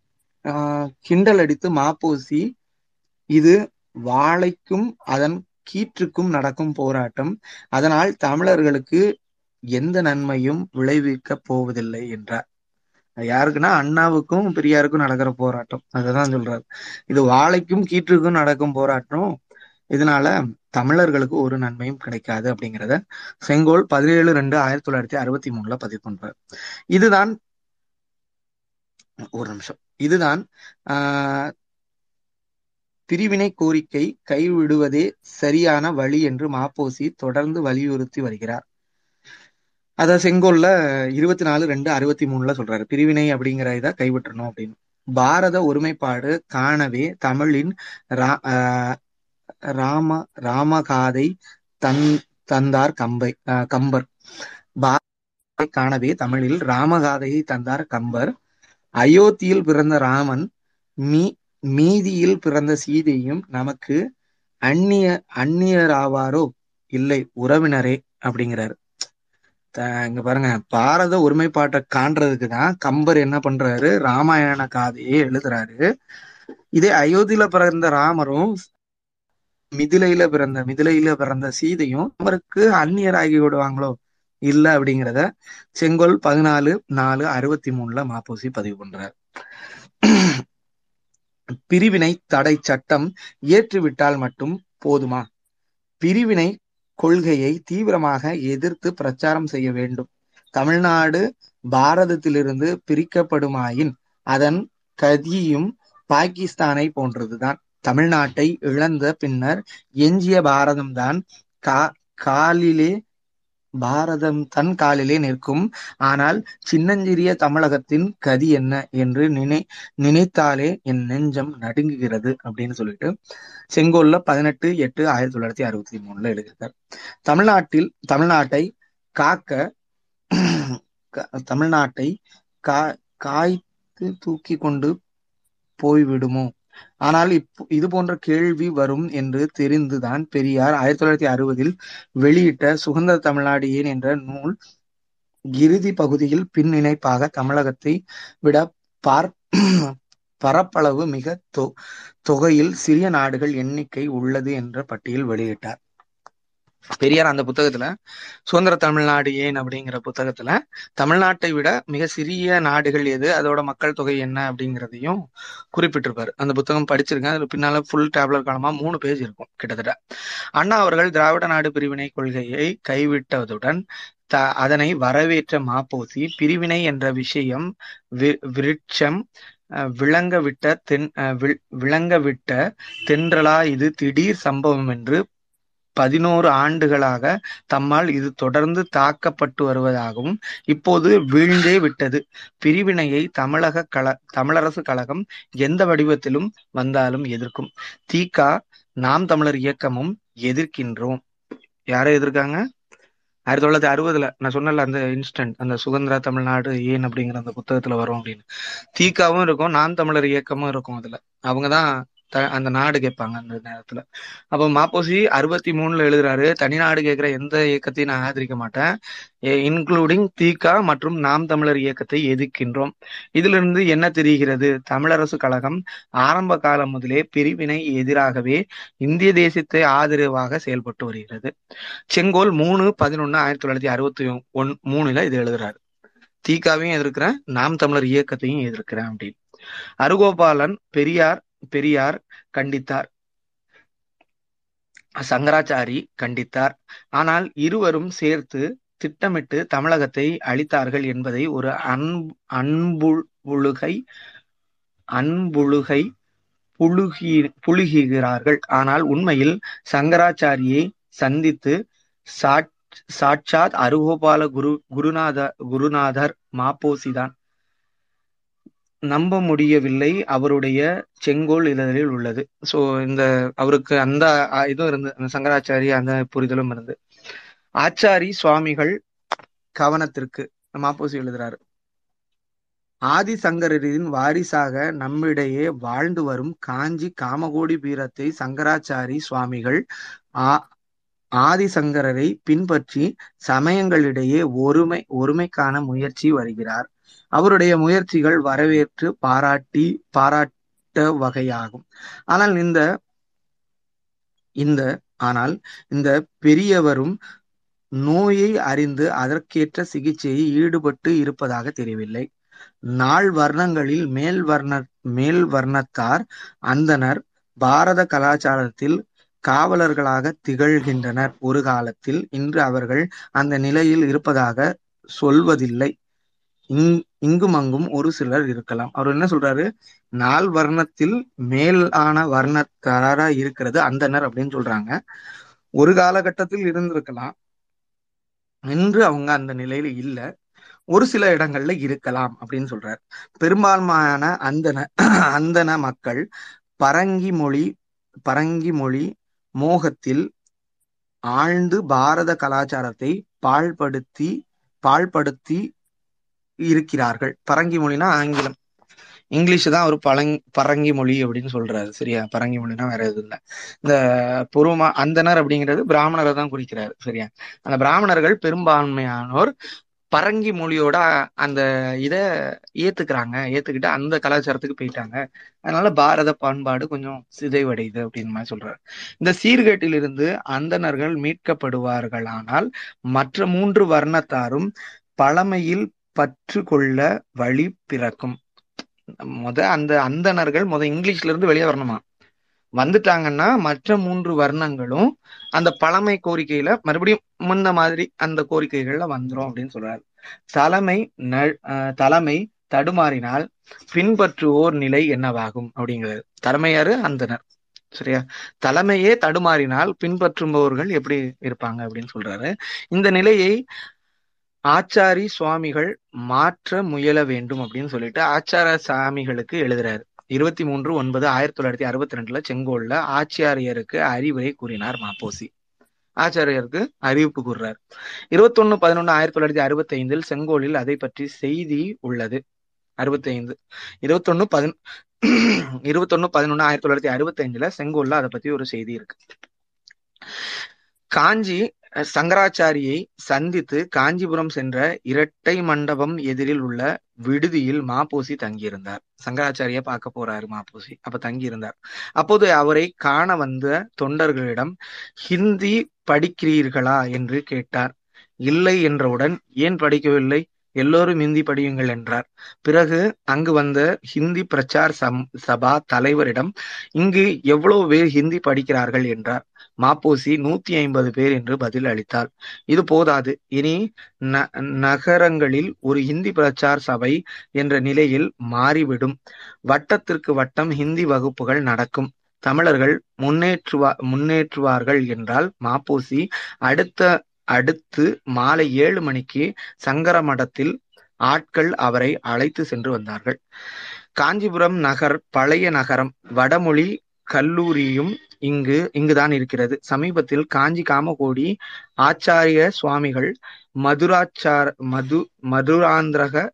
ஆஹ் கிண்டல் அடித்து மாப்போசி, இது வாழைக்கும் அதன் கீற்றுக்கும் நடக்கும் போராட்டம், அதனால் தமிழர்களுக்கு எந்த நன்மையும் விளைவிக்க போவதில்லை என்றார். யாருக்குன்னா அண்ணாவுக்கும் பெரியாருக்கும் நடக்கிற போராட்டம், அதுதான் சொல்றாரு. இது வாழைக்கும் கீற்றுக்கும் நடக்கும் போராட்டம், இதனால தமிழர்களுக்கு ஒரு நன்மையும் கிடைக்காது அப்படிங்கிறத செங்கோல் பதினேழு ரெண்டு ஆயிரத்தி தொள்ளாயிரத்தி அறுபத்தி மூணுல பதிவு பண்றார். இதுதான் ஒரு நிமிஷம் இதுதான் ஆஹ் பிரிவினை கோரிக்கை கைவிடுவதே சரியான வழி என்று மாப்போசி தொடர்ந்து வலியுறுத்தி வருகிறார். அத செங்கோல்ல இருபத்தி நாலு ரெண்டு அறுபத்தி மூணுல சொல்றாரு, பிரிவினை அப்படிங்கிற இதை கைவிட்டணும் அப்படின்னு. பாரத ஒருமைப்பாடு காணவே தமிழின் ராம ராமகாதை தன் தந்தார் கம்பை கம்பர் பாரத காணவே தமிழில் ராமகாதையை தந்தார் கம்பர். அயோத்தியில் பிறந்த ராமன் மீ மீதியில் பிறந்த சீதையும் நமக்கு அந்நிய அந்நியராவாரோ? இல்லை, உறவினரே அப்படிங்கிறாரு. இங்க பாருங்க, பாரத ஒருமைப்பாட்டை காண்றதுக்குதான் கம்பர் என்ன பண்றாரு, ராமாயண காதையே எழுதுறாரு. இதே அயோத்தியில பிறந்த ராமரும் மிதிலையில பிறந்த மிதிலையில பிறந்த சீதையும் அவருக்கு அந்நியராகி விடுவாங்களோ? இல்ல அப்படிங்கிறத செங்கோல் பதினாலு நாலு அறுபத்தி மூணுல மாப்போசி பதிவு பண்றாரு. பிரிவினை தடை சட்டம் இயற்றிவிட்டால் மட்டும் போதுமா? பிரிவினை கொள்கையை தீவிரமாக எதிர்த்து பிரச்சாரம் செய்ய வேண்டும். தமிழ்நாடு பாரதத்திலிருந்து பிரிக்கப்படுமாயின் அதன் கதியும் பாகிஸ்தானை போன்றதுதான். தமிழ்நாட்டை இழந்த பின்னர் எஞ்சிய பாரதம்தான் கா காலிலே பாரதம் தன் காலிலே நிற்கும். ஆனால் சின்னஞ்சிறிய தமிழகத்தின் கதி என்ன என்று நினை நினைத்தாலே என் நெஞ்சம் நடுங்குகிறது அப்படின்னு சொல்லிட்டு செங்கோல்ல பதினெட்டு எட்டு ஆயிரத்தி தொள்ளாயிரத்தி அறுபத்தி மூணுல எழுதியிருக்கார். தமிழ்நாட்டில் தமிழ்நாட்டை காக்க தமிழ்நாட்டை கா காய்த்து தூக்கி கொண்டு போய்விடுமோ? ஆனால் இப் இது போன்ற கேள்வி வரும் என்று தெரிந்துதான் பெரியார் ஆயிரத்தி தொள்ளாயிரத்தி அறுபதில் வெளியிட்ட சுதந்திர தமிழ்நாடு ஏன் என்ற நூல் இறுதி பகுதியில் பின்னிணைப்பாக தமிழகத்தை விட பார் பரப்பளவு மிக தொ தொகையில் சிறிய நாடுகள் எண்ணிக்கை உள்ளது என்ற பட்டியல் வெளியிட்டார் பெரியார். அந்த புத்தகத்துல சுதந்திர தமிழ்நாடு ஏன் அப்படிங்கிற புத்தகத்துல தமிழ்நாட்டை விட மிக சிறிய நாடுகள் எது, அதோட மக்கள் தொகை என்ன அப்படிங்கிறதையும் குறிப்பிட்டிருப்பாரு. அந்த புத்தகம் படிச்சிருக்கேன். அதுல பின்னால ஃபுல் டேப்லர் காலமா மூணு பேஜ் இருக்கும் கிட்டத்தட்ட. அண்ணா அவர்கள் திராவிட நாடு பிரிவினை கொள்கையை கைவிட்டதுடன் த அதனை வரவேற்ற மாப்போசி பிரிவினை என்ற விஷயம் வி விருட்சம் விளங்கவிட்ட தென் விளங்கவிட்ட தென்றலா இது திடீர் சம்பவம் என்று பதினோரு ஆண்டுகளாக தம்மால் இது தொடர்ந்து தாக்கப்பட்டு வருவதாகவும் இப்போது வீழ்ந்தே விட்டது. பிரிவினையை தமிழக கல தமிழரசு கழகம் எந்த வடிவத்திலும் வந்தாலும் எதிர்க்கும். தீகா நாம் தமிழர் இயக்கமும் எதிர்க்கின்றோம். யாரை எதிர்க்காங்க? ஆயிரத்தி தொள்ளாயிரத்தி அறுபதுல நான் சொன்னல அந்த இன்ஸ்டன்ட், அந்த சுதந்திர தமிழ்நாடு ஏன் அப்படிங்கிற அந்த புத்தகத்துல வரும் அப்படின்னு. தீகாவும் இருக்கும், நாம் தமிழர் இயக்கமும் இருக்கும். அதுல அவங்கதான் அந்த நாடு கேட்பாங்க அந்த நேரத்துல. அப்ப மாப்போசி அறுபத்தி மூணுல எழுதுறாரு, தனிநாடு கேட்கிற எந்த இயக்கத்தையும் நான் ஆதரிக்க மாட்டேன், இன்க்ளூடிங் தீகா மற்றும் நாம் தமிழர் இயக்கத்தை எதிர்க்கின்றோம். இதிலிருந்து என்ன தெரிகிறது? தமிழரசு கழகம் ஆரம்ப காலம் முதலே பிரிவினை எதிராகவே இந்திய தேசத்தை ஆதரவாக செயல்பட்டு வருகிறது. செங்கோல் மூணு பதினொன்னு ஆயிரத்தி தொள்ளாயிரத்தி அறுபத்தி ஒன் மூணுல இது எழுதுறாரு, தீகாவையும் எதிர்க்கிறேன் நாம் தமிழர் இயக்கத்தையும் எதிர்க்கிறேன் அப்படின்னு. அருகோபாலன் பெரியார் பெரியார் கண்டித்தார், சங்கராச்சாரி கண்டித்தார். ஆனால் இருவரும் சேர்த்து திட்டமிட்டு தமிழகத்தை அழித்தார்கள் என்பதை ஒரு அன்பு அன்புழுகை அன்புழுகை புழுகி புழுகிறார்கள். ஆனால் உண்மையில் சங்கராச்சாரியை சந்தித்து சாட் சாட்சாத் அருகோபால குரு குருநாத குருநாதர் மாப்போசிதான். நம்ப முடியவில்லை அவருடைய செங்கோல் இதழில் உள்ளது. சோ இந்த அவருக்கு அந்த இதுவும் இருந்து சங்கராச்சாரிய அந்த புரிதலும் இருந்து ஆச்சாரி சுவாமிகள் கவனத்திற்கு நம்ம ஆப்போசி எழுதுறாரு. ஆதிசங்கரரின் வாரிசாக நம்மிடையே வாழ்ந்து வரும் காஞ்சி காமகோடி பீரத்தை சங்கராச்சாரி சுவாமிகள் ஆ ஆதிசங்கரரை பின்பற்றி சமயங்களிடையே ஒருமை ஒருமைக்கான முயற்சி வருகிறார். அவருடைய முயற்சிகள் வரவேற்று பாராட்டி பாராட்ட வகையாகும். ஆனால் இந்த இந்த ஆனால் இந்த பெரியவரும் நோயை அறிந்து அதற்கேற்ற சிகிச்சையை ஈடுபட்டு இருப்பதாக தெரியவில்லை. நாள் வர்ணங்களில் மேல் வர்ண மேல் வர்ணத்தார் அந்தனர் பாரத கலாச்சாரத்தில் காவலர்களாக திகழ்கின்றனர். ஒரு காலத்தில் இன்று அவர்கள் அந்த நிலையில் இருப்பதாக சொல்வதில்லை. இங் இங்குமங்கும் ஒரு சிலர் இருக்கலாம். அவர் என்ன சொல்றாரு, நாள் வர்ணத்தில் மேலான வர்ணத்தாரா இருக்கிறது அந்தனர் அப்படின்னு சொல்றாங்க. ஒரு காலகட்டத்தில் இருந்திருக்கலாம், இன்று அவங்க அந்த நிலையில இல்ல, ஒரு சில இடங்கள்ல இருக்கலாம் அப்படின்னு சொல்றாரு. பெரும்பான்மையான அந்தன அந்தன மக்கள் பரங்கி மொழி பரங்கி மொழி மோகத்தில் ஆழ்ந்து பாரத கலாச்சாரத்தை பாழ்படுத்தி பாழ்படுத்தி இருக்கிறார்கள். பரங்கி மொழினா ஆங்கிலம், இங்கிலீஷ் தான் ஒரு பழங் பரங்கி மொழி அப்படின்னு சொல்றாரு. சரியா, பரங்கி மொழினா வேற எதுவும் இல்லை. இந்த புருமா அந்தனர் அப்படிங்கிறது பிராமணரை தான் குறிக்கிறாரு. சரியா, அந்த பிராமணர்கள் பெரும்பான்மையானோர் பரங்கி மொழியோட அந்த இதை ஏத்துக்கிறாங்க, ஏத்துக்கிட்டு அந்த கலாச்சாரத்துக்கு போயிட்டாங்க. அதனால பாரத பண்பாடு கொஞ்சம் சிதைவடையுது அப்படின்னு மாதிரி சொல்றாரு. இந்த சீர்கேட்டிலிருந்து அந்தனர்கள் மீட்கப்படுவார்களானால் மற்ற மூன்று வர்ணத்தாரும் பழமையில் பற்று கொள்ள வழி பிறக்கும். முத அந்த அந்தனர்கள் முத இங்கிலீஷ்ல இருந்து வெளியே வரணுமா, வந்துட்டாங்கன்னா மற்ற மூன்று வர்ணங்களும் அந்த பழமை கோரிக்கையில மறுபடியும் முன்ன மாதிரி அந்த கோரிக்கைகள்ல வந்துரும் அப்படின்னு சொல்றாரு. தலைமை ந தலைமை தடுமாறினால் பின்பற்றுவோர் நிலை என்னவாகும் அப்படிங்கிறது. தலைமையாரு அந்தனர். சரியா, தலைமையே தடுமாறினால் பின்பற்றுபவர்கள் எப்படி இருப்பாங்க அப்படின்னு சொல்றாரு. இந்த நிலையை ஆச்சாரி சுவாமிகள் மாற்ற முயல வேண்டும் அப்படின்னு சொல்லிட்டு ஆச்சார சாமிகளுக்கு எழுதுறாரு. இருபத்தி மூன்று ஒன்பது ஆயிரத்தி தொள்ளாயிரத்தி அறுபத்தி ரெண்டுல செங்கோல்ல ஆச்சாரியருக்கு அறிவுரை கூறினார் மாப்போசி. ஆச்சாரியருக்கு அறிவிப்பு கூறுறார். இருபத்தி ஒண்ணு பதினொன்னு ஆயிரத்தி தொள்ளாயிரத்தி அறுபத்தி ஐந்தில் செங்கோலில் அதை பற்றி செய்தி உள்ளது. அறுபத்தி ஐந்து இருபத்தொன்னு பதி இருபத்தொன்னு பதினொன்னு ஆயிரத்தி தொள்ளாயிரத்தி அறுபத்தி ஐந்துல செங்கோல்ல அதை பத்தி ஒரு செய்தி இருக்கு. காஞ்சி சங்கராச்சாரியை சந்தித்து காஞ்சிபுரம் சென்ற இரட்டை மண்டபம் எதிரில் உள்ள விடுதியில் மாப்போசி தங்கியிருந்தார். சங்கராச்சாரிய பார்க்க போறாரு மாப்போசி, அப்ப தங்கியிருந்தார். அப்போது அவரை காண வந்த தொண்டர்களிடம் ஹிந்தி படிக்கிறீர்களா என்று கேட்டார். இல்லை என்றவுடன் ஏன் படிக்கவில்லை, எல்லோரும் ஹிந்தி படியுங்கள் என்றார். பிறகு அங்கு வந்த ஹிந்தி பிரச்சார் சபா தலைவரிடம் இங்கு எவ்வளவு பேர் ஹிந்தி படிக்கிறார்கள் என்றார். மாப்போசி நூத்தி ஐம்பது பேர் என்று பதில் அளித்தார். இது போதாது, இனி ந நகரங்களில் ஒரு ஹிந்தி பிரச்சார சபை என்ற நிலையில் மாறிவிடும். வட்டத்திற்கு வட்டம் ஹிந்தி வகுப்புகள் நடக்கும். தமிழர்கள் முன்னேற்றுவா முன்னேற்றுவார்கள் என்றால் மாப்போசி அடுத்த அடுத்து மாலை ஏழு மணிக்கு சங்கர மடத்தில் ஆட்கள் அவரை அழைத்து சென்று வந்தார்கள். காஞ்சிபுரம் நகர் பழைய நகரம் வடமொழி கல்லூரியும் இங்கு இங்குதான் இருக்கிறது. சமீபத்தில் காஞ்சி காமகோடி ஆச்சாரிய சுவாமிகள் மதுராச்சார மது மதுராந்தரக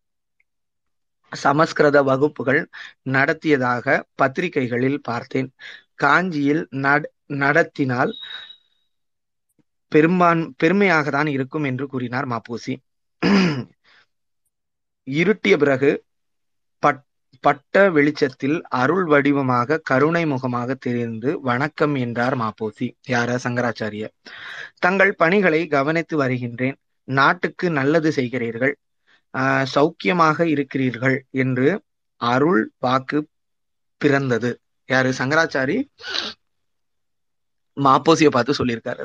சமஸ்கிருத வகுப்புகள் நடத்தியதாக பத்திரிகைகளில் பார்த்தேன். காஞ்சியில் நட நடத்தினால் பெரும்பான் பெருமையாக தான் இருக்கும் என்று கூறினார் மாப்போசி. இருட்டிய பிறகு பட் பட்ட வெளிச்சத்தில் அருள் வடிவமாக கருணை முகமாக தெரிந்து வணக்கம் என்றார் மாப்போசி. யார, சங்கராச்சாரிய. தங்கள் பணிகளை கவனித்து வருகின்றேன், நாட்டுக்கு நல்லது செய்கிறீர்கள், ஆஹ் சௌக்கியமாக இருக்கிறீர்கள் என்று அருள் வாக்கு பிறந்தது. யாரு, சங்கராச்சாரி மாப்போசியை பார்த்து சொல்லியிருக்காரு.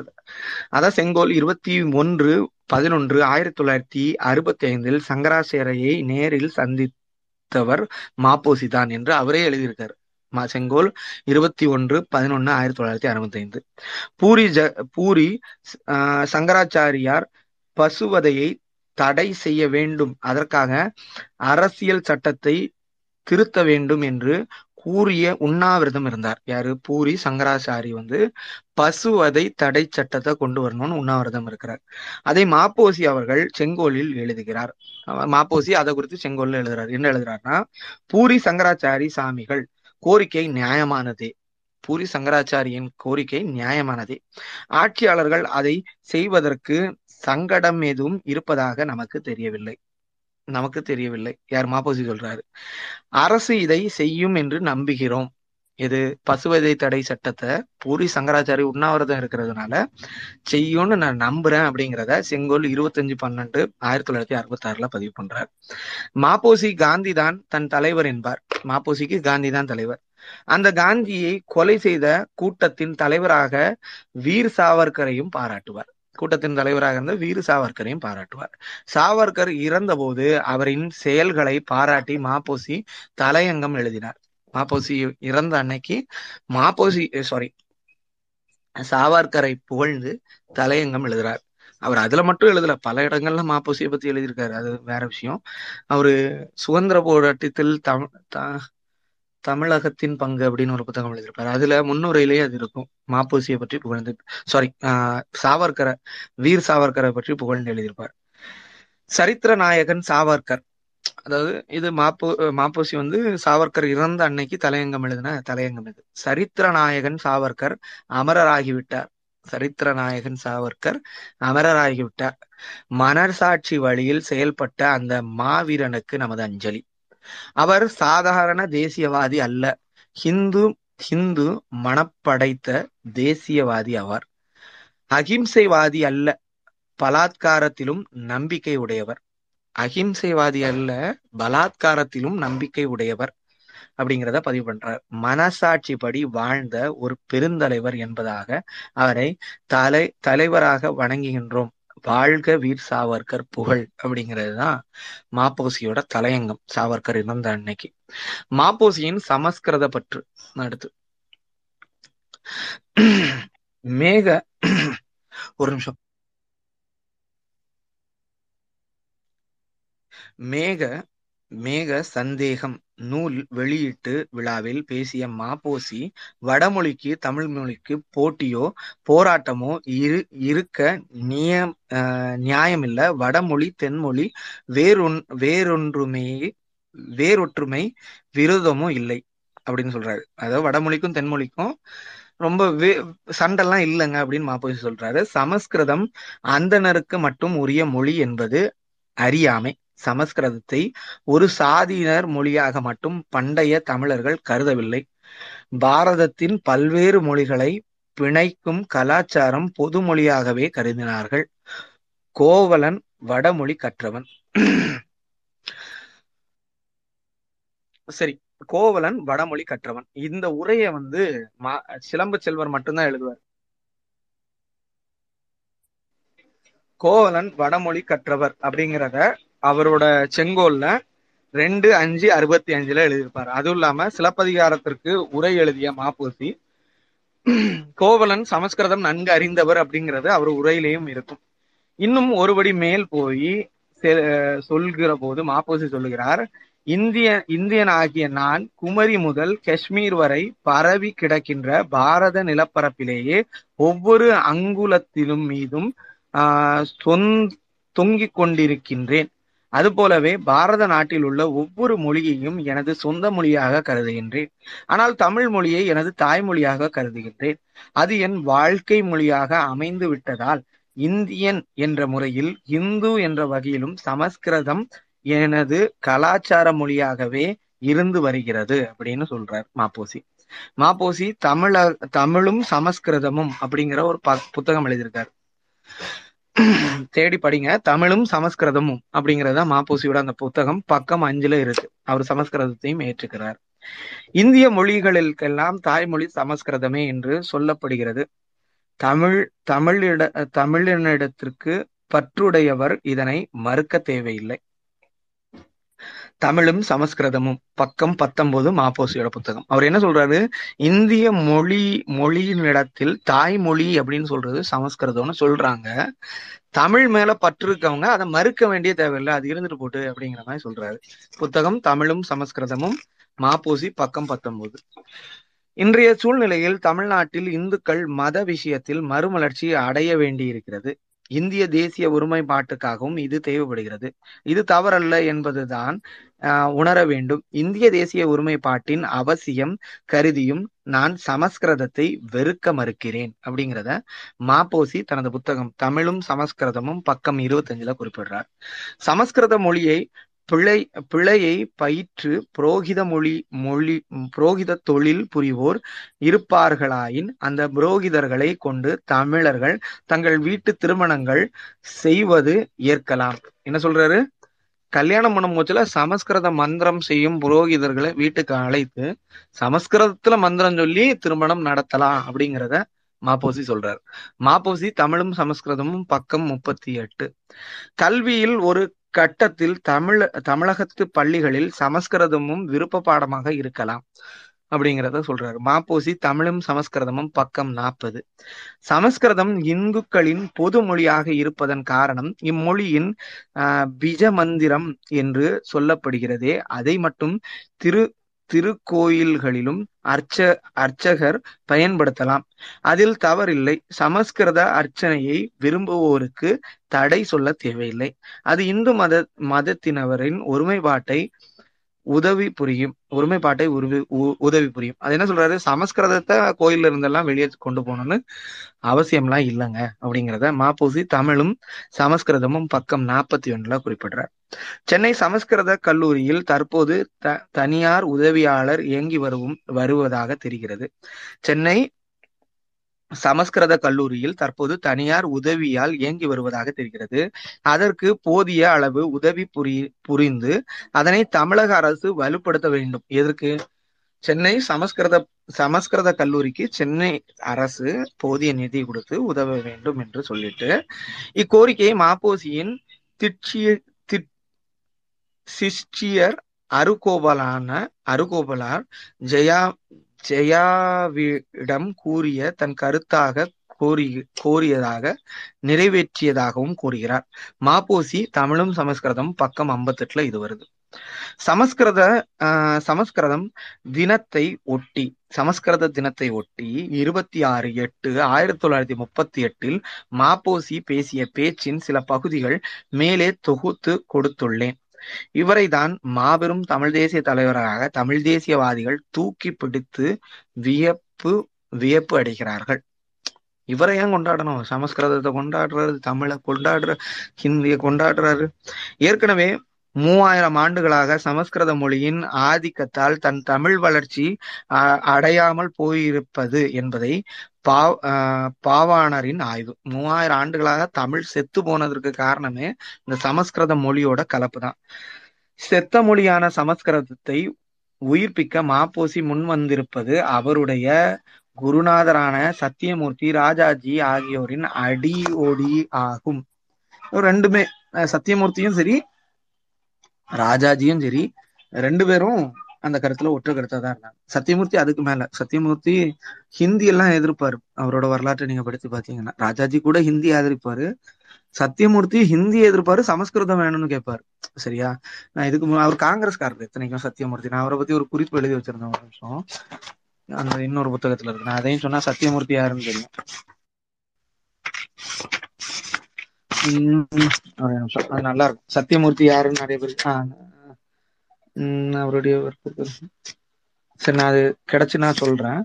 அதான் செங்கோல் இருபத்தி ஒன்று பதினொன்று ஆயிரத்தி தொள்ளாயிரத்தி அறுபத்தி ஐந்தில் சங்கராச்சாரியை நேரில் சந்தித்தவர் மாப்போசி தான் என்று அவரே எழுதியிருக்காரு. மா செங்கோல் இருபத்தி ஒன்று பதினொன்னு ஆயிரத்தி தொள்ளாயிரத்தி அறுபத்தி ஐந்து. பூரி ஜ பூரி ஆஹ் சங்கராச்சாரியார் பசுவதையை தடை செய்ய வேண்டும், அதற்காக அரசியல் சட்டத்தை திருத்த வேண்டும் என்று ஊரிய உண்ணாவிரதம் இருந்தார். யாரு? பூரி சங்கராச்சாரி வந்து பசுவதை தடை சட்டத்தை கொண்டு வரணும்னு உண்ணாவிரதம் இருக்கிறார். அதை மாப்போசி அவர்கள் செங்கோலில் எழுதுகிறார். மாப்போசி அதை குறித்து செங்கோலில் எழுதுறாரு. என்ன எழுதுறாருன்னா, பூரி சங்கராச்சாரி சாமிகள் கோரிக்கை நியாயமானதே. பூரி சங்கராச்சாரியின் கோரிக்கை நியாயமானதே. ஆட்சியாளர்கள் அதை செய்வதற்கு சங்கடம் எதுவும் இருப்பதாக நமக்கு தெரியவில்லை. நமக்கு தெரியவில்லை யார்? மாப்போசி சொல்றாரு. அரசு இதை செய்யும் என்று நம்புகிறோம். இது பசுவதை தடை சட்டத்தை பூரி சங்கராச்சாரி உண்ணாவிரதம் இருக்கிறதுனால செய்யும்னு நான் நம்புறேன் அப்படிங்கிறத செங்கோல் இருபத்தஞ்சு பன்னெண்டு ஆயிரத்தி தொள்ளாயிரத்தி அறுபத்தி ஆறுல பதிவு பண்றார். மாப்போசி காந்தி தான் தன் தலைவர் என்பார். மாப்போசிக்கு காந்தி தான் தலைவர். அந்த காந்தியை கொலை செய்த கூட்டத்தின் தலைவராக வீர் சாவர்கரையும் பாராட்டுவார். கூட்டத்தின் தலைவராக இருந்த வீர் சாவர்கரையும் பாராட்டுவார். சாவர்கர் இறந்தபோது அவரின் செயல்களை பாராட்டி மாப்போசி தலையங்கம் எழுதினார். மாப்போசி இறந்த அன்னைக்கு மாப்போசி சாரி சாவர்கரை புகழ்ந்து தலையங்கம் எழுதுறார். அவர் அதுல மட்டும் எழுதல, பல இடங்கள்ல மாப்போசியை பத்தி எழுதியிருக்காரு. அது வேற விஷயம். அவரு சுதந்திர போராட்டத்தில் தமிழ் தமிழகத்தின் பங்கு அப்படின்னு ஒரு புத்தகம் எழுதியிருப்பாரு. அதுல முன்னுரையிலேயே அது இருக்கும். மாப்போசியை பற்றி புகழ்ந்து சாரி ஆஹ் சாவர்கரை வீர் சாவர்கரை பற்றி புகழ்ந்து எழுதியிருப்பார். சரித்திர நாயகன் சாவர்கர். அதாவது இது மாப்போ மாப்போசி வந்து சாவர்கர் இறந்த அன்னைக்கு தலையங்கம் எழுதின தலையங்கம் இது. சரித்திர நாயகன் சாவர்கர் அமரராகிவிட்டார். சரித்திர நாயகன் சாவர்கர் அமரராகிவிட்டார். மனசாட்சி வழியில் செயல்பட்ட அந்த மாவீரனுக்கு நமது அஞ்சலி. அவர் சாதாரண தேசியவாதி அல்ல, ஹிந்து ஹிந்து மனப்படைத்த தேசியவாதி. அவர் அகிம்சைவாதி அல்ல, பலாத்காரத்திலும் நம்பிக்கை உடையவர். அகிம்சைவாதி அல்ல, பலாத்காரத்திலும் நம்பிக்கை உடையவர் அப்படிங்கிறத பதிவு பண்றார். மனசாட்சிப்படி வாழ்ந்த ஒரு பெருந்தலைவர் என்பதாக அவரை தலை தலைவராக வணங்குகின்றோம். வாழ்க வீர் சாவர்கர் புகழ் அப்படிங்கிறது தான் மாப்போசியோட தலையங்கம் சாவர்கர் இறந்த அன்னைக்கு. மாப்போசியின் சமஸ்கிருத பற்று. அடுத்து மேக ஒரு நிமிஷம் மேக மேக சந்தேகம் நூல் வெளியீட்டு விழாவில் பேசிய மாப்போசி வடமொழிக்கு தமிழ் மொழிக்கு போட்டியோ போராட்டமோ இரு இருக்க நிய நியாயமில்லை. வடமொழி தென்மொழி வேறொன் வேறொன்றுமே வேறொற்றுமை விரோதமும் இல்லை அப்படின்னு சொல்றாரு. அதாவது வடமொழிக்கும் தென்மொழிக்கும் ரொம்ப வே சண்டெல்லாம் இல்லைங்க அப்படின்னு மாப்போசி சொல்றாரு. சமஸ்கிருதம் அந்தணருக்கு மட்டும் உரிய மொழி என்பது அறியாமை. சமஸ்கிருதத்தை ஒரு சாதியினர் மொழியாக மட்டும் பண்டைய தமிழர்கள் கருதவில்லை. பாரதத்தின் பல்வேறு மொழிகளை பிணைக்கும் கலாச்சாரம் பொது மொழியாகவே கருதினார்கள். கோவலன் வடமொழி கற்றவன். சரி, கோவலன் வடமொழி கற்றவன். இந்த உரைய வந்து மா சிலம்பு செல்வர் மட்டும்தான் எழுதுவார். கோவலன் வடமொழி கற்றவர் அப்படிங்கிறத அவரோட செங்கோல்ல ரெண்டு அஞ்சு அறுபத்தி அஞ்சுல எழுதியிருப்பாரு. அதுவும் இல்லாம சிலப்பதிகாரத்திற்கு உரை எழுதிய மாப்போசி கோவலன் சமஸ்கிருதம் நன்கு அறிந்தவர் அப்படிங்கிறது அவர் உரையிலையும் இருக்கும். இன்னும் ஒருபடி மேல் போய் சொல்கிற போது மாப்போசி சொல்லுகிறார், இந்திய இந்தியன் ஆகிய நான் குமரி முதல் காஷ்மீர் வரை பரவி கிடக்கின்ற பாரத நிலப்பரப்பிலேயே ஒவ்வொரு அங்குலத்திலும் மீதும் ஆஹ் சொந்த தொங்கிக் கொண்டிருக்கின்றேன். அதுபோலவே பாரத நாட்டில் உள்ள ஒவ்வொரு மொழியையும் எனது சொந்த மொழியாக கருதுகின்றேன். ஆனால் தமிழ் மொழியை எனது தாய்மொழியாக கருதுகின்றேன். அது என் வாழ்க்கை மொழியாக அமைந்து விட்டதால் இந்தியன் என்ற முறையில் இந்து என்ற வகையிலும் சமஸ்கிருதம் எனது கலாச்சார மொழியாகவே இருந்து வருகிறது அப்படின்னு சொல்றார் மாப்போசி. மாப்போசி தமிழ தமிழும் சமஸ்கிருதமும் அப்படிங்கிற ஒரு ப புத்தகம் எழுதியிருக்காரு. தேடி படிங்க. தமிழும் சமஸ்கிருதமும் அப்படிங்கிறதா மாப்போசியோட அந்த புத்தகம். பக்கம் அஞ்சுல இருக்கு. அவர் சமஸ்கிருதத்தையும் ஏற்றுக்கிறார். இந்திய மொழிகளுக்கெல்லாம் தாய்மொழி சமஸ்கிருதமே என்று சொல்லப்படுகிறது. தமிழ் தமிழிட தமிழினிடத்திற்கு பற்றுடையவர் இதனை மறுக்க தேவையில்லை. தமிழும் சமஸ்கிருதமும், பக்கம் பத்தொன்பது மாப்போசியோட புத்தகம். அவர் என்ன சொல்றாரு, இந்திய மொழி மொழியின் இடத்தில் தாய்மொழி அப்படின்னு சொல்றது சமஸ்கிருதம்னு சொல்றாங்க. தமிழ் மேல பற்று இருக்கவங்க அதை மறுக்க வேண்டிய தேவையில்லை, அது இருந்துட்டு போட்டு அப்படிங்கிற மாதிரி சொல்றாரு. புத்தகம் தமிழும் சமஸ்கிருதமும், மாப்போசி, பக்கம் பத்தொன்பது. இன்றைய சூழ்நிலையில் தமிழ்நாட்டில் இந்துக்கள் மத விஷயத்தில் மறுமலர்ச்சி அடைய வேண்டியிருக்கிறது. இந்திய தேசிய ஒருமைப்பாட்டுக்காகவும் இது தேவைப்படுகிறது. இது தவறல்ல என்பதுதான் ஆஹ் உணர வேண்டும். இந்திய தேசிய ஒருமைப்பாட்டின் அவசியம் கருதியும் நான் சமஸ்கிருதத்தை வெறுக்க மறுக்கிறேன் அப்படிங்கிறத மாப்போசி தனது புத்தகம் தமிழும் சமஸ்கிருதமும் பக்கம் இருபத்தஞ்சுல குறிப்பிடுறார். சமஸ்கிருத மொழியை பிழை பிழையை பயிற்று புரோகித மொழி மொழி புரோகித தொழில் புரிவோர் இருப்பார்களாயின் அந்த புரோகிதர்களை கொண்டு தமிழர்கள் தங்கள் வீட்டு திருமணங்கள் செய்வது ஏற்கலாம். என்ன சொல்றாரு, கல்யாணம் பண்ணும் போச்சுல சமஸ்கிருத மந்திரம் செய்யும் புரோகிதர்களை வீட்டுக்கு அழைத்து சமஸ்கிருதத்துல மந்திரம் சொல்லி திருமணம் நடத்தலாம் அப்படிங்கிறத மாப்போசி சொல்றார். மாப்போசி தமிழும் சமஸ்கிருதமும் பக்கம் முப்பத்தி எட்டு. கல்வியில் ஒரு கட்டத்தில் தமிழ் தமிழகத்து பள்ளிகளில் சமஸ்கிருதமும் விருப்ப பாடமாக இருக்கலாம் அப்படிங்கிறத சொல்றாரு மாப்போசி தமிழும் சமஸ்கிருதமும் பக்கம் நாற்பது. சமஸ்கிருதம் இந்துக்களின் பொது மொழியாக இருப்பதன் காரணம் இம்மொழியின் ஆஹ் பிஜ மந்திரம் என்று சொல்லப்படுகிறதே அதை மட்டும் திரு திருக்கோயில்களிலும் அர்ச்ச அர்ச்சகர் பயன்படுத்தலாம், அதில் தவறில்லை. சமஸ்கிருத அர்ச்சனையை விரும்புவோருக்கு தடை சொல்ல தேவையில்லை. அது இந்து மத மதத்தினவரின் ஒருமைப்பாட்டை உதவி புரியும் ஒருமைப்பாட்டை உருவி உதவி புரியும். அது என்ன சொல்றாரு, சமஸ்கிருதத்தை கோயில இருந்தெல்லாம் வெளியே கொண்டு போகணும்னு அவசியம்லாம் இல்லைங்க அப்படிங்கிறத மாப்போசி தமிழும் சமஸ்கிருதமும் பக்கம் நாற்பத்தி ஒன்றுல குறிப்பிடுறார். சென்னை சமஸ்கிருத கல்லூரியில் தற்போது த தனியார் உதவியாளர் இயங்கி வருவும் வருவதாக தெரிகிறது. சென்னை சமஸ்கிருத கல்லூரியில் தற்போது தனியார் உதவியால் இயங்கி வருவதாக தெரிகிறது. அதற்கு போதிய அளவு உதவி புரி புரிந்து அதனை தமிழக அரசு வலுப்படுத்த வேண்டும். எதற்கு, சென்னை சமஸ்கிருத சமஸ்கிருத கல்லூரிக்கு சென்னை அரசு போதிய நிதி கொடுத்து உதவ வேண்டும் என்று சொல்லிட்டு இக்கோரிக்கையை மாப்போசியின் திட்சிய சிஷ்டியர் அருகோபாலான அருகோபாலார் ஜெயா ஜெயாவிடம் கூறிய தன் கருத்தாக கோரி கோரியதாக நிறைவேற்றியதாகவும் கூறுகிறார். மாப்போசி தமிழும் சமஸ்கிருதம் பக்கம் ஐம்பத்தி எட்டுல இது வருது. சமஸ்கிருத ஆஹ் சமஸ்கிருதம் தினத்தை ஒட்டி சமஸ்கிருத தினத்தை ஒட்டி இருபத்தி ஆறு எட்டு ஆயிரத்தி தொள்ளாயிரத்தி முப்பத்தி எட்டில் மாப்போசி பேசிய பேச்சின் சில பகுதிகள் மேலே தொகுத்து கொடுத்துள்ளேன். இவரைதான் மாபெரும் தமிழ் தேசிய தலைவராக தமிழ் தேசியவாதிகள் தூக்கி பிடித்து வியப்பு வியப்பு அடைகிறார்கள். இவரை ஏன் கொண்டாடணும், சமஸ்கிருதத்தை கொண்டாடுறாரு, தமிழை கொண்டாடுற ஹிந்தியை கொண்டாடுறாரு. ஏற்கனவே மூவாயிரம் ஆண்டுகளாக சமஸ்கிருத மொழியின் ஆதிக்கத்தால் தன் தமிழ் வளர்ச்சி அடையாமல் போயிருப்பது என்பதை பாவ் பாவாணரின் ஆய்வு. மூவாயிரம் ஆண்டுகளாக தமிழ் செத்து போனதற்கு காரணமே இந்த சமஸ்கிருத மொழியோட கலப்பு தான். செத்த மொழியான சமஸ்கிருதத்தை உயிர்ப்பிக்க மாப்போசி முன் வந்திருப்பது அவருடைய குருநாதரான சத்தியமூர்த்தி ராஜாஜி ஆகியோரின் அடியோடி ஆகும். ரெண்டுமே சத்தியமூர்த்தியும் சரி ராஜாஜியும் சரி ரெண்டு பேரும் அந்த கருத்துல ஒற்று கருத்தா தான் இருந்தாங்க. சத்தியமூர்த்தி அதுக்கு மேல, சத்தியமூர்த்தி ஹிந்தி எல்லாம் எதிர்ப்பாரு. அவரோட வரலாற்றை நீங்க படித்து பாத்தீங்கன்னா ராஜாஜி கூட ஹிந்தி ஆதரிப்பாரு, சத்தியமூர்த்தி ஹிந்தி எதிர்ப்பாரு, சமஸ்கிருதம் வேணும்னு கேட்பாரு. சரியா, நான் இதுக்கு அவர் காங்கிரஸ்காரர் எத்தனைக்கும் சத்தியமூர்த்தி. நான் அவரை பத்தி ஒரு குறிப்பு எழுதி வச்சிருந்தேன் ஒரு நிமிஷம், அந்த இன்னொரு புத்தகத்துல இருக்கு. நான் அதையும் சொன்னா சத்தியமூர்த்தி யாருன்னு தெரியும். அது நல்லா இருக்கும். சத்தியமூர்த்தி யாருன்னு நிறைய பேர் அவருடைய சரி நான் அது கிடைச்சு நான் சொல்றேன்,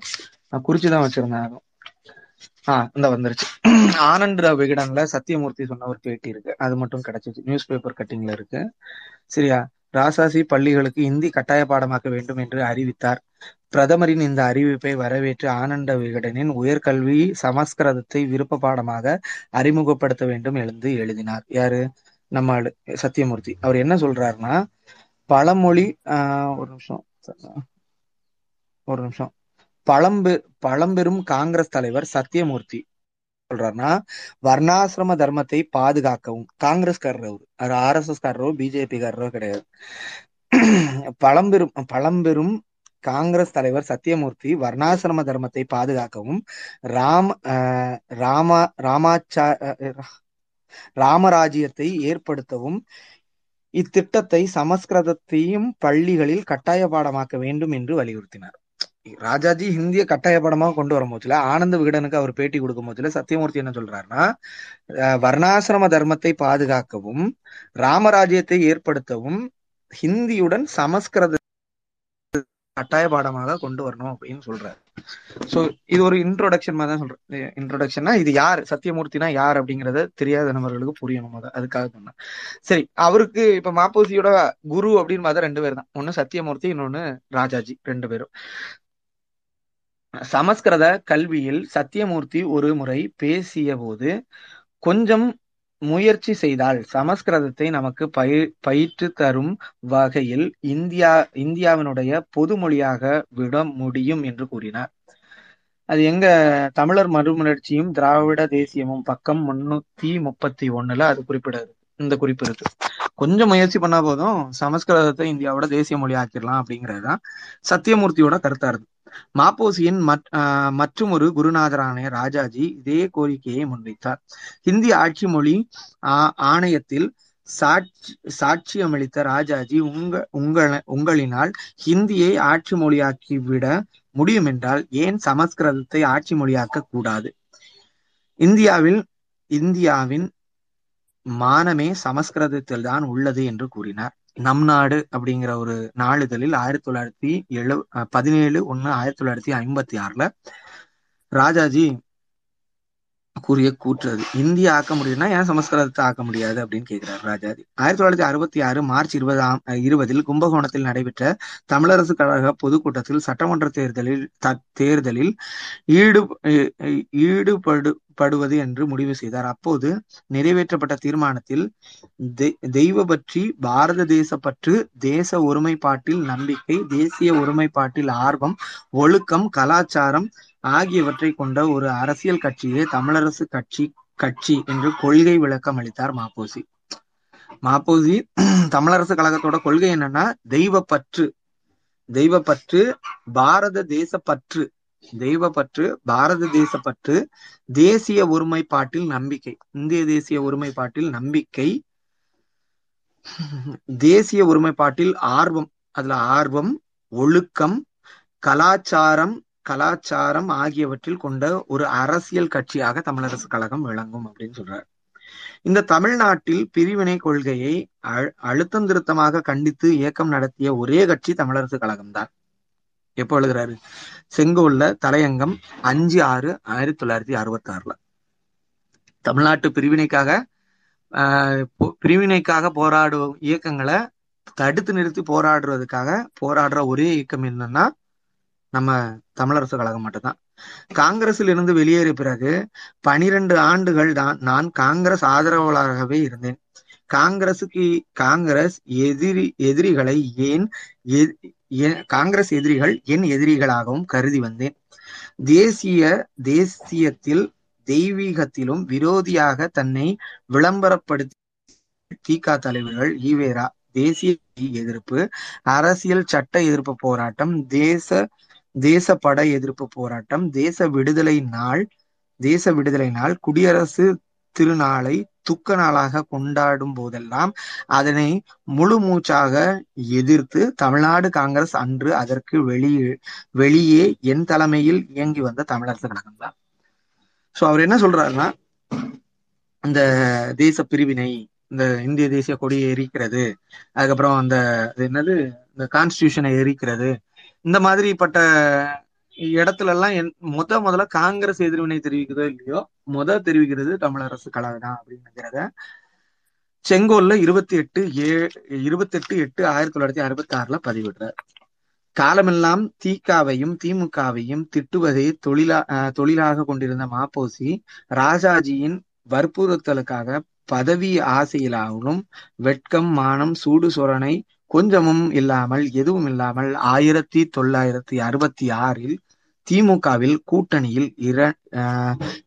நான் குறிச்சுதான் வச்சிருந்தேன். ஆஹ் இந்த வந்துருச்சு. ஆனந்த விகடன்ல சத்தியமூர்த்தி சொன்ன ஒரு பேட்டி இருக்கு, அது மட்டும் கிடைச்சிச்சு, நியூஸ் பேப்பர் கட்டிங்ல இருக்கு. சரியா, ராசாசி பள்ளிகளுக்கு இந்தி கட்டாய பாடமாக்க வேண்டும் என்று அறிவித்தார். பிரதமரின் இந்த அறிவிப்பை வரவேற்று ஆனந்த விகடனின் உயர்கல்வி சமஸ்கிருதத்தை விருப்ப பாடமாக அறிமுகப்படுத்த வேண்டும் எழுந்து எழுதினார். யாரு, நம்ம சத்தியமூர்த்தி. அவர் என்ன சொல்றாருன்னா பழமொழி ஆஹ் ஒரு நிமிஷம் ஒரு நிமிஷம் பழம்பெ பழம்பெரும் காங்கிரஸ் தலைவர் சத்தியமூர்த்தி சொல்றாருன்னா வர்ணாசிரம தர்மத்தை பாதுகாக்கவும். காங்கிரஸ்காரரோ, ஆர் எஸ் எஸ் காரரோ, பிஜேபி காரரோ கிடையாது. பழம்பெரும் பழம்பெரும் காங்கிரஸ் தலைவர் சத்தியமூர்த்தி வர்ணாசிரம தர்மத்தை பாதுகாக்கவும் ராம ராமா ராமாச்சா ராமராஜ்யத்தை ஏற்படுத்தவும் இத்திட்டத்தை சமஸ்கிருதத்தையும் பள்ளிகளில் கட்டாய பாடமாக்க வேண்டும் என்று வலியுறுத்தினார். ராஜாஜி ஹிந்தியை கட்டாய பாடமாக கொண்டு வரும் போதுல ஆனந்த விகடனுக்கு அவர் பேட்டி கொடுக்கும் போதுல சத்தியமூர்த்தி என்ன சொல்றாருன்னா, வர்ணாசிரம தர்மத்தை பாதுகாக்கவும் ராமராஜ்யத்தை ஏற்படுத்தவும் ஹிந்தியுடன் சமஸ்கிருத கட்டாய பாடமாக கொண்டு வரணும் அப்படின்னு சொல்றாரு. சோ இது ஒரு இன்ட்ரோடக்ஷன் மாதிரி தான் சொல்றேன். இன்ட்ரோடக்ஷன்னா இது யார், சத்தியமூர்த்தினா யார் அப்படிங்கறத தெரியாத நபர்களுக்கு புரியணும், அதுக்காக சொன்னேன். சரி, அவருக்கு இப்ப மாப்போசியோட குரு அப்படின்னு பார்த்தா ரெண்டு பேர் தான், ஒன்னு சத்தியமூர்த்தி, இன்னொன்னு ராஜாஜி, ரெண்டு பேரும். சமஸ்கிருத கல்வியில் சத்தியமூர்த்தி ஒரு முறை பேசிய போது, கொஞ்சம் முயற்சி செய்தால் சமஸ்கிருதத்தை நமக்கு பய பயிற்று தரும் வகையில் இந்தியா இந்தியாவினுடைய பொது மொழியாக விட முடியும் என்று கூறினார். அது எங்க தமிழர் மறுமலர்ச்சியும் திராவிட தேசியமும் பக்கம் முன்னூத்தி முப்பத்தி ஒண்ணுல அது குறிப்பிடாது, இந்த குறிப்பு இருக்கு. கொஞ்சம் முயற்சி பண்ணா போதும் சமஸ்கிருதத்தை இந்தியாவோட தேசிய மொழி ஆக்கிடலாம் அப்படிங்கிறதுதான் சத்தியமூர்த்தியோட கருத்தா இருக்கு. மாப்போசியின் மற்றும் ஒரு குருநாதரான ராஜாஜி இதே கோரிக்கையை முன்வைத்தார். ஹிந்தி ஆட்சி மொழி ஆணையத்தில் சாட்சி சாட்சியமளித்த ராஜாஜி, உங்க உங்கள உங்களினால் ஹிந்தியை ஆட்சி மொழியாக்கி விட முடியும் என்றால் ஏன் சமஸ்கிருதத்தை ஆட்சி மொழியாக்க கூடாது? இந்தியாவில் இந்தியாவின் மானமே சமஸ்கிருதத்தில் தான் உள்ளது என்று கூறினார். நம் நாடு அப்படிங்கிற ஒரு நாளிதழில் ஆயிரத்தி தொள்ளாயிரத்தி எழு பதினேழு ஒன்னு ஆயிரத்தி தொள்ளாயிரத்தி ஐம்பத்தி ஆறுல ராஜாஜி கூறிய கூற்றது. இந்தியா ஆக்க முடியும்னா ஏன் சமஸ்கிருதத்தை ஆக்க முடியாது அப்படின்னு கேட்கிறார் ராஜாஜி. ஆயிரத்தி தொள்ளாயிரத்தி அறுபத்தி ஆறு மார்ச் இருபதாம் இருபதில் கும்பகோணத்தில் நடைபெற்ற தமிழரசு கழக பொதுக்கூட்டத்தில் சட்டமன்ற தேர்தலில் தேர்தலில் ஈடு ஈடுபடு படுவது என்று முடிவு செய்தார். அப்போது நிறைவேற்றப்பட்ட தீர்மானத்தில் தெய்வ பற்றி, பாரத தேச பற்று, தேச ஒருமைப்பாட்டில் நம்பிக்கை, தேசிய ஒருமைப்பாட்டில் ஆர்வம், ஒழுக்கம், கலாச்சாரம் ஆகியவற்றை கொண்ட ஒரு அரசியல் கட்சியே தமிழரசு கட்சி கட்சி என்று கொள்கை விளக்கம் அளித்தார் மாப்போசி. மாப்போசி தமிழரசு கழகத்தோட கொள்கை என்னன்னா, தெய்வ பற்று தெய்வ பற்று பாரத தேச பற்று தெய்வ பற்று பாரத தேச பற்று, தேசிய ஒருமைப்பாட்டில் நம்பிக்கை, இந்திய தேசிய ஒருமைப்பாட்டில் நம்பிக்கை, தேசிய ஒருமைப்பாட்டில் ஆர்வம், அதுல ஆர்வம், ஒழுக்கம், கலாச்சாரம் கலாச்சாரம் ஆகியவற்றில் கொண்ட ஒரு அரசியல் கட்சியாக தமிழரசு கழகம் விளங்கும் அப்படின்னு சொல்றாரு. இந்த தமிழ்நாட்டில் பிரிவினை கொள்கையை அழுத்தம் திருத்தமாக கண்டித்து இயக்கம் நடத்திய ஒரே கட்சி தமிழரசு கழகம்தான். எப்போ எழுதுறாரு? செங்கோல்ல தலையங்கம் அஞ்சு ஆறு ஆயிரத்தி தொள்ளாயிரத்தி அறுபத்தி ஆறுல தமிழ்நாட்டு பிரிவினைக்காக ஆஹ் பிரிவினைக்காக போராடும் இயக்கங்களை தடுத்து நிறுத்தி போராடுறதுக்காக போராடுற ஒரே இயக்கம் என்னன்னா நம்ம தமிழரசு கழகம் மட்டும்தான். காங்கிரஸில் இருந்து வெளியேறிய பிறகு பனிரெண்டு ஆண்டுகள் தான் நான் காங்கிரஸ் ஆதரவாளராகவே இருந்தேன். காங்கிரசுக்கு காங்கிரஸ் எதிரி எதிரிகளை ஏன் காங்கிரஸ் எதிரிகள் என் எதிரிகளாகவும் கருதி வந்தேன். தேசிய தேசியத்தில் தெய்வீகத்திலும் விரோதியாக தன்னை விளம்பரப்படுத்தி தீகா தலைவர்கள் ஈவேரா, தேசிய எதிர்ப்பு, அரசியல் சட்ட எதிர்ப்பு போராட்டம், தேச தேச பட எதிர்ப்பு போராட்டம், தேச விடுதலை நாள் தேச விடுதலை நாள் குடியரசு திருநாளை துக்க நாளாக கொண்டாடும் போதெல்லாம் அதனை முழு மூச்சாக எதிர்த்து தமிழ்நாடு காங்கிரஸ் அன்று அதற்கு வெளியே வெளியே என் தலைமையில் இயங்கி வந்த தமிழரசு கழகம் தான். சோ அவர் என்ன சொல்றாருன்னா, இந்த தேச பிரிவினை, இந்த இந்திய தேசிய கொடியை எரிக்கிறது, அதுக்கப்புறம் அந்த என்னது இந்த கான்ஸ்டியூஷனை எரிக்கிறது, இந்த மாதிரிப்பட்ட இடத்துல எல்லாம் என் முத முதல்ல காங்கிரஸ் எதிர்வினை தெரிவிக்கிறதோ இல்லையோ முத தெரிவிக்கிறது தமிழரசு கழகம் தான் அப்படிங்கிறத செங்கோல்ல இருபத்தி எட்டு ஏ இருபத்தி எட்டு எட்டு ஆயிரத்தி தொள்ளாயிரத்தி அறுபத்தி ஆறுல பதிவிடுறார். காலமெல்லாம் தீகாவையும் திமுகவையும் திட்டுவதை தொழிலா தொழிலாக கொண்டிருந்த மாப்போசி ராஜாஜியின் வற்புறுத்தலுக்காக பதவி ஆசையிலாகவும் வெட்கம், மானம், சூடு சொரணை கொஞ்சமும் இல்லாமல் எதுவும் இல்லாமல் ஆயிரத்தி தொள்ளாயிரத்தி அறுபத்தி ஆறில் திமுகவில் கூட்டணியில் இர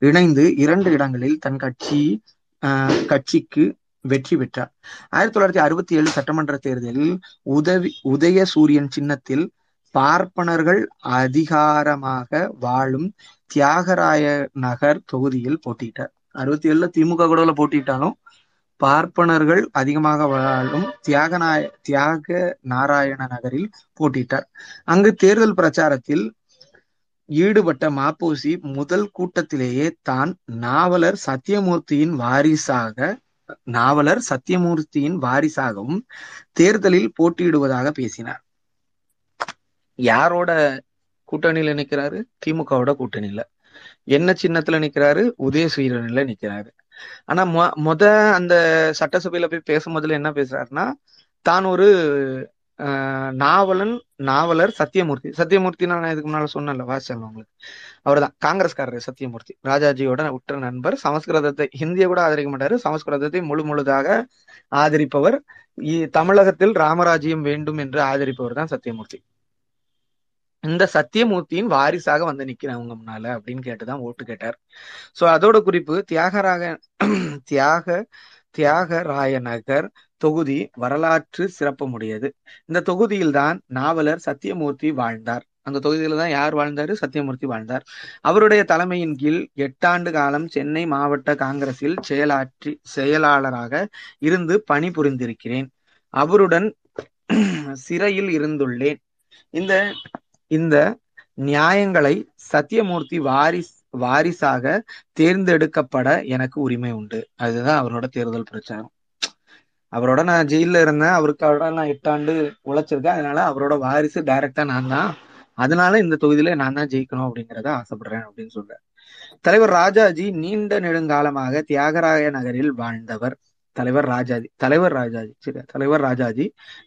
இணைந்து இரண்டு இடங்களில் தன் கட்சி கட்சிக்கு வெற்றி பெற்றார். ஆயிரத்தி தொள்ளாயிரத்தி அறுபத்தி ஏழு சட்டமன்ற தேர்தலில் உதவி உதய சூரியன் சின்னத்தில் பார்ப்பனர்கள் அதிகாரமாக வாழும் தியாகராய நகர் தொகுதியில் போட்டியிட்டார். அறுபத்தி ஏழுல திமுக கூட போட்டியிட்டாலும் பார்ப்பனர்கள் அதிகமாக வாழும் தியாகநாய தியாக நாராயண நகரில் போட்டியிட்டார். அங்கு தேர்தல் பிரச்சாரத்தில் ஈடுபட்ட மாப்போசி முதல் கூட்டத்திலேயே தான் நாவலர் சத்தியமூர்த்தியின் வாரிசாக நாவலர் சத்தியமூர்த்தியின் வாரிசாகவும் தேர்தலில் போட்டியிடுவதாக பேசினார். யாரோட கூட்டணியில நிக்கிறாரு? திமுகவோட கூட்டணியில. என்ன சின்னத்துல நிக்கிறாரு? உதயசூரியன்ல நிக்கிறாரு. ஆனா மொ மொத அந்த சட்டசபையில போய் பேசும்போதுல என்ன பேசுறாருன்னா, தான் ஒரு ஆஹ் நாவலன் நாவலர் சத்தியமூர்த்தி. சத்தியமூர்த்தி நான் இதுக்கு முன்னால சொன்னேன்ல, வாசிச்சேன் உங்களுக்கு, அவர் தான் காங்கிரஸ்காரர் சத்தியமூர்த்தி, ராஜாஜியோட உற்ற நண்பர், சமஸ்கிருதத்தை ஹிந்தியை கூட ஆதரிக்க மாட்டாரு, சமஸ்கிருதத்தை முழு முழுதாக ஆதரிப்பவர், தமிழகத்தில் ராமராஜ்யம் வேண்டும் என்று ஆதரிப்பவர் தான் சத்தியமூர்த்தி. இந்த சத்தியமூர்த்தியின் வாரிசாக வந்து நிக்கிறவங்க முன்னால அப்படின்னு கேட்டுதான் ஓட்டு கேட்டார். சோ அதோட குறிப்பு, தியாகராக தியாக தியாகராய நகர் தொகுதி வரலாற்று சிறப்புடையது. இந்த தொகுதியில்தான் நாவலர் சத்தியமூர்த்தி வாழ்ந்தார். அந்த தொகுதியில தான் யார் வாழ்ந்தாரு? சத்தியமூர்த்தி வாழ்ந்தார். அவருடைய தலைமையின் கீழ் எட்டாண்டு காலம் சென்னை மாவட்ட காங்கிரஸில் செயலாற்றி செயலாளராக இருந்து பணிபுரிந்திருக்கிறேன். அவருடன் சிறையில் இருந்துள்ளேன். இந்த இந்த நியாயங்களை சத்தியமூர்த்தி வாரிஸ் வாரிசாக தேர்ந்தெடுக்கப்பட எனக்கு உரிமை உண்டு. அதுதான் அவரோட தேர்தல் பிரச்சாரம். அவரோட நான் ஜெயில இருந்தேன், அவருக்கோட நான் எட்டாண்டு உழைச்சிருக்கேன், அதனால அவரோட வாரிசு டைரக்டா நான் தான், அதனால இந்த தொகுதியில நான் தான் ஜெயிக்கணும் அப்படிங்கிறத ஆசைப்படுறேன் அப்படின்னு சொல்றேன். தலைவர் ராஜாஜி நீண்ட நெடுங்காலமாக தியாகராய நகரில் வாழ்ந்தவர். தலைவர் ராஜாஜி தலைவர் ராஜாஜி சரி தலைவர் ராஜாஜி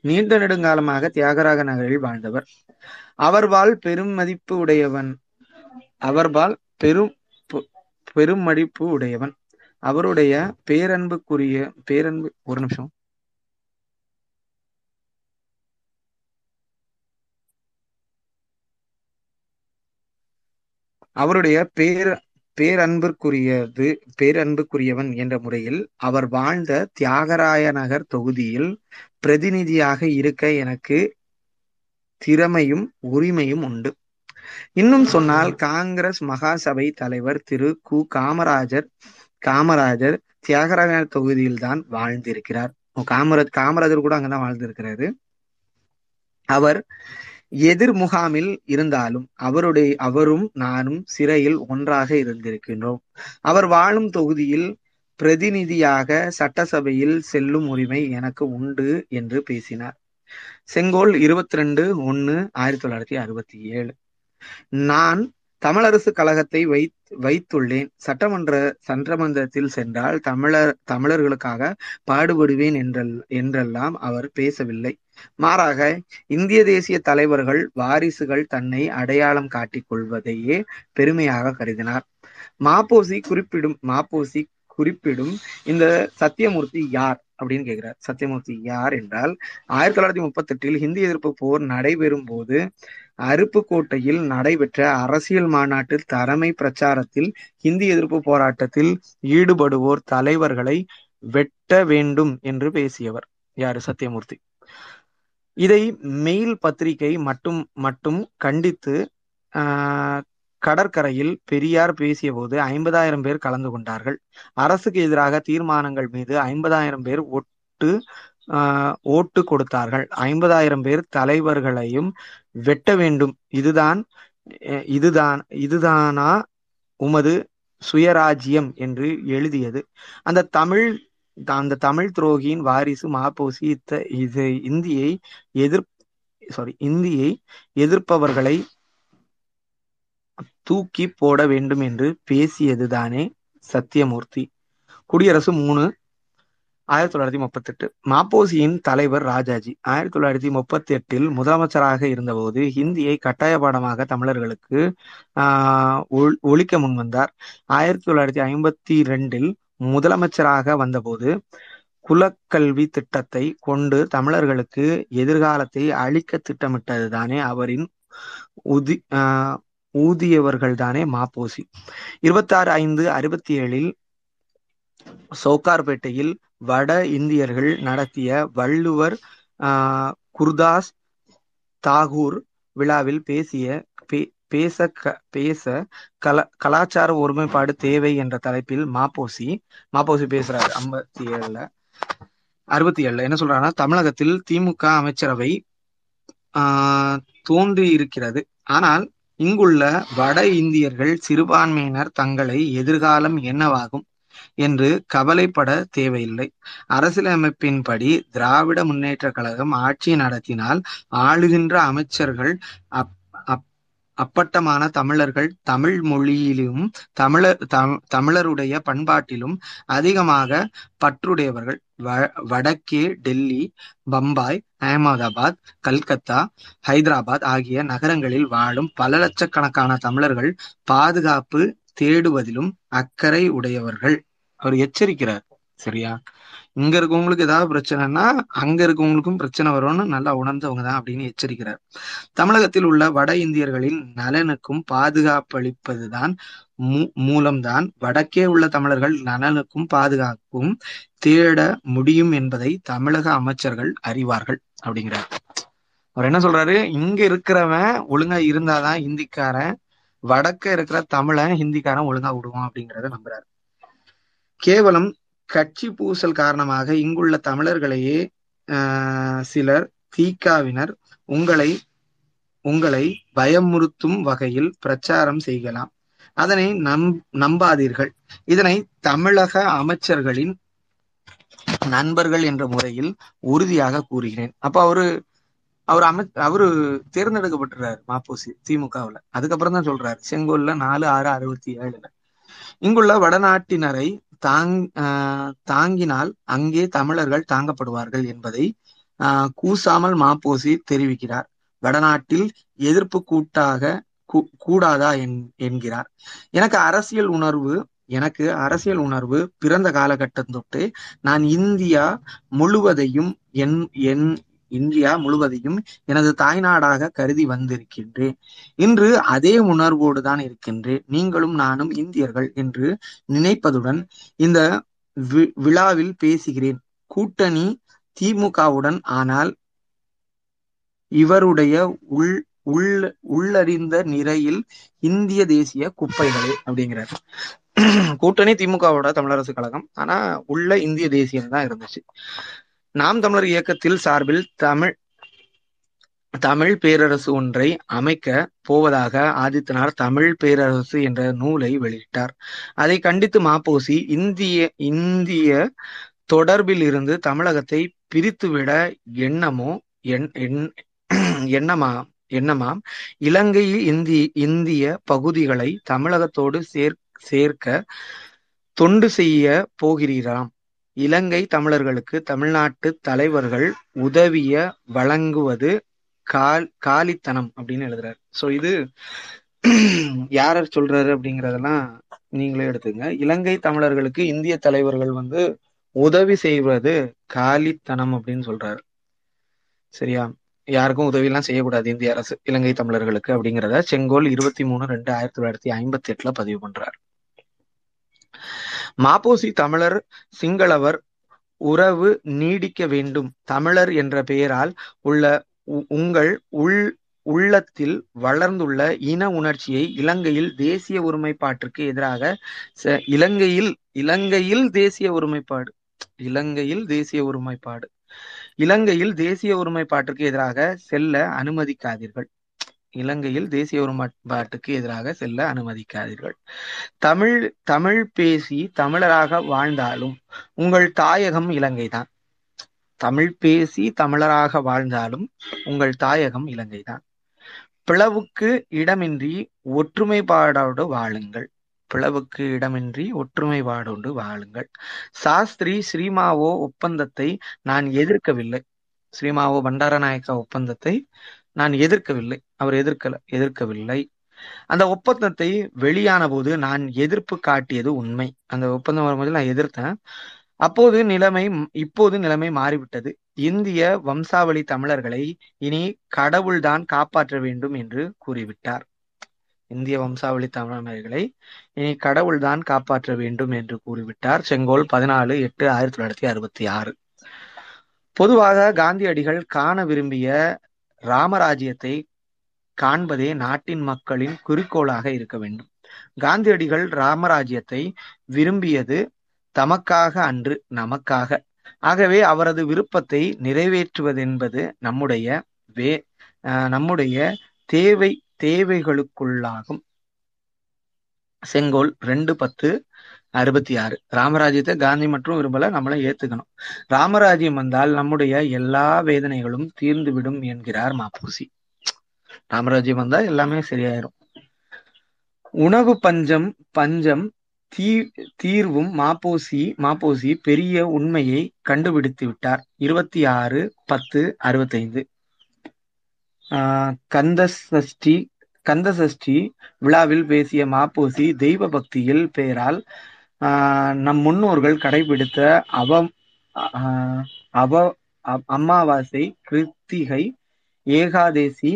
நீண்ட நெடுங்காலமாக தியாகராய நகரில் வாழ்ந்தவர். அவர்பால் பெரும் மதிப்பு உடையவன் அவர்பால் பெரும் பெரும் மதிப்பு உடையவன் அவருடைய பேரன்புக்குரிய பேரன்பு ஒரு நிமிஷம் அவருடைய பேர் பேரன்புக்குரியது பேரன்புக்குரியவன் என்ற முறையில் அவர் வாழ்ந்த தியாகராய நகர் தொகுதியில் பிரதிநிதியாக இருக்க எனக்கு திறமையும் உரிமையும் உண்டு. இன்னும் சொன்னால் காங்கிரஸ் மகாசபை தலைவர் திரு கு காமராஜர் காமராஜர் தியாகராய நகர் தொகுதியில் தான் வாழ்ந்திருக்கிறார். காமராஜ் காமராஜர் கூட அங்கதான் வாழ்ந்திருக்கிறாரு. அவர் எதிர் முகாமில் இருந்தாலும் அவருடைய அவரும் நானும் சிறையில் ஒன்றாக இருந்திருக்கின்றோம். அவர் வாழும் தொகுதியில் பிரதிநிதியாக சட்டசபையில் செல்லும் உரிமை எனக்கு உண்டு என்று பேசினார். செங்கோல் இருபத்தி ரெண்டு ஒன்னு ஆயிரத்தி தொள்ளாயிரத்தி அறுபத்தி ஏழு. நான் தமிழரசு கழகத்தை வை வைத்துள்ளேன். சட்டமன்ற சட்டமன்றத்தில் சென்றால் தமிழர் தமிழர்களுக்காக பாடுபடுவேன் என்றல் என்றெல்லாம் அவர் பேசவில்லை. மாறாக இந்திய தேசிய தலைவர்கள் வாரிசுகள் தன்னை அடையாளம் காட்டிக் கொள்வதையே பெருமையாக கருதினார். மாப்போசி குறிப்பிடும் மாப்போசி குறிப்பிடும் இந்த சத்தியமூர்த்தி யார் அப்படின்னு கேட்கிறார். சத்தியமூர்த்தி யார் என்றால், ஆயிரத்தி தொள்ளாயிரத்தி முப்பத்தி எட்டில் ஹிந்தி எதிர்ப்பு போர் நடைபெறும் போது அருப்புக்கோட்டையில் நடைபெற்ற அரசியல் மாநாட்டில் தலைமை பிரச்சாரத்தில் ஹிந்தி எதிர்ப்பு போராட்டத்தில் ஈடுபடுவோர் தலைவர்களை வெட்ட வேண்டும் என்று பேசியவர் யாரு? சத்தியமூர்த்தி. இதை மெயில் பத்திரிகை மட்டும் மட்டும் கண்டித்து ஆஹ் கடற்கரையில் பெரியார் பேசிய போது ஐம்பதாயிரம் பேர் கலந்து கொண்டார்கள். அரசுக்கு எதிராக தீர்மானங்கள் மீது ஐம்பதாயிரம் பேர் ஓட்டு ஆஹ் ஓட்டு கொடுத்தார்கள். ஐம்பதாயிரம் பேர் தலைவர்களையும் வெட்ட வேண்டும். இதுதான் இதுதான் இதுதானா உமது சுயராஜ்யம் என்று எழுதியது அந்த தமிழ் அந்த தமிழ் துரோகியின் வாரிசு மாப்போசி. இத்த இது இந்தியை எதிர் சாரி இந்தியை எதிர்ப்பவர்களை தூக்கி போட வேண்டும் என்று பேசியதுதானே சத்தியமூர்த்தி. குடியரசு மூணு ஆயிரத்தி தொள்ளாயிரத்தி முப்பத்தி எட்டு. மாப்போசியின் தலைவர் ராஜாஜி ஆயிரத்தி தொள்ளாயிரத்தி முப்பத்தி எட்டில் முதலமைச்சராக இருந்தபோது ஹிந்தியை கட்டாய பாடமாக தமிழர்களுக்கு ஆஹ் ஒழிக்க முன்வந்தார். ஆயிரத்தி தொள்ளாயிரத்தி ஐம்பத்தி ரெண்டில் முதலமைச்சராக வந்தபோது குலக்கல்வி திட்டத்தை கொண்டு தமிழர்களுக்கு எதிர்காலத்தை அழிக்க திட்டமிட்டது தானே அவரின் உதி ஆஹ் ஊதியவர்கள் தானே மாப்போசி. இருபத்தி ஆறு ஐந்து அறுபத்தி ஏழில் சவுகார்பேட்டையில் வட இந்தியர்கள் நடத்திய வள்ளுவர் ஆஹ் குர்தாஸ் தாகூர் விழாவில் பேசிய பே பேச க பேச கலா கலாச்சார ஒருமைப்பாடு தேவை என்ற தலைப்பில் மாப்போசி மாப்போசி பேசுறாரு. ஐம்பத்தி ஏழுல அறுபத்தி ஏழுல என்ன சொல்றாருன்னா, தமிழகத்தில் திமுக அமைச்சரவை ஆஹ் தோன்றி இருக்கிறது. ஆனால் இங்குள்ள வட இந்தியர்கள் சிறுபான்மையினர் தங்களை எதிர்காலம் என்னவாகும் என்று கவலைப்பட தேவையில்லை. அரசியலமைப்பின்படி திராவிட முன்னேற்ற கழகம் ஆட்சி நடத்தினால் ஆளுகின்ற அமைச்சர்கள் அப் அப்பட்டமான தமிழர்கள், தமிழ் மொழியிலும் தமிழர் தமிழருடைய பண்பாட்டிலும் அதிகமாக பற்றுடையவர்கள். வ வடக்கே டெல்லி, பம்பாய், அகமதாபாத், கல்கத்தா, ஹைதராபாத் ஆகிய நகரங்களில் வாழும் பல லட்சக்கணக்கான தமிழர்கள் பாதுகாப்பு தேடுவதிலும் அக்கறை உடையவர்கள். அவர் எச்சரிக்கிறார். சரியா, இங்க இருக்கவங்களுக்கு ஏதாவது பிரச்சனைனா அங்க இருக்கவங்களுக்கும் பிரச்சனை வரும்னு நல்லா உணர்ந்தவங்க தான் அப்படின்னு எச்சரிக்கிறார். தமிழகத்தில் உள்ள வட இந்தியர்களின் நலனுக்கும் பாதுகாப்பு அளிப்பதுதான் மூ மூலம்தான் வடக்கே உள்ள தமிழர்கள் நலனுக்கும் பாதுகாப்பும் தேட முடியும் என்பதை தமிழக அமைச்சர்கள் அறிவார்கள் அப்படிங்கிறார். அவர் என்ன சொல்றாரு, இங்க இருக்கிறவன் ஒழுங்கா இருந்தாதான் இந்திக்காரன், வடக்க இருக்கிற தமிழன் ஹிந்திக்காரன் ஒழுங்கா விடுவான் அப்படிங்கிறத நம்புறாரு. கேவலம் கட்சி பூசல் காரணமாக இங்குள்ள தமிழர்களையே ஆஹ் சிலர் தீக்காவினர் உங்களை உங்களை பயமுறுத்தும் வகையில் பிரச்சாரம் செய்யலாம். அதனை நம்பாதீர்கள். இதனை தமிழக அமைச்சர்களின் நண்பர்கள் என்ற முறையில் உறுதியாக கூறுகிறேன். அப்ப அவரு அவர் அமை அவரு தேர்ந்தெடுக்கப்பட்டுறாரு மாப்போசி திமுகவுல. அதுக்கப்புறம் தான் சொல்றாரு செங்கோல்ல நாலு ஆறு அறுபத்தி ஏழுல இங்குள்ள வடநாட்டினரை தாங் ஆஹ் தாங்கினால் அங்கே தமிழர்கள் தாங்கப்படுவார்கள் என்பதை ஆஹ் கூசாமல் மாப்போசி தெரிவிக்கிறார். வடநாட்டில் எதிர்ப்பு கூட்டாக கூடாதா என்கிறார். எனக்கு அரசியல் உணர்வு எனக்கு அரசியல் உணர்வு பிறந்த காலகட்டம் தொட்டு நான் இந்தியா முழுவதையும் என் என் இந்தியா முழுவதையும் எனது தாய்நாடாக கருதி வந்திருக்கின்றேன். இன்று அதே உணர்வோடு தான் இருக்கின்றேன். நீங்களும் நானும் இந்தியர்கள் என்று நினைப்பதுடன் இந்த விழாவில் பேசுகிறேன். கூட்டணி திமுகவுடன், ஆனால் இவருடைய உள் உள் உள்ளறிந்த நிறையில் இந்திய தேசிய குப்பைகளே அப்படிங்கிறார். கூட்டணி திமுகவோட தமிழரசு கழகம், ஆனா உள்ள இந்திய தேசியம் தான் இருந்துச்சு. நாம் தமிழர் இயக்கத்தில் சார்பில் தமிழ் தமிழ் பேரரசு ஒன்றை அமைக்க போவதாக ஆதித்தனார் தமிழ் பேரரசு என்ற நூலை வெளியிட்டார். அதை கண்டித்து மாப்போசி இந்திய இந்திய தொடர்பில் இருந்து தமிழகத்தை பிரித்துவிட எண்ணமோ எண் எண்ணமா எண்ணமாம் இலங்கையில் இந்தி இந்திய பகுதிகளை தமிழகத்தோடு சேர் சேர்க்க தொண்டு செய்ய போகிறீராம். இலங்கை தமிழர்களுக்கு தமிழ்நாட்டு தலைவர்கள் உதவிய வழங்குவது கால் காலித்தனம் அப்படின்னு எழுதுறாரு. சோ இது யார் சொல்றாரு அப்படிங்கிறதெல்லாம் நீங்களே எடுத்துங்க. இலங்கை தமிழர்களுக்கு இந்திய தலைவர்கள் வந்து உதவி செய்வது காலித்தனம் அப்படின்னு சொல்றாரு. சரியா, யாருக்கும் உதவி எல்லாம் செய்யக்கூடாது இந்திய அரசு இலங்கை தமிழர்களுக்கு அப்படிங்கிறத செங்கோல் இருபத்தி மூணு ரெண்டு ஆயிரத்தி தொள்ளாயிரத்தி ஐம்பத்தி எட்டுல பதிவு பண்றாரு. மாப்போசி தமிழர் சிங்களவர் உறவு நீடிக்க வேண்டும். தமிழர் என்ற பெயரால் உள்ள உங்கள் உள் உள்ளத்தில் வளர்ந்துள்ள இன உணர்ச்சியை இலங்கையில் தேசிய ஒருமைப்பாட்டிற்கு எதிராக இலங்கையில் இலங்கையில் தேசிய ஒருமைப்பாடு இலங்கையில் தேசிய ஒருமைப்பாடு இலங்கையில் தேசிய ஒருமைப்பாட்டிற்கு எதிராக செல்ல அனுமதிக்காதீர்கள். இலங்கையில் தேசிய ஒருமைப்பாட்டுக்கு எதிராக செல்ல அனுமதிக்காதீர்கள். தமிழ் தமிழ் பேசி தமிழராக வாழ்ந்தாலும் உங்கள் தாயகம் இலங்கை தான். தமிழ் பேசி தமிழராக வாழ்ந்தாலும் உங்கள் தாயகம் இலங்கை தான். பிளவுக்கு இடமின்றி ஒற்றுமைப்பாடோடு வாழுங்கள். பிளவுக்கு இடமின்றி ஒற்றுமைப்பாடோடு வாழுங்கள். சாஸ்திரி ஸ்ரீமாவோ ஒப்பந்தத்தை நான் எதிர்க்கவில்லை. ஸ்ரீமாவோ பண்டாரநாயக்கா ஒப்பந்தத்தை நான் எதிர்க்கவில்லை. அவர் எதிர்க்கல எதிர்க்கவில்லை அந்த ஒப்பந்தத்தை வெளியான போது நான் எதிர்ப்பு காட்டியது உண்மை. அந்த ஒப்பந்தம் வரும்போது நான் எதிர்த்தேன். அப்போது நிலைமை இப்போது நிலைமை மாறிவிட்டது. இந்திய வம்சாவளி தமிழர்களை இனி கடவுள்தான் காப்பாற்ற வேண்டும் என்று கூறிவிட்டார். இந்திய வம்சாவளி தமிழர்களை இனி கடவுள்தான் காப்பாற்ற வேண்டும் என்று கூறிவிட்டார். செங்கோல் பதினாலு எட்டு ஆயிரத்தி தொள்ளாயிரத்தி அறுபத்தி ஆறு. பொதுவாக காந்தியடிகள் காண விரும்பிய ராமராஜ்யத்தை காண்பதே நாட்டின் மக்களின் குறிக்கோளாக இருக்க வேண்டும். காந்தியடிகள் ராமராஜ்யத்தை விரும்பியது தமக்காக அன்று நமக்காக. ஆகவே அவரது விருப்பத்தை நிறைவேற்றுவதென்பது நம்முடைய வே நம்முடைய தேவை தேவைகளுக்குள்ளாகும். செங்கோல் ரெண்டு பத்து அறுபத்தி ஆறு. ராமராஜ்யத்தை காந்தி மற்றும் விரும்பல, நம்மளும் ஏத்துக்கணும். ராமராஜ்யம் வந்தால் நம்முடைய எல்லா வேதனைகளும் தீர்ந்துவிடும் என்கிறார் ம.பொ.சி. ராமராஜ்யம் வந்தா எல்லாமே சரியாயிரும். உணவு பஞ்சம் பஞ்சம் தீ தீர்வும் ம.பொ.சி ம.பொ.சி பெரிய உண்மையை கண்டுபிடித்து விட்டார். இருபத்தி ஆறு பத்து அறுபத்தைந்து. கந்த சஷ்டி கந்த சஷ்டி விழாவில் பேசிய ம.பொ.சி தெய்வ பக்தியில் பெயரால் நம் முன்னோர்கள் கடைபிடித்த அவ அவ அமாவாசை, கிருத்திகை, ஏகாதேசி,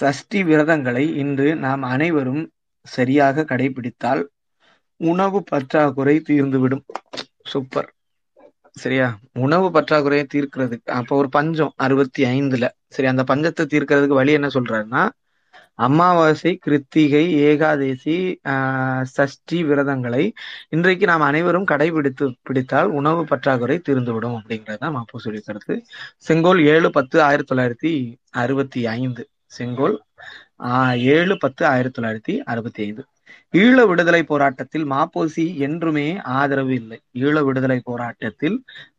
சஷ்டி விரதங்களை இன்று நாம் அனைவரும் சரியாக கடைபிடித்தால் உணவு பற்றாக்குறை தீர்ந்துவிடும். சூப்பர், சரியா? உணவு பற்றாக்குறையை தீர்க்கிறதுக்கு அப்ப ஒரு பஞ்சம் அறுபத்தி ஐந்துல சரி, அந்த பஞ்சத்தை தீர்க்கிறதுக்கு வழி என்ன சொல்றாருன்னா, அமாவாசை, கிருத்திகை, ஏகாதேசி, ஆஹ் சஷ்டி விரதங்களை இன்றைக்கு நாம் அனைவரும் கடைபிடித்து பிடித்தால் உணவு பற்றாக்குறை தீர்ந்துவிடும் அப்படிங்கிறதான் ம.பொ.சி சொல்லிக்கிறது. செங்கோல் ஏழு பத்து ஆயிரத்தி தொள்ளாயிரத்தி அறுபத்தி ஐந்து. செங்கோல் ஆஹ் ஏழு பத்து ஆயிரத்தி தொள்ளாயிரத்தி அறுபத்தி ஐந்து. ஈழ விடுதலை போராட்டத்தில் ம.பொ.சி என்றுமே ஆதரவு இல்லை. ஈழ விடுதலை போராட்டத்தில்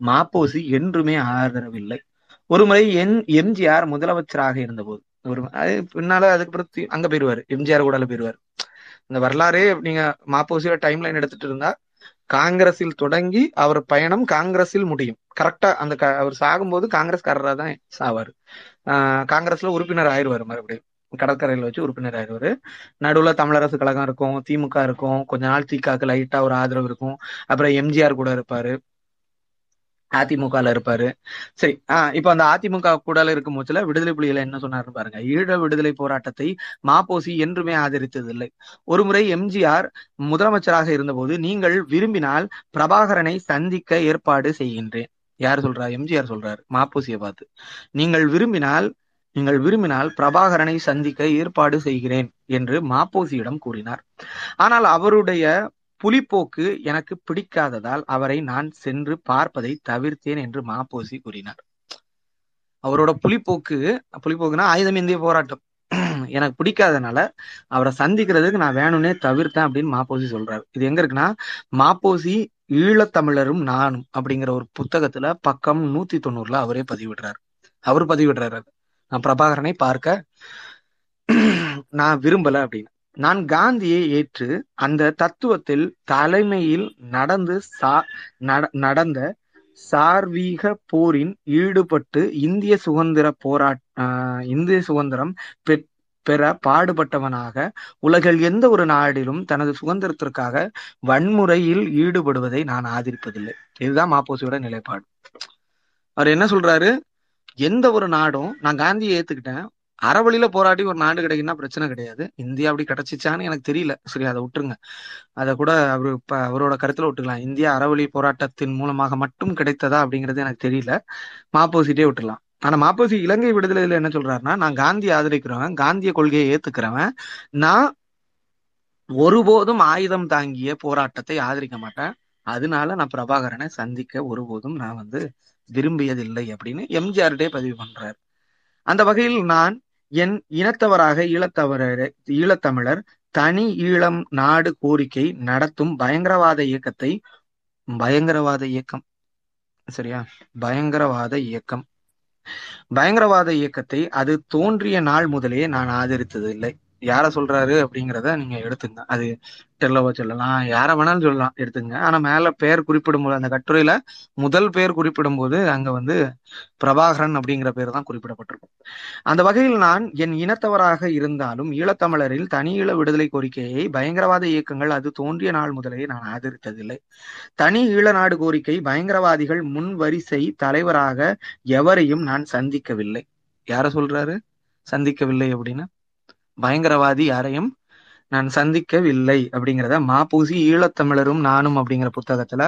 ம.பொ.சி என்றுமே ஆதரவு இல்லை. ஒருமுறை என் எம்ஜிஆர் முதலமைச்சராக இருந்தபோது, ஒரு பின்னால அதுக்கப்புறம் அங்க போயிருவாரு, எம்ஜிஆர் கூட போயிருவாரு. இந்த வரலாறே நீங்க ம.பொ.சியோட டைம் லைன் எடுத்துட்டு இருந்தா காங்கிரஸில் தொடங்கி அவர் பயணம் காங்கிரஸில் முடியும். கரெக்டா அந்த அவர் சாகும்போது காங்கிரஸ்காரராக தான் சாவாரு. ஆஹ் காங்கிரஸ்ல உறுப்பினர் ஆயிடுவாரு, மறுபடியும் கடற்கரையில வச்சு உறுப்பினர் ஆயிடுவாரு. நடுவுல தமிழரசு கழகம் இருக்கும், திமுக இருக்கும், கொஞ்ச நாள் திகாக்கு லைட்டா ஒரு ஆதரவு இருக்கும். அப்புறம் எம்ஜிஆர் கூட இருப்பாரு, அதிமுகல இருப்பாரு. சரி, ஆஹ் இப்ப அந்த அதிமுக கூட இருக்கும் போச்சுல விடுதலை புலிகள் என்ன சொன்னாரு பாருங்க. ஈழ விடுதலை போராட்டத்தை ம.பொ.சி என்றுமே ஆதரித்ததில்லை. ஒருமுறை எம்ஜிஆர் முதலமைச்சராக இருந்தபோது நீங்கள் விரும்பினால் பிரபாகரனை சந்திக்க ஏற்பாடு செய்கின்றேன். யார் சொல்றா? எம்ஜிஆர் சொல்றாரு ம.பொ.சியை பார்த்து. நீங்கள் விரும்பினால் நீங்கள் விரும்பினால் பிரபாகரனை சந்திக்க ஏற்பாடு செய்கிறேன் என்று ம.பொ.சியிடம் கூறினார். ஆனால் அவருடைய புலிப்போக்கு எனக்கு பிடிக்காததால் அவரை நான் சென்று பார்ப்பதை தவிர்த்தேன் என்று ம.பொ.சி கூறினார். அவரோட புலிப்போக்கு புலிப்போக்குன்னா ஆயுதம் ஏந்திய போராட்டம் எனக்கு பிடிக்காதனால அவரை சந்திக்கிறதுக்கு நான் வேணும்னே தவிர்த்தேன் அப்படின்னு ம.பொ.சி சொல்றாரு. இது எங்க இருக்குன்னா ம.பொ.சி ஈழத்தமிழரும் நானும் அப்படிங்கிற ஒரு புத்தகத்துல பக்கம் நூத்தி தொண்ணூறுல அவரே பதிவிடுறாரு. அவர் பதிவிடுறாரு நான் பிரபாகரனை பார்க்க நான் விரும்பல அப்படின்னு. நான் காந்தியை ஏற்று அந்த தத்துவத்தில் தலைமையில் நடந்து சா நடந்த சார்வீக போரின் ஈடுபட்டு இந்திய சுதந்திர போராட்ட இந்திய சுதந்திரம் பெற பாடுபட்டவனாக உலகில் எந்த ஒரு நாடிலும் தனது சுதந்திரத்திற்காக வன்முறையில் ஈடுபடுவதை நான் ஆதரிப்பதில்லை. இதுதான் ம.பொ.சியோட நிலைப்பாடு. அவர் என்ன சொல்றாரு, எந்த ஒரு நாடும் நான் காந்தியை ஏத்துக்கிட்டேன், அறவழியில போராட்டி ஒரு நாடு கிடைக்குன்னா பிரச்சனை கிடையாது. இந்தியா அப்படி கிடைச்சிச்சான்னு எனக்கு தெரியல, சரி அதை விட்டுருங்க, அதை கூட அவரு இப்ப அவரோட கருத்துல விட்டுக்கலாம். இந்தியா அறவழி போராட்டத்தின் மூலமாக மட்டும் கிடைத்ததா அப்படிங்கிறது எனக்கு தெரியல, ம.பொ.சிட்டே விட்டுலாம். ஆனா ம.பொ.சி இலங்கை விடுதலையில என்ன சொல்றாருன்னா, நான் காந்தி ஆதரிக்கிறவன், காந்திய கொள்கையை ஏத்துக்கிறவன், நான் ஒருபோதும் ஆயுதம் தாங்கிய போராட்டத்தை ஆதரிக்க மாட்டேன், அதனால நான் பிரபாகரனை சந்திக்க ஒருபோதும் நான் வந்து விரும்பியதில்லை அப்படின்னு எம்ஜிஆர்டே பதிவு பண்றாரு. அந்த வகையில் நான் என் இனத்தவராக ஈழத்தவர ஈழத்தமிழர் தனி ஈழம் நாடு கோரிக்கை நடத்தும் பயங்கரவாத இயக்கத்தை பயங்கரவாத இயக்கம் சரியா பயங்கரவாத இயக்கம் பயங்கரவாத இயக்கத்தை அது தோன்றிய நாள் முதலே நான் ஆதரித்தது இல்லை. யார சொல்றாரு அப்படிங்கிறத நீங்க எடுத்துங்க, அது டெல்லவா சொல்லலாம், யார வேணாலும் சொல்லலாம், எடுத்துங்க. ஆனா மேல பெயர் குறிப்பிடும் போது அந்த கட்டுரையில முதல் பெயர் குறிப்பிடும் போது அங்க வந்து பிரபாகரன் அப்படிங்கிற பேர் தான் குறிப்பிடப்பட்டிருக்கும். அந்த வகையில் நான் என் இனத்தவராக இருந்தாலும் ஈழத்தமிழரில் தனியீழ விடுதலை கோரிக்கையை பயங்கரவாத இயக்கங்கள் அது தோன்றிய நாள் முதலே நான் ஆதரித்ததில்லை. தனி ஈழ நாடு கோரிக்கை பயங்கரவாதிகள் முன் வரிசை தலைவராக எவரையும் நான் சந்திக்கவில்லை. யார சொல்றாரு சந்திக்கவில்லை அப்படின்னு? பயங்கரவாதி யாரையும் நான் சந்திக்கவில்லை அப்படிங்கிறத மாபூசி ஈழத்தமிழரும் நானும் அப்படிங்கிற புத்தகத்துல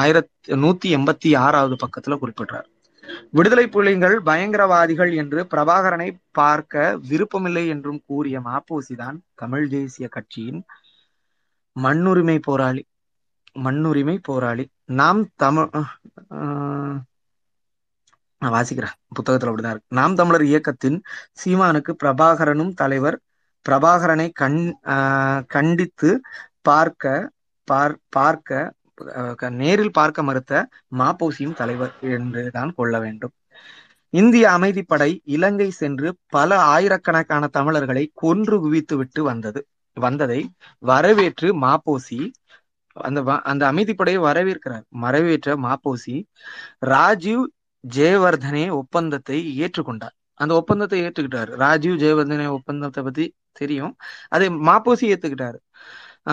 ஆயிரத்தி நூத்தி எண்பத்தி ஆறாவது பக்கத்துல குறிப்பிடுறார். விடுதலை புலிகள் பயங்கரவாதிகள் என்று பிரபாகரனை பார்க்க விருப்பமில்லை என்றும் கூறிய மாபூசிதான் தமிழ் தேசிய கட்சியின் மண்ணுரிமை போராளி மண்ணுரிமை போராளி நாம் தமிழ் நான் வாசிக்கிறேன் புத்தகத்துல அப்படிதான் இருக்கு. நாம் தமிழர் இயக்கத்தின் சீமானுக்கு பிரபாகரனும் தலைவர். பிரபாகரனை கண் ஆஹ் கண்டித்து பார்க்க பார் பார்க்க நேரில் பார்க்க மறுத்த மாபோசியும் தலைவர் என்றுதான் கொள்ள வேண்டும். இந்திய அமைதிப்படை இலங்கை சென்று பல ஆயிரக்கணக்கான தமிழர்களை கொன்று குவித்து விட்டு வந்தது வந்ததை வரவேற்று மாபோசி அந்த அந்த அமைதிப்படையை வரவேற்கிறார். வரவேற்ற மாபோசி ராஜீவ் ஜெயவர்தனே ஒப்பந்தத்தை ஏற்றுக்கொண்டார். அந்த ஒப்பந்தத்தை ஏற்றுக்கிட்டார். ராஜீவ் ஜெயவர்தனே ஒப்பந்தத்தை பத்தி தெரியும். அதை மாபோசி ஏத்துக்கிட்டாரு.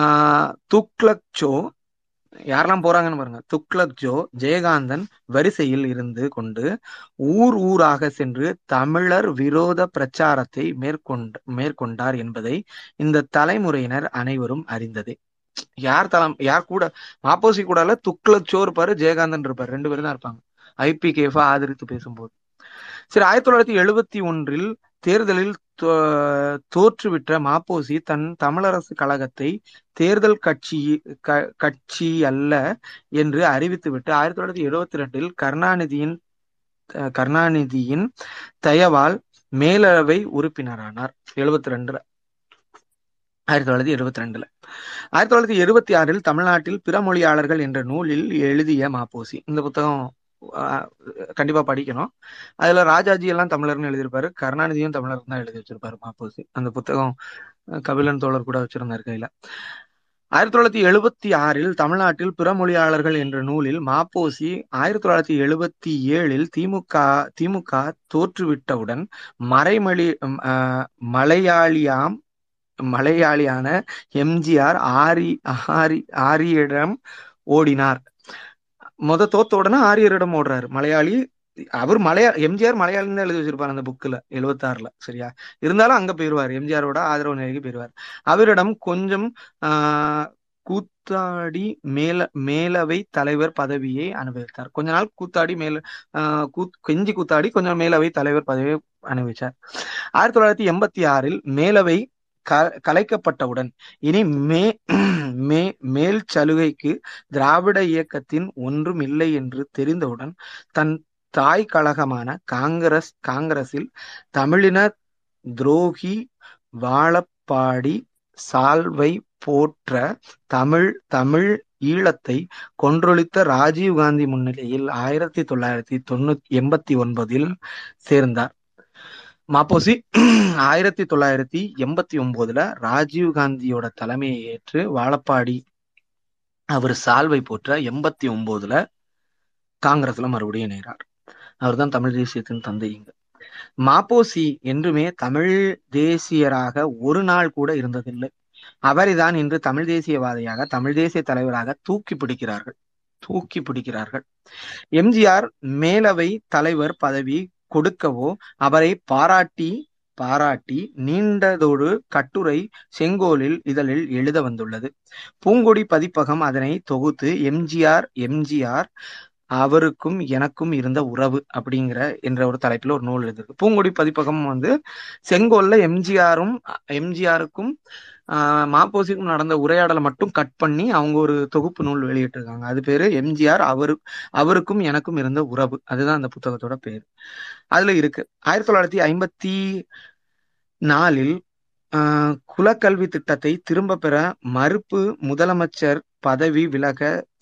ஆஹ் துக்ளக் ஜோ யாரெல்லாம் போறாங்கன்னு பாருங்க. துக்ளக் ஜோ ஜெயகாந்தன் வரிசையில் இருந்து கொண்டு ஊர் ஊராக சென்று தமிழர் விரோத பிரச்சாரத்தை மேற்கொண்ட மேற்கொண்டார் என்பதை இந்த தலைமுறையினர் அனைவரும் அறிந்ததே. யார் தலை யார் கூட மாபோசி கூட இல்ல, துக்ளக் ஜோ இருப்பாரு, ஜெயகாந்தன் இருப்பாரு, ரெண்டு பேரும் தான் இருப்பாங்க ஐபி கேஃபா ஆதரித்து பேசும்போது. சரி, ஆயிரத்தி தொள்ளாயிரத்தி எழுபத்தி ஒன்றில் தேர்தலில் தோற்றுவிட்ட மாபோசி தன் தமிழரசு கழகத்தை தேர்தல் கட்சி கட்சி அல்ல என்று அறிவித்துவிட்டு ஆயிரத்தி தொள்ளாயிரத்தி எழுபத்தி ரெண்டில் கருணாநிதியின் கருணாநிதியின் தயவால் மேலவை உறுப்பினரானார். எழுபத்தி ரெண்டுல ஆயிரத்தி தொள்ளாயிரத்தி எழுபத்தி ரெண்டுல ஆயிரத்தி தொள்ளாயிரத்தி எழுபத்தி ஆறில் தமிழ்நாட்டில் பிற மொழியாளர்கள் என்ற நூலில் எழுதிய மாபோசி. இந்த புத்தகம் கண்டிப்பா படிக்கணும். அதுல ராஜாஜி எல்லாம் தமிழர்னு எழுதியிருப்பாரு, கருணாநிதியும் தமிழர் தான் எழுதி வச்சிருப்பாரு மாபோசி. அந்த புத்தகம் கபிலன் தோழர் கூட வச்சிருந்தாரு கையில. ஆயிரத்தி தொள்ளாயிரத்தி எழுபத்தி ஆறில் தமிழ்நாட்டில் பிற மொழியாளர்கள் என்ற நூலில் மாபோசி ஆயிரத்தி தொள்ளாயிரத்தி எழுபத்தி ஏழில் திமுக திமுக தோற்றுவிட்டவுடன் மறைமொழி மலையாளியாம் மலையாளியான எம்ஜிஆர் ஆரி ஆரி ஆரியிடம் ஓடினார். மொத தோத்த உடனே ஆரியரிடம் ஓடுறாரு. மலையாளி அவர் மலையா எம்ஜிஆர் மலையாளின்னு தான் எழுதி வச்சிருப்பாரு அந்த புக்குல எழுபத்தி ஆறுல. சரியா இருந்தாலும் அங்க போயிருவாரு, எம்ஜிஆரோட ஆதரவு நிலைக்கு போயிருவாரு. அவரிடம் கொஞ்சம் ஆஹ் கூத்தாடி மேல மேலவை தலைவர் பதவியை அனுபவித்தார். கொஞ்ச நாள் கூத்தாடி மேல ஆஹ் கூ கெஞ்சி கூத்தாடி கொஞ்சம் மேலவை தலைவர் பதவியை அனுபவிச்சார். ஆயிரத்தி தொள்ளாயிரத்தி எண்பத்தி ஆறில் மேலவை க கலைக்கப்பட்டவுடன் இனி மே மே மேல் சலுகைக்கு திராவிட இயக்கத்தின் ஒன்றும் இல்லை என்று தெரிந்தவுடன் தன் தாய் கழகமான காங்கிரஸ் காங்கிரஸில் தமிழின துரோகி வாழப்பாடி சால்வை போற்ற தமிழ் தமிழ் ஈழத்தை கொன்றொழித்த ராஜீவ்காந்தி முன்னிலையில் ஆயிரத்தி தொள்ளாயிரத்தி தொண்ணூத்தி எண்பத்தி ஒன்பதில் சேர்ந்தார். மாபோசி ஆயிரத்தி தொள்ளாயிரத்தி எண்பத்தி ஒன்பதுல ராஜீவ்காந்தியோட தலைமையை ஏற்று வாழப்பாடி அவர் சால்வை போற்ற எண்பத்தி ஒன்பதுல காங்கிரஸ்ல மறுபடியும் இணைகிறார். அவர் தான் தமிழ் தேசியத்தின் தந்தைங்க. மாபோசி என்றுமே தமிழ் தேசியராக ஒரு நாள் கூட இருந்ததில்லை. அவரை தான் இன்று தமிழ் தேசியவாதியாக தமிழ் தேசிய தலைவராக தூக்கி பிடிக்கிறார்கள் தூக்கி பிடிக்கிறார்கள் எம்ஜிஆர் மேலவை தலைவர் பதவி கொடுக்கவோ அவரை பாராட்டி பாராட்டி நீண்டதொரு கட்டுரை செங்கோலில் இதழில் எழுத வந்துள்ளது. பூங்கொடி பதிப்பகம் அதனை தொகுத்து எம்ஜிஆர் எம்ஜிஆர் அவருக்கும் எனக்கும் இருந்த உறவு அப்படிங்கிற என்ற ஒரு தலைப்பில் ஒரு நூல் எழுதிருக்கு. பூங்கொடி பதிப்பகம் வந்து செங்கோல்ல எம்ஜிஆரும் எம்ஜிஆருக்கும் ஆஹ் மாபோசிக்கும் நடந்த உரையாடலை மட்டும் கட் பண்ணி அவங்க ஒரு தொகுப்பு நூல் வெளியிட்டிருக்காங்க. அது பேரு எம்ஜிஆர் அவரு அவருக்கும் எனக்கும் இருந்த உறவு. அதுதான் அந்த புத்தகத்தோட பேரு. அதுல இருக்கு. ஆயிரத்தி தொள்ளாயிரத்தி ஐம்பத்தி நாலில் ஆஹ் குலக்கல்வி திட்டத்தை திரும்ப பெற மறுப்பு முதலமைச்சர் பதவி விலக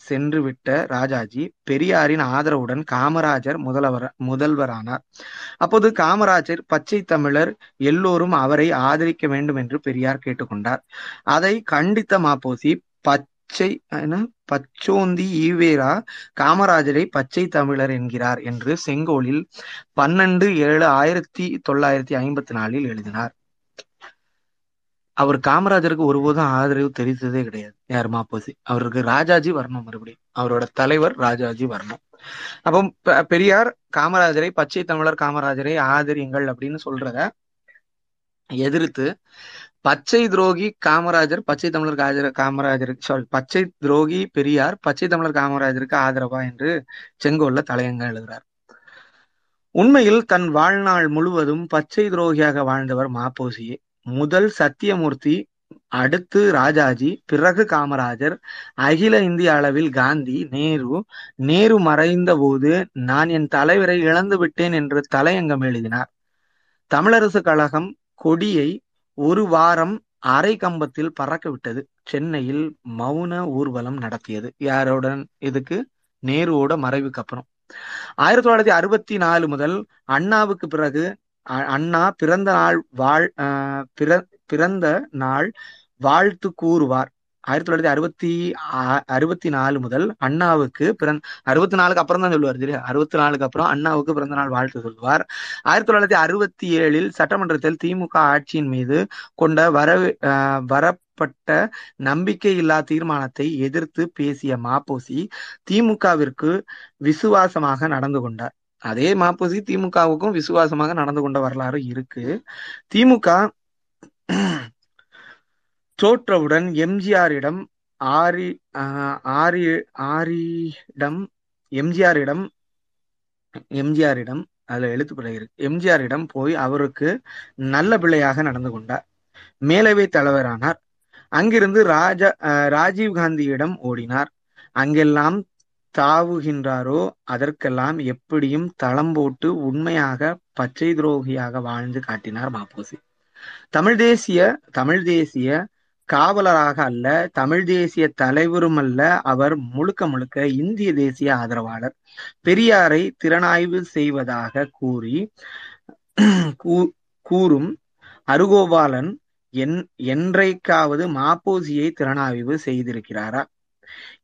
சென்றுவிட்ட ராஜாஜி பெரியாரின் ஆதரவுடன் காமராஜர் முதல்வர் முதல்வரானார். அப்போது காமராஜர் பச்சை தமிழர் எல்லோரும் அவரை ஆதரிக்க வேண்டும் என்று பெரியார் கேட்டுக்கொண்டார். அதை கண்டித்த மாபோசி பச்சை பச்சோந்தி ஈவேரா காமராஜரை பச்சை தமிழர் என்கிறார் என்று செங்கோலில் பன்னெண்டு ஏழு ஆயிரத்தி தொள்ளாயிரத்தி ஐம்பத்தி நாலில் எழுதினார். அவர் காமராஜருக்கு ஒருபோதும் ஆதரவு தெரிவித்ததே கிடையாது. யார் மாபோசி? அவருக்கு ராஜாஜி வரணும், மறுபடியும் அவரோட தலைவர் ராஜாஜி வரணும். அப்போ பெரியார் காமராஜரை பச்சை தமிழர் காமராஜரை ஆதரியுங்கள் அப்படின்னு சொல்றத எதிர்த்து பச்சை துரோகி காமராஜர், பச்சை தமிழர் காஜர் காமராஜருக்கு சாரி பச்சை துரோகி பெரியார் பச்சை தமிழர் காமராஜருக்கு ஆதரவா என்று செங்கோல்ல தலையங்க எழுதுறார். உண்மையில் தன் வாழ்நாள் முழுவதும் பச்சை துரோகியாக வாழ்ந்தவர் மாப்போசியே. முதல் சத்தியமூர்த்தி, அடுத்து ராஜாஜி, பிறகு காமராஜர், அகில இந்திய அளவில் காந்தி, நேரு. நேரு மறைந்த போது நான் என் தலைவரை இழந்து விட்டேன் என்று தலையங்கம் எழுதினார். தமிழரசு கழகம் கொடியை ஒரு வாரம் அரை கம்பத்தில் பறக்கவிட்டது. சென்னையில் மௌன ஊர்வலம் நடத்தியது. யாருடன்? இதுக்கு நேருவோட மறைவுக்கு அப்புறம் ஆயிரத்தி தொள்ளாயிரத்தி அறுபத்தி நாலு முதல் அண்ணாவுக்கு பிறகு அண்ணா பிறந்த நாள் வாழ் பிற பிறந்த நாள் வாழ்த்து கூறுவார். ஆயிரத்தி தொள்ளாயிரத்தி அறுபத்தி அறுபத்தி நாலு முதல் அண்ணாவுக்கு பிறந்த அறுபத்தி நாலுக்கு அப்புறம் தான் சொல்லுவார். சரியா, அறுபத்தி நாலுக்கு அப்புறம் அண்ணாவுக்கு பிறந்த நாள் வாழ்த்து சொல்லுவார். ஆயிரத்தி தொள்ளாயிரத்தி அறுபத்தி ஏழில் சட்டமன்றத்தில் திமுக ஆட்சியின் மீது கொண்ட வரவே வரப்பட்ட நம்பிக்கையில்லா தீர்மானத்தை எதிர்த்து பேசிய மாப்போசி திமுகவிற்கு விசுவாசமாக நடந்து கொண்டார். அதே மாப்போசி திமுகவுக்கும் விசுவாசமாக நடந்து கொண்ட வரலாறு இருக்கு. திமுக தோற்றவுடன் எம்ஜிஆரிடம் ஆரி ஆரி ஆரிடம் எம்ஜிஆரிடம் எம்ஜிஆரிடம் அதுல எழுத்து பிழை இருக்கு எம்ஜிஆரிடம் போய் அவருக்கு நல்ல பிள்ளையாக நடந்து கொண்டார். மேலவை தலைவரானார். அங்கிருந்து ராஜா ராஜீவ்காந்தியிடம் ஓடினார். அங்கெல்லாம் தாவுகின்றாரோ அதற்கெல்லாம் எப்படியும் தளம் போட்டு உண்மையாக பச்சை துரோகியாக வாழ்ந்து காட்டினார் மாப்போசி. தமிழ் தேசிய தமிழ் தேசிய காவலராக அல்ல, தமிழ் தேசிய தலைவரும் அல்ல, அவர் முழுக்க முழுக்க இந்திய தேசிய ஆதரவாளர். பெரியாரை திறனாய்வு செய்வதாக கூறி கூறும் அருகோபாலன் என் என்றைக்காவது மாப்போசியை திறனாய்வு செய்திருக்கிறாரா?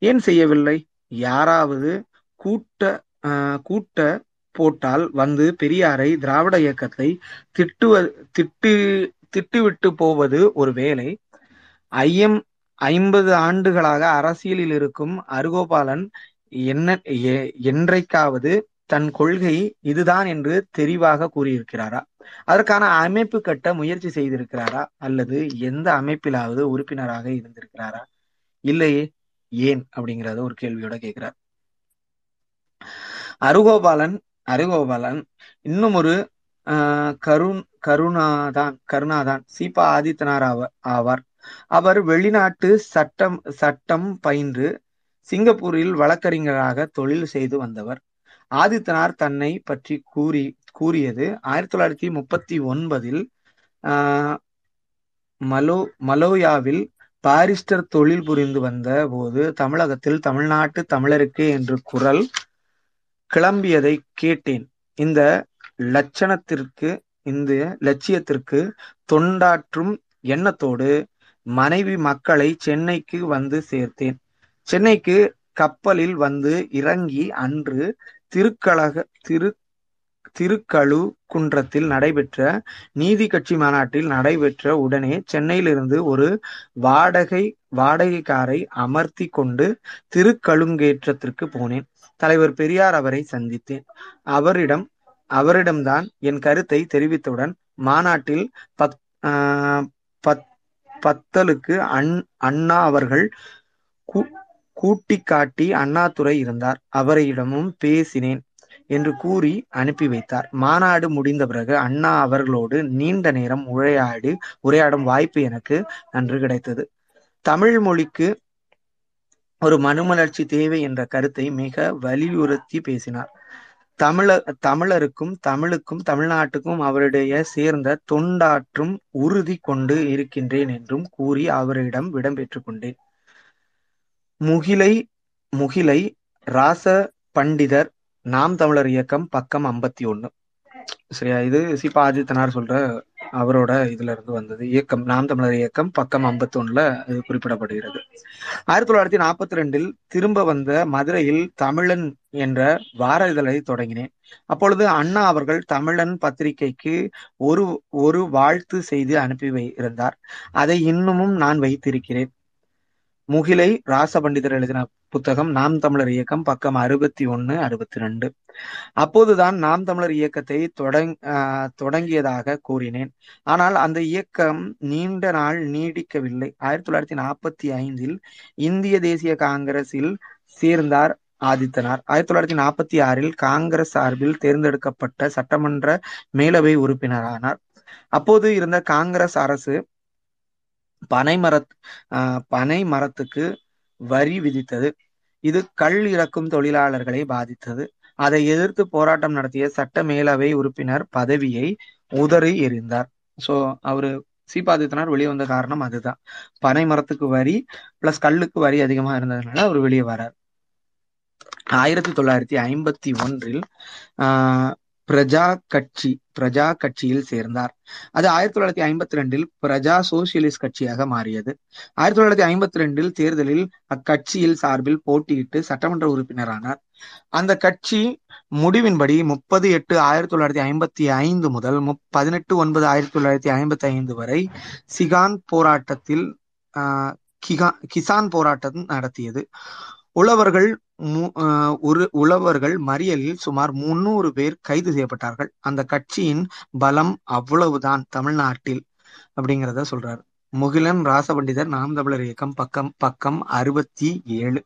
ஏன் செய்யவில்லை? யாராவது கூட்ட அஹ் கூட்ட போட்டால் வந்து பெரியாரை, திராவிட இயக்கத்தை திட்டுவ திட்டு திட்டுவிட்டு போவது ஒரு வேலை. ஐயம் ஐம்பது ஆண்டுகளாக அரசியலில் இருக்கும் அருகோபாலன் என்ன என்றைக்காவது தன் கொள்கை இதுதான் என்று தெரிவாக கூறியிருக்கிறாரா? அதற்கான அமைப்பு கட்ட முயற்சி செய்திருக்கிறாரா? அல்லது எந்த அமைப்பிலாவது உறுப்பினராக இருந்திருக்கிறாரா? இல்லையே. ஏன் அப்படிங்கிறத ஒரு கேள்வியோட கேட்கிறார் அருகோபாலன். அருகோபாலன் இன்னும் ஒரு ஆஹ் கரு கருணாதான் கருணாதான் சீபா ஆதித்தனார் ஆவார். அவர் வெளிநாட்டு சட்டம் சட்டம் பயின்று சிங்கப்பூரில் வழக்கறிஞராக தொழில் செய்து வந்தவர். ஆதித்தனார் தன்னை பற்றி கூறி கூறியது ஆயிரத்தி தொள்ளாயிரத்தி முப்பத்தி ஒன்பதில் ஆஹ் மலோ மலோயாவில் பாரிஸ்டர் தொழில் புரிந்து வந்த போது தமிழகத்தில் தமிழ்நாட்டு தமிழருக்கே என்று குரல் கிளம்பியதை கேட்டேன். இந்த லட்சணத்திற்கு இந்த லட்சியத்திற்கு தொண்டாற்றும் எண்ணத்தோடு மனைவி மக்களை சென்னைக்கு வந்து சேர்த்தேன். சென்னைக்கு கப்பலில் வந்து இறங்கி அன்று திருக்கழக திரு திருக்கழு குன்றத்தில் நடைபெற்ற நீதி கட்சி மாநாட்டில் நடைபெற்ற உடனே சென்னையிலிருந்து ஒரு வாடகை வாடகை காரை அமர்த்தி கொண்டு திருக்கழுங்கேற்றத்திற்கு போனேன். தலைவர் பெரியார் அவரை சந்தித்தேன். அவரிடம் அவரிடம்தான் என் கருத்தை தெரிவித்தவுடன் மாநாட்டில் பத் பத் பத்தலுக்கு அண் அண்ணா அவர்கள் கூட்டி காட்டி அண்ணாதுரை இருந்தார். அவரிடமும் பேசினேன் என்று கூறி அனுப்பி வைத்தார். மாநாடு முடிந்த பிறகு அண்ணா அவர்களோடு நீண்ட நேரம் உரையாடி உரையாடும் வாய்ப்பு எனக்கு அன்று கிடைத்தது. தமிழ் மொழிக்கு ஒரு மறுமலர்ச்சி தேவை என்ற கருத்தை மிக வலியுறுத்தி பேசினார். தமிழ தமிழருக்கும் தமிழுக்கும் தமிழ்நாட்டுக்கும் அவருடைய சேர்ந்த தொண்டாற்றும் உறுதி கொண்டு இருக்கின்றேன் என்றும் கூறி அவரிடம் விடம்பெற்று கொண்டேன். முகிலை முகிலை ராச பண்டிதர், நாம் தமிழர் இயக்கம், பக்கம் ஐம்பத்தி ஒன்று. சரியா, இது சீபா ஆதித்தனார் சொல்ற அவரோட இதுல இருந்து வந்தது இயக்கம். நாம் தமிழர் இயக்கம் பக்கம் ஐம்பத்தி ஒண்ணுல இது குறிப்பிடப்படுகிறது. ஆயிரத்தி தொள்ளாயிரத்தி நாற்பத்தி ரெண்டில் திரும்ப வந்த மதுரையில் தமிழன் என்ற வார இதழை தொடங்கினேன். அப்பொழுது அண்ணா அவர்கள் தமிழன் பத்திரிகைக்கு ஒரு ஒரு வாழ்த்து செய்து அனுப்பி இருந்தார். அதை இன்னமும் நான் வைத்திருக்கிறேன். முகிலை ராசபண்டிதர் எழுதின புத்தகம் நாம் தமிழர் இயக்கம் பக்கம் அறுபத்தி ஒன்று அறுபத்தி ரெண்டு. அப்போதுதான் நாம் தமிழர் இயக்கத்தை தொடங் தொடங்கியதாக கூறினேன். ஆனால் அந்த இயக்கம் நீண்ட நாள் நீடிக்கவில்லை. ஆயிரத்தி தொள்ளாயிரத்தி நாற்பத்தி ஐந்தில் இந்திய தேசிய காங்கிரஸில் சேர்ந்தார் ஆதித்தனார். ஆயிரத்தி தொள்ளாயிரத்தி நாற்பத்தி ஆறில் காங்கிரஸ் சார்பில் தேர்ந்தெடுக்கப்பட்ட சட்டமன்ற மேலவை உறுப்பினரானார். அப்போது இருந்த காங்கிரஸ் அரசு பனை மரத் ஆஹ் பனை மரத்துக்கு வரி விதித்தது. இது கள் இறக்கும் தொழிலாளர்களை பாதித்தது. அதை எதிர்த்து போராட்டம் நடத்திய சட்ட மேலவை உறுப்பினர் பதவியை உதறி எறிந்தார். சோ அவரு சீபாதித்தனார் வெளியே வந்த காரணம் அதுதான். பனை மரத்துக்கு வரி பிளஸ் கல்லுக்கு வரி அதிகமா இருந்ததுனால அவர் வெளியே வரார். ஆயிரத்தி தொள்ளாயிரத்தி ஐம்பத்தி ஒன்றில் ஆஹ் பிரஜா கட்சி பிரஜா கட்சியில் சேர்ந்தார். அது ஆயிரத்தி தொள்ளாயிரத்தி ஐம்பத்தி ரெண்டில் பிரஜா சோசியலிஸ்ட் கட்சியாக மாறியது. ஆயிரத்தி தொள்ளாயிரத்தி ஐம்பத்தி ரெண்டில் தேர்தலில் அக்கட்சியில் சார்பில் போட்டியிட்டு சட்டமன்ற உறுப்பினரானார். அந்த கட்சி முடிவின்படி முப்பது எட்டு ஆயிரத்தி தொள்ளாயிரத்தி ஐம்பத்தி ஐந்து முதல் முப் பதினெட்டு ஒன்பது ஆயிரத்தி தொள்ளாயிரத்தி ஐம்பத்தி ஐந்து வரை சிகான் போராட்டத்தில் ஆஹ் கிகா கிசான் போராட்டம் நடத்தியது. உழவர்கள் ஒரு உழவர்கள் மறியலில் சுமார் முன்னூறு பேர் கைது செய்யப்பட்டார்கள். அந்த கட்சியின் பலம் அவ்வளவுதான் தமிழ்நாட்டில் அப்படிங்கிறத சொல்றாரு முகிலன் ராசபண்டிதர், நாம் தமிழர் இயக்கம் பக்கம் பக்கம் அறுபத்தி ஏழு.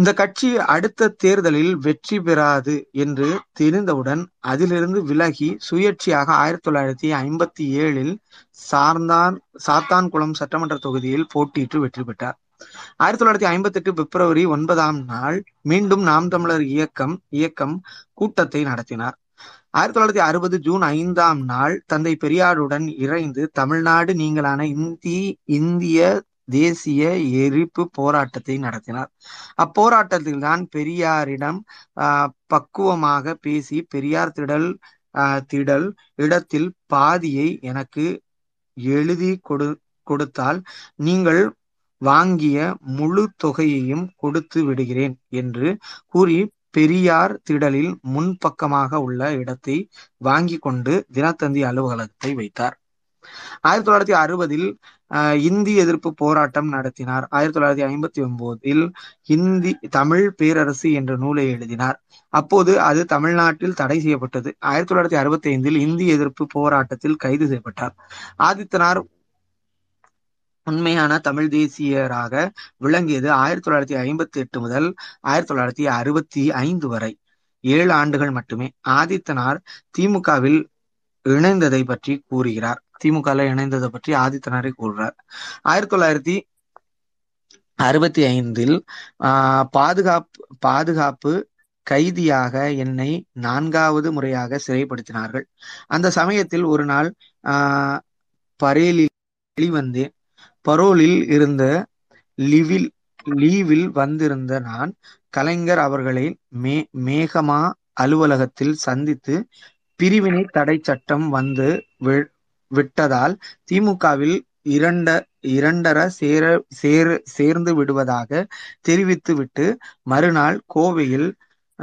இந்த கட்சி அடுத்த தேர்தலில் வெற்றி பெறாது என்று தெரிந்தவுடன் அதிலிருந்து விலகி சுயேட்சையாக ஆயிரத்தி தொள்ளாயிரத்தி ஐம்பத்தி ஏழில் சார்ந்தான் சாத்தான்குளம் சட்டமன்ற தொகுதியில் போட்டியிட்டு வெற்றி பெற்றார். ஆயிரத்தி தொள்ளாயிரத்தி ஐம்பத்தி எட்டு பிப்ரவரி ஒன்பதாம் நாள் மீண்டும் நாம் தமிழர் இயக்கம் இயக்கம் கூட்டத்தை நடத்தினார். ஆயிரத்தி தொள்ளாயிரத்தி அறுபது ஜூன் ஐந்தாம் நாள் தந்தை பெரியாருடன் இணைந்து தமிழ்நாடு நீங்களான இந்தி இந்திய தேசிய எரிப்பு போராட்டத்தை நடத்தினார். அப்போராட்டத்தில் தான் பெரியாரிடம் ஆஹ் பக்குவமாக பேசி பெரியார் திடல் ஆஹ் திடல் இடத்தில் பாதியை எனக்கு எழுதி கொடு கொடுத்தால் நீங்கள் வாங்கிய முழு தொகையையும் கொடுத்து விடுகிறேன் என்று கூறி பெரியார் திடலில் முன்பக்கமாக உள்ள இடத்தை வாங்கி கொண்டு தினத்தந்தி அலுவலகத்தை வைத்தார். ஆயிரத்தி தொள்ளாயிரத்தி அறுபதில் அஹ் இந்தி எதிர்ப்பு போராட்டம் நடத்தினார். ஆயிரத்தி தொள்ளாயிரத்தி ஐம்பத்தி ஒன்பதில் இந்தி தமிழ் பேரரசு என்ற நூலை எழுதினார். அப்போது அது தமிழ்நாட்டில் தடை செய்யப்பட்டது. ஆயிரத்தி தொள்ளாயிரத்தி அறுபத்தி ஐந்தில் இந்தி எதிர்ப்பு போராட்டத்தில் கைது செய்யப்பட்டார். ஆதித்தனார் உண்மையான தமிழ் தேசியராக விளங்கியது ஆயிரத்தி தொள்ளாயிரத்தி ஐம்பத்தி எட்டு முதல் ஆயிரத்தி தொள்ளாயிரத்தி அறுபத்தி ஐந்து வரை ஏழு ஆண்டுகள் மட்டுமே. ஆதித்தனார் திமுகவில் இணைந்ததை பற்றி கூறுகிறார். திமுகவில் இணைந்ததை பற்றி ஆதித்தனாரை கூறுறார். ஆயிரத்தி தொள்ளாயிரத்தி அறுபத்தி ஐந்தில் ஆஹ் பாதுகாப்பு பாதுகாப்பு கைதியாக என்னை நான்காவது முறையாக சிறைப்படுத்தினார்கள். அந்த சமயத்தில் ஒரு நாள் ஆஹ் பரேலில் வெளிவந்தேன். பரோலில் இருந்த லீவில் லீவில் வந்திருந்த நான் கலைஞர் அவர்களை மே மேகமா அலுவலகத்தில் சந்தித்து பிரிவினை தடை சட்டம் வந்து விட்டதால் திமுகவில் இரண்ட இரண்டரை சேர சேர சேர்ந்து விடுவதாக தெரிவித்து விட்டு மறுநாள் கோவையில்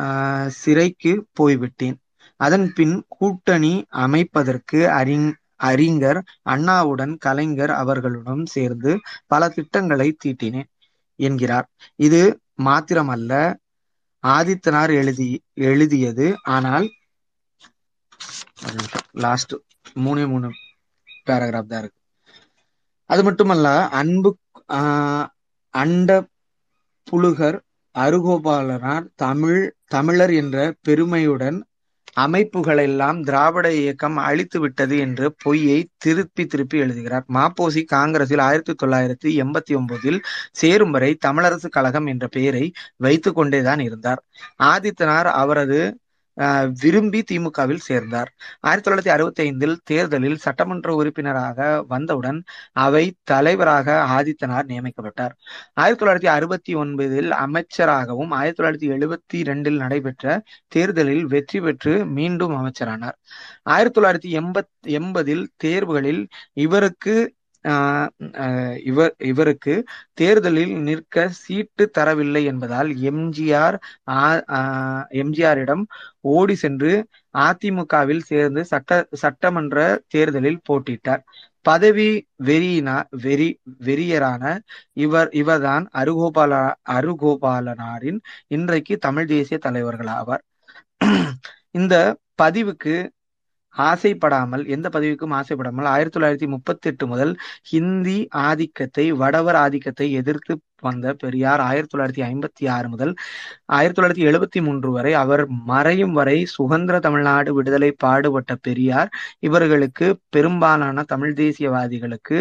ஆஹ் சிறைக்கு போய்விட்டேன். அதன் பின் கூட்டணி அமைப்பதற்கு அறிஞ அறிஞர் அண்ணாவுடன் கலைஞர் அவர்களுடன் சேர்ந்து பல திட்டங்களை தீட்டினேன் என்கிறார். இது மாத்திரமல்ல ஆதித்தனார் எழுதி எழுதியது ஆனால் லாஸ்ட் மூணு மூணு பேராகிராஃப் தான் இருக்கு. அது மட்டுமல்ல அன்பு ஆஹ் அண்ட புலுகர் அருகோபாலனார் தமிழ் தமிழர் என்ற பெருமையுடன் அமைப்புகளெல்லாம் திராவிட இயக்கம் அழித்து விட்டது என்று பொய்யை திருப்பி திருப்பி எழுதுகிறார். மாப்போசி காங்கிரஸில் ஆயிரத்தி தொள்ளாயிரத்தி எண்பத்தி ஒன்பதில் சேரும் வரை தமிழரசு கழகம் என்ற பெயரை வைத்து கொண்டேதான் இருந்தார். ஆதித்தனார் அவரது விரும்பி திமுகவில் சேர்ந்தார். ஆயிரத்தி தொள்ளாயிரத்தி அறுபத்தி ஐந்தில் தேர்தலில் சட்டமன்ற உறுப்பினராக வந்தவுடன் அவை தலைவராக ஆதித்தனார் நியமிக்கப்பட்டார். ஆயிரத்தி தொள்ளாயிரத்தி அறுபத்தி ஒன்பதில் அமைச்சராகவும் ஆயிரத்தி தொள்ளாயிரத்தி எழுபத்தி இரண்டில் நடைபெற்ற தேர்தலில் வெற்றி பெற்று மீண்டும் அமைச்சரானார். ஆயிரத்தி தொள்ளாயிரத்தி எண்பத் எண்பதில் தேர்வுகளில் இவருக்கு இவர் இவருக்கு தேர்தலில் நிற்க சீட்டு தரவில்லை என்பதால் எம்ஜிஆர் எம்ஜிஆரிடம் ஓடி சென்று அதிமுகவில் சேர்ந்து சட்ட சட்டமன்ற தேர்தலில் போட்டியிட்டார். பதவி வெறியினா வெறி வெறியரான இவர் இவர்தான் அருகோபால அருகோபாலனாரின் இன்றைக்கு தமிழ் தேசிய தலைவர்களாவார். இந்த பதிவுக்கு ஆசைப்படாமல் எந்த பதவிக்கும் ஆசைப்படாமல் ஆயிரத்தி தொள்ளாயிரத்தி முப்பத்தி எட்டு முதல் ஹிந்தி ஆதிக்கத்தை வடவர் ஆதிக்கத்தை எதிர்த்து வந்த பெரியார் ஆயிரத்தி தொள்ளாயிரத்தி ஐம்பத்தி ஆறு முதல் ஆயிரத்தி தொள்ளாயிரத்தி எழுபத்தி மூன்று வரை அவர் மறையும் வரை சுதந்திர தமிழ்நாடு விடுதலை பாடுபட்ட பெரியார் இவர்களுக்கு பெரும்பாலான தமிழ் தேசியவாதிகளுக்கு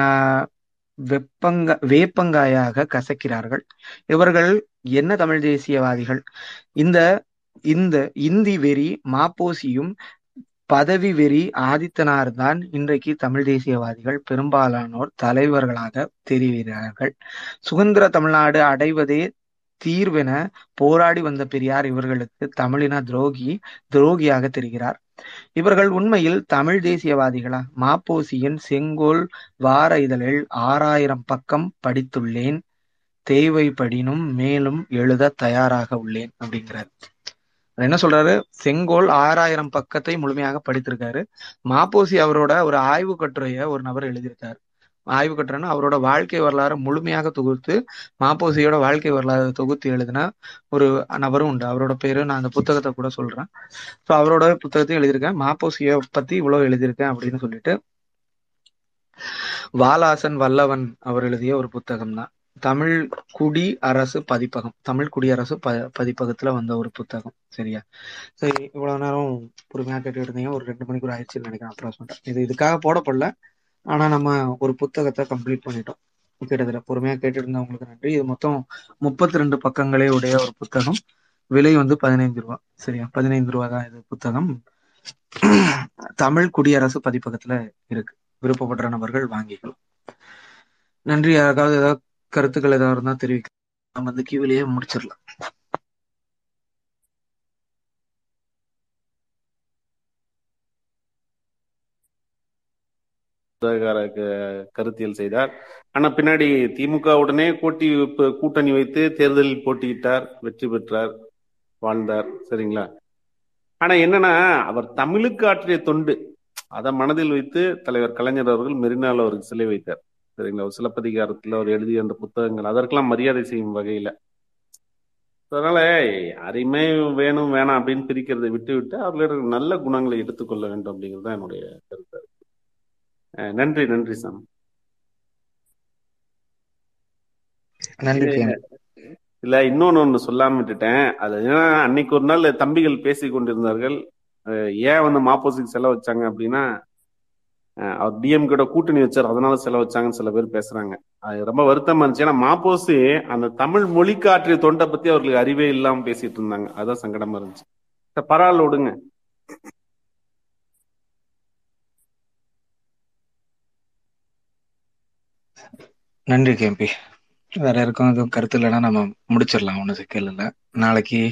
ஆஹ் வெப்பங்க வேப்பங்காயாக கசக்கிறார்கள். இவர்கள் என்ன தமிழ் தேசியவாதிகள்? இந்த இந்த இந்தி வெறி மாப்போசியும் பதவி வெறி ஆதித்தனார் தான் இன்றைக்கு தமிழ் தேசியவாதிகள் பெரும்பாலானோர் தலைவர்களாக தெரிகிறார்கள். சுதந்திர தமிழ்நாடு அடைவதே தீர்வென போராடி வந்த பெரியார் இவர்களுக்கு தமிழின துரோகி துரோகியாக தெரிகிறார். இவர்கள் உண்மையில் தமிழ் தேசியவாதிகளா? மாப்போசியின் செங்கோல் வார இதழில் ஆறாயிரம் பக்கம் படித்துள்ளேன், தேவைப்படினும் மேலும் எழுத தயாராக உள்ளேன் அப்படிங்கிறார். என்ன சொல்றாரு? செங்கோல் ஆறாயிரம் பக்கத்தை முழுமையாக படித்திருக்காரு. மாப்போசி அவரோட ஒரு ஆய்வு கட்டுரைய ஒரு நபர் எழுதியிருக்காரு. ஆய்வு கட்டுரைன்னா அவரோட வாழ்க்கை வரலாறு முழுமையாக தொகுத்து மாப்போசியோட வாழ்க்கை வரலாறு தொகுத்து எழுதின ஒரு நபரும் உண்டு. அவரோட பேரு நான் அந்த புத்தகத்தை கூட சொல்றேன். ஸோ அவரோட புத்தகத்தையும் எழுதியிருக்கேன். மாப்போசியை பத்தி இவ்வளவு எழுதியிருக்கேன் அப்படின்னு சொல்லிட்டு வாலாசன் வல்லவன் அவர் எழுதிய ஒரு புத்தகம் தான். தமிழ் குடி அரசு பதிப்பகம், தமிழ் குடியரசு ப பதிப்பகத்துல வந்த ஒரு புத்தகம். சரியா? சரி, இவ்வளவு நேரம் பொறுமையா கேட்டு இருந்தீங்க. ஒரு ரெண்டு மணிக்கு ஒரு ஆயிடுச்சுன்னு நினைக்கிறேன். அப்புறம் சொல்லிட்டேன். இது இதுக்காக போடப்படல, ஆனா நம்ம ஒரு புத்தகத்தை கம்ப்ளீட் பண்ணிட்டோம். கேட்டதுல பொறுமையா கேட்டு இருந்தவங்களுக்கு நன்றி. இது மொத்தம் முப்பத்தி ரெண்டு பக்கங்களே உடைய ஒரு புத்தகம். விலை வந்து பதினைந்து ரூபா. சரியா? பதினைந்து ரூபா தான் இது புத்தகம். தமிழ் குடியரசு பதிப்பகத்துல இருக்கு. விருப்பப்படுற நபர்கள் வாங்கிக்கலாம். நன்றி. யாராவது ஏதாவது கருத்துக்கள் ஏதாவது இருந்தா தெரிவிக்க. நம்ம வந்து கீவிலேயே முடிச்சிடலாம். கருத்தியல் செய்தார். ஆனா பின்னாடி திமுகவுடனே கூட்டி கூட்டணி வைத்து தேர்தலில் போட்டியிட்டார், வெற்றி பெற்றார், வாழ்ந்தார். சரிங்களா? ஆனா என்னன்னா அவர் தமிழுக்கு ஆற்றிய தொண்டு அதை மனதில் வைத்து தலைவர் கலைஞர் அவர்கள் மெரினால அவருக்கு சிலை வைத்தார். சரிங்களா? ஒரு சிலப்பதிகாரத்துல அவர் எழுதிய அந்த புத்தகங்கள் அதற்கெல்லாம் மரியாதை செய்யும் வகையில. அதனால யாரையுமே வேணும் வேணாம் அப்படின்னு பிரிக்கிறதை விட்டு விட்டு அவர்களோட நல்ல குணங்களை எடுத்துக்கொள்ள வேண்டும் அப்படிங்கிறது தான் என்னுடைய கருத்து. நன்றி. நன்றி சாமி. இல்ல, இன்னொன்னு ஒண்ணு சொல்லாம விட்டுட்டேன். அது ஏன்னா அன்னைக்கு ஒரு நாள் தம்பிகள் பேசி கொண்டிருந்தார்கள். ஏன் வந்து மாப்போசிக்கு செலவு வச்சாங்க அப்படின்னா, அவர் டிஎம்கேட கூட்டணி வச்சார், அதனால செலவு வச்சாங்கன்னு சில பேர் பேசுறாங்க. அது ரொம்ப வருத்தமா இருந்துச்சு. ஏன்னா மாப்போசி அந்த தமிழ் மொழிக்கு ஆற்றிய தொண்டை பத்தி அவர்களுக்கு அறிவே இல்லாம பேசிட்டு இருந்தாங்க. அதான் சங்கடமா இருந்துச்சு. பரவாயில்ல, விடுங்க. நன்றி கேம்பி. வேற யாருக்கும் எதுவும் கருத்து இல்லைன்னா நம்ம முடிச்சிடலாம். ஒன்றும் சிக்கல் இல்லை. நாளைக்கு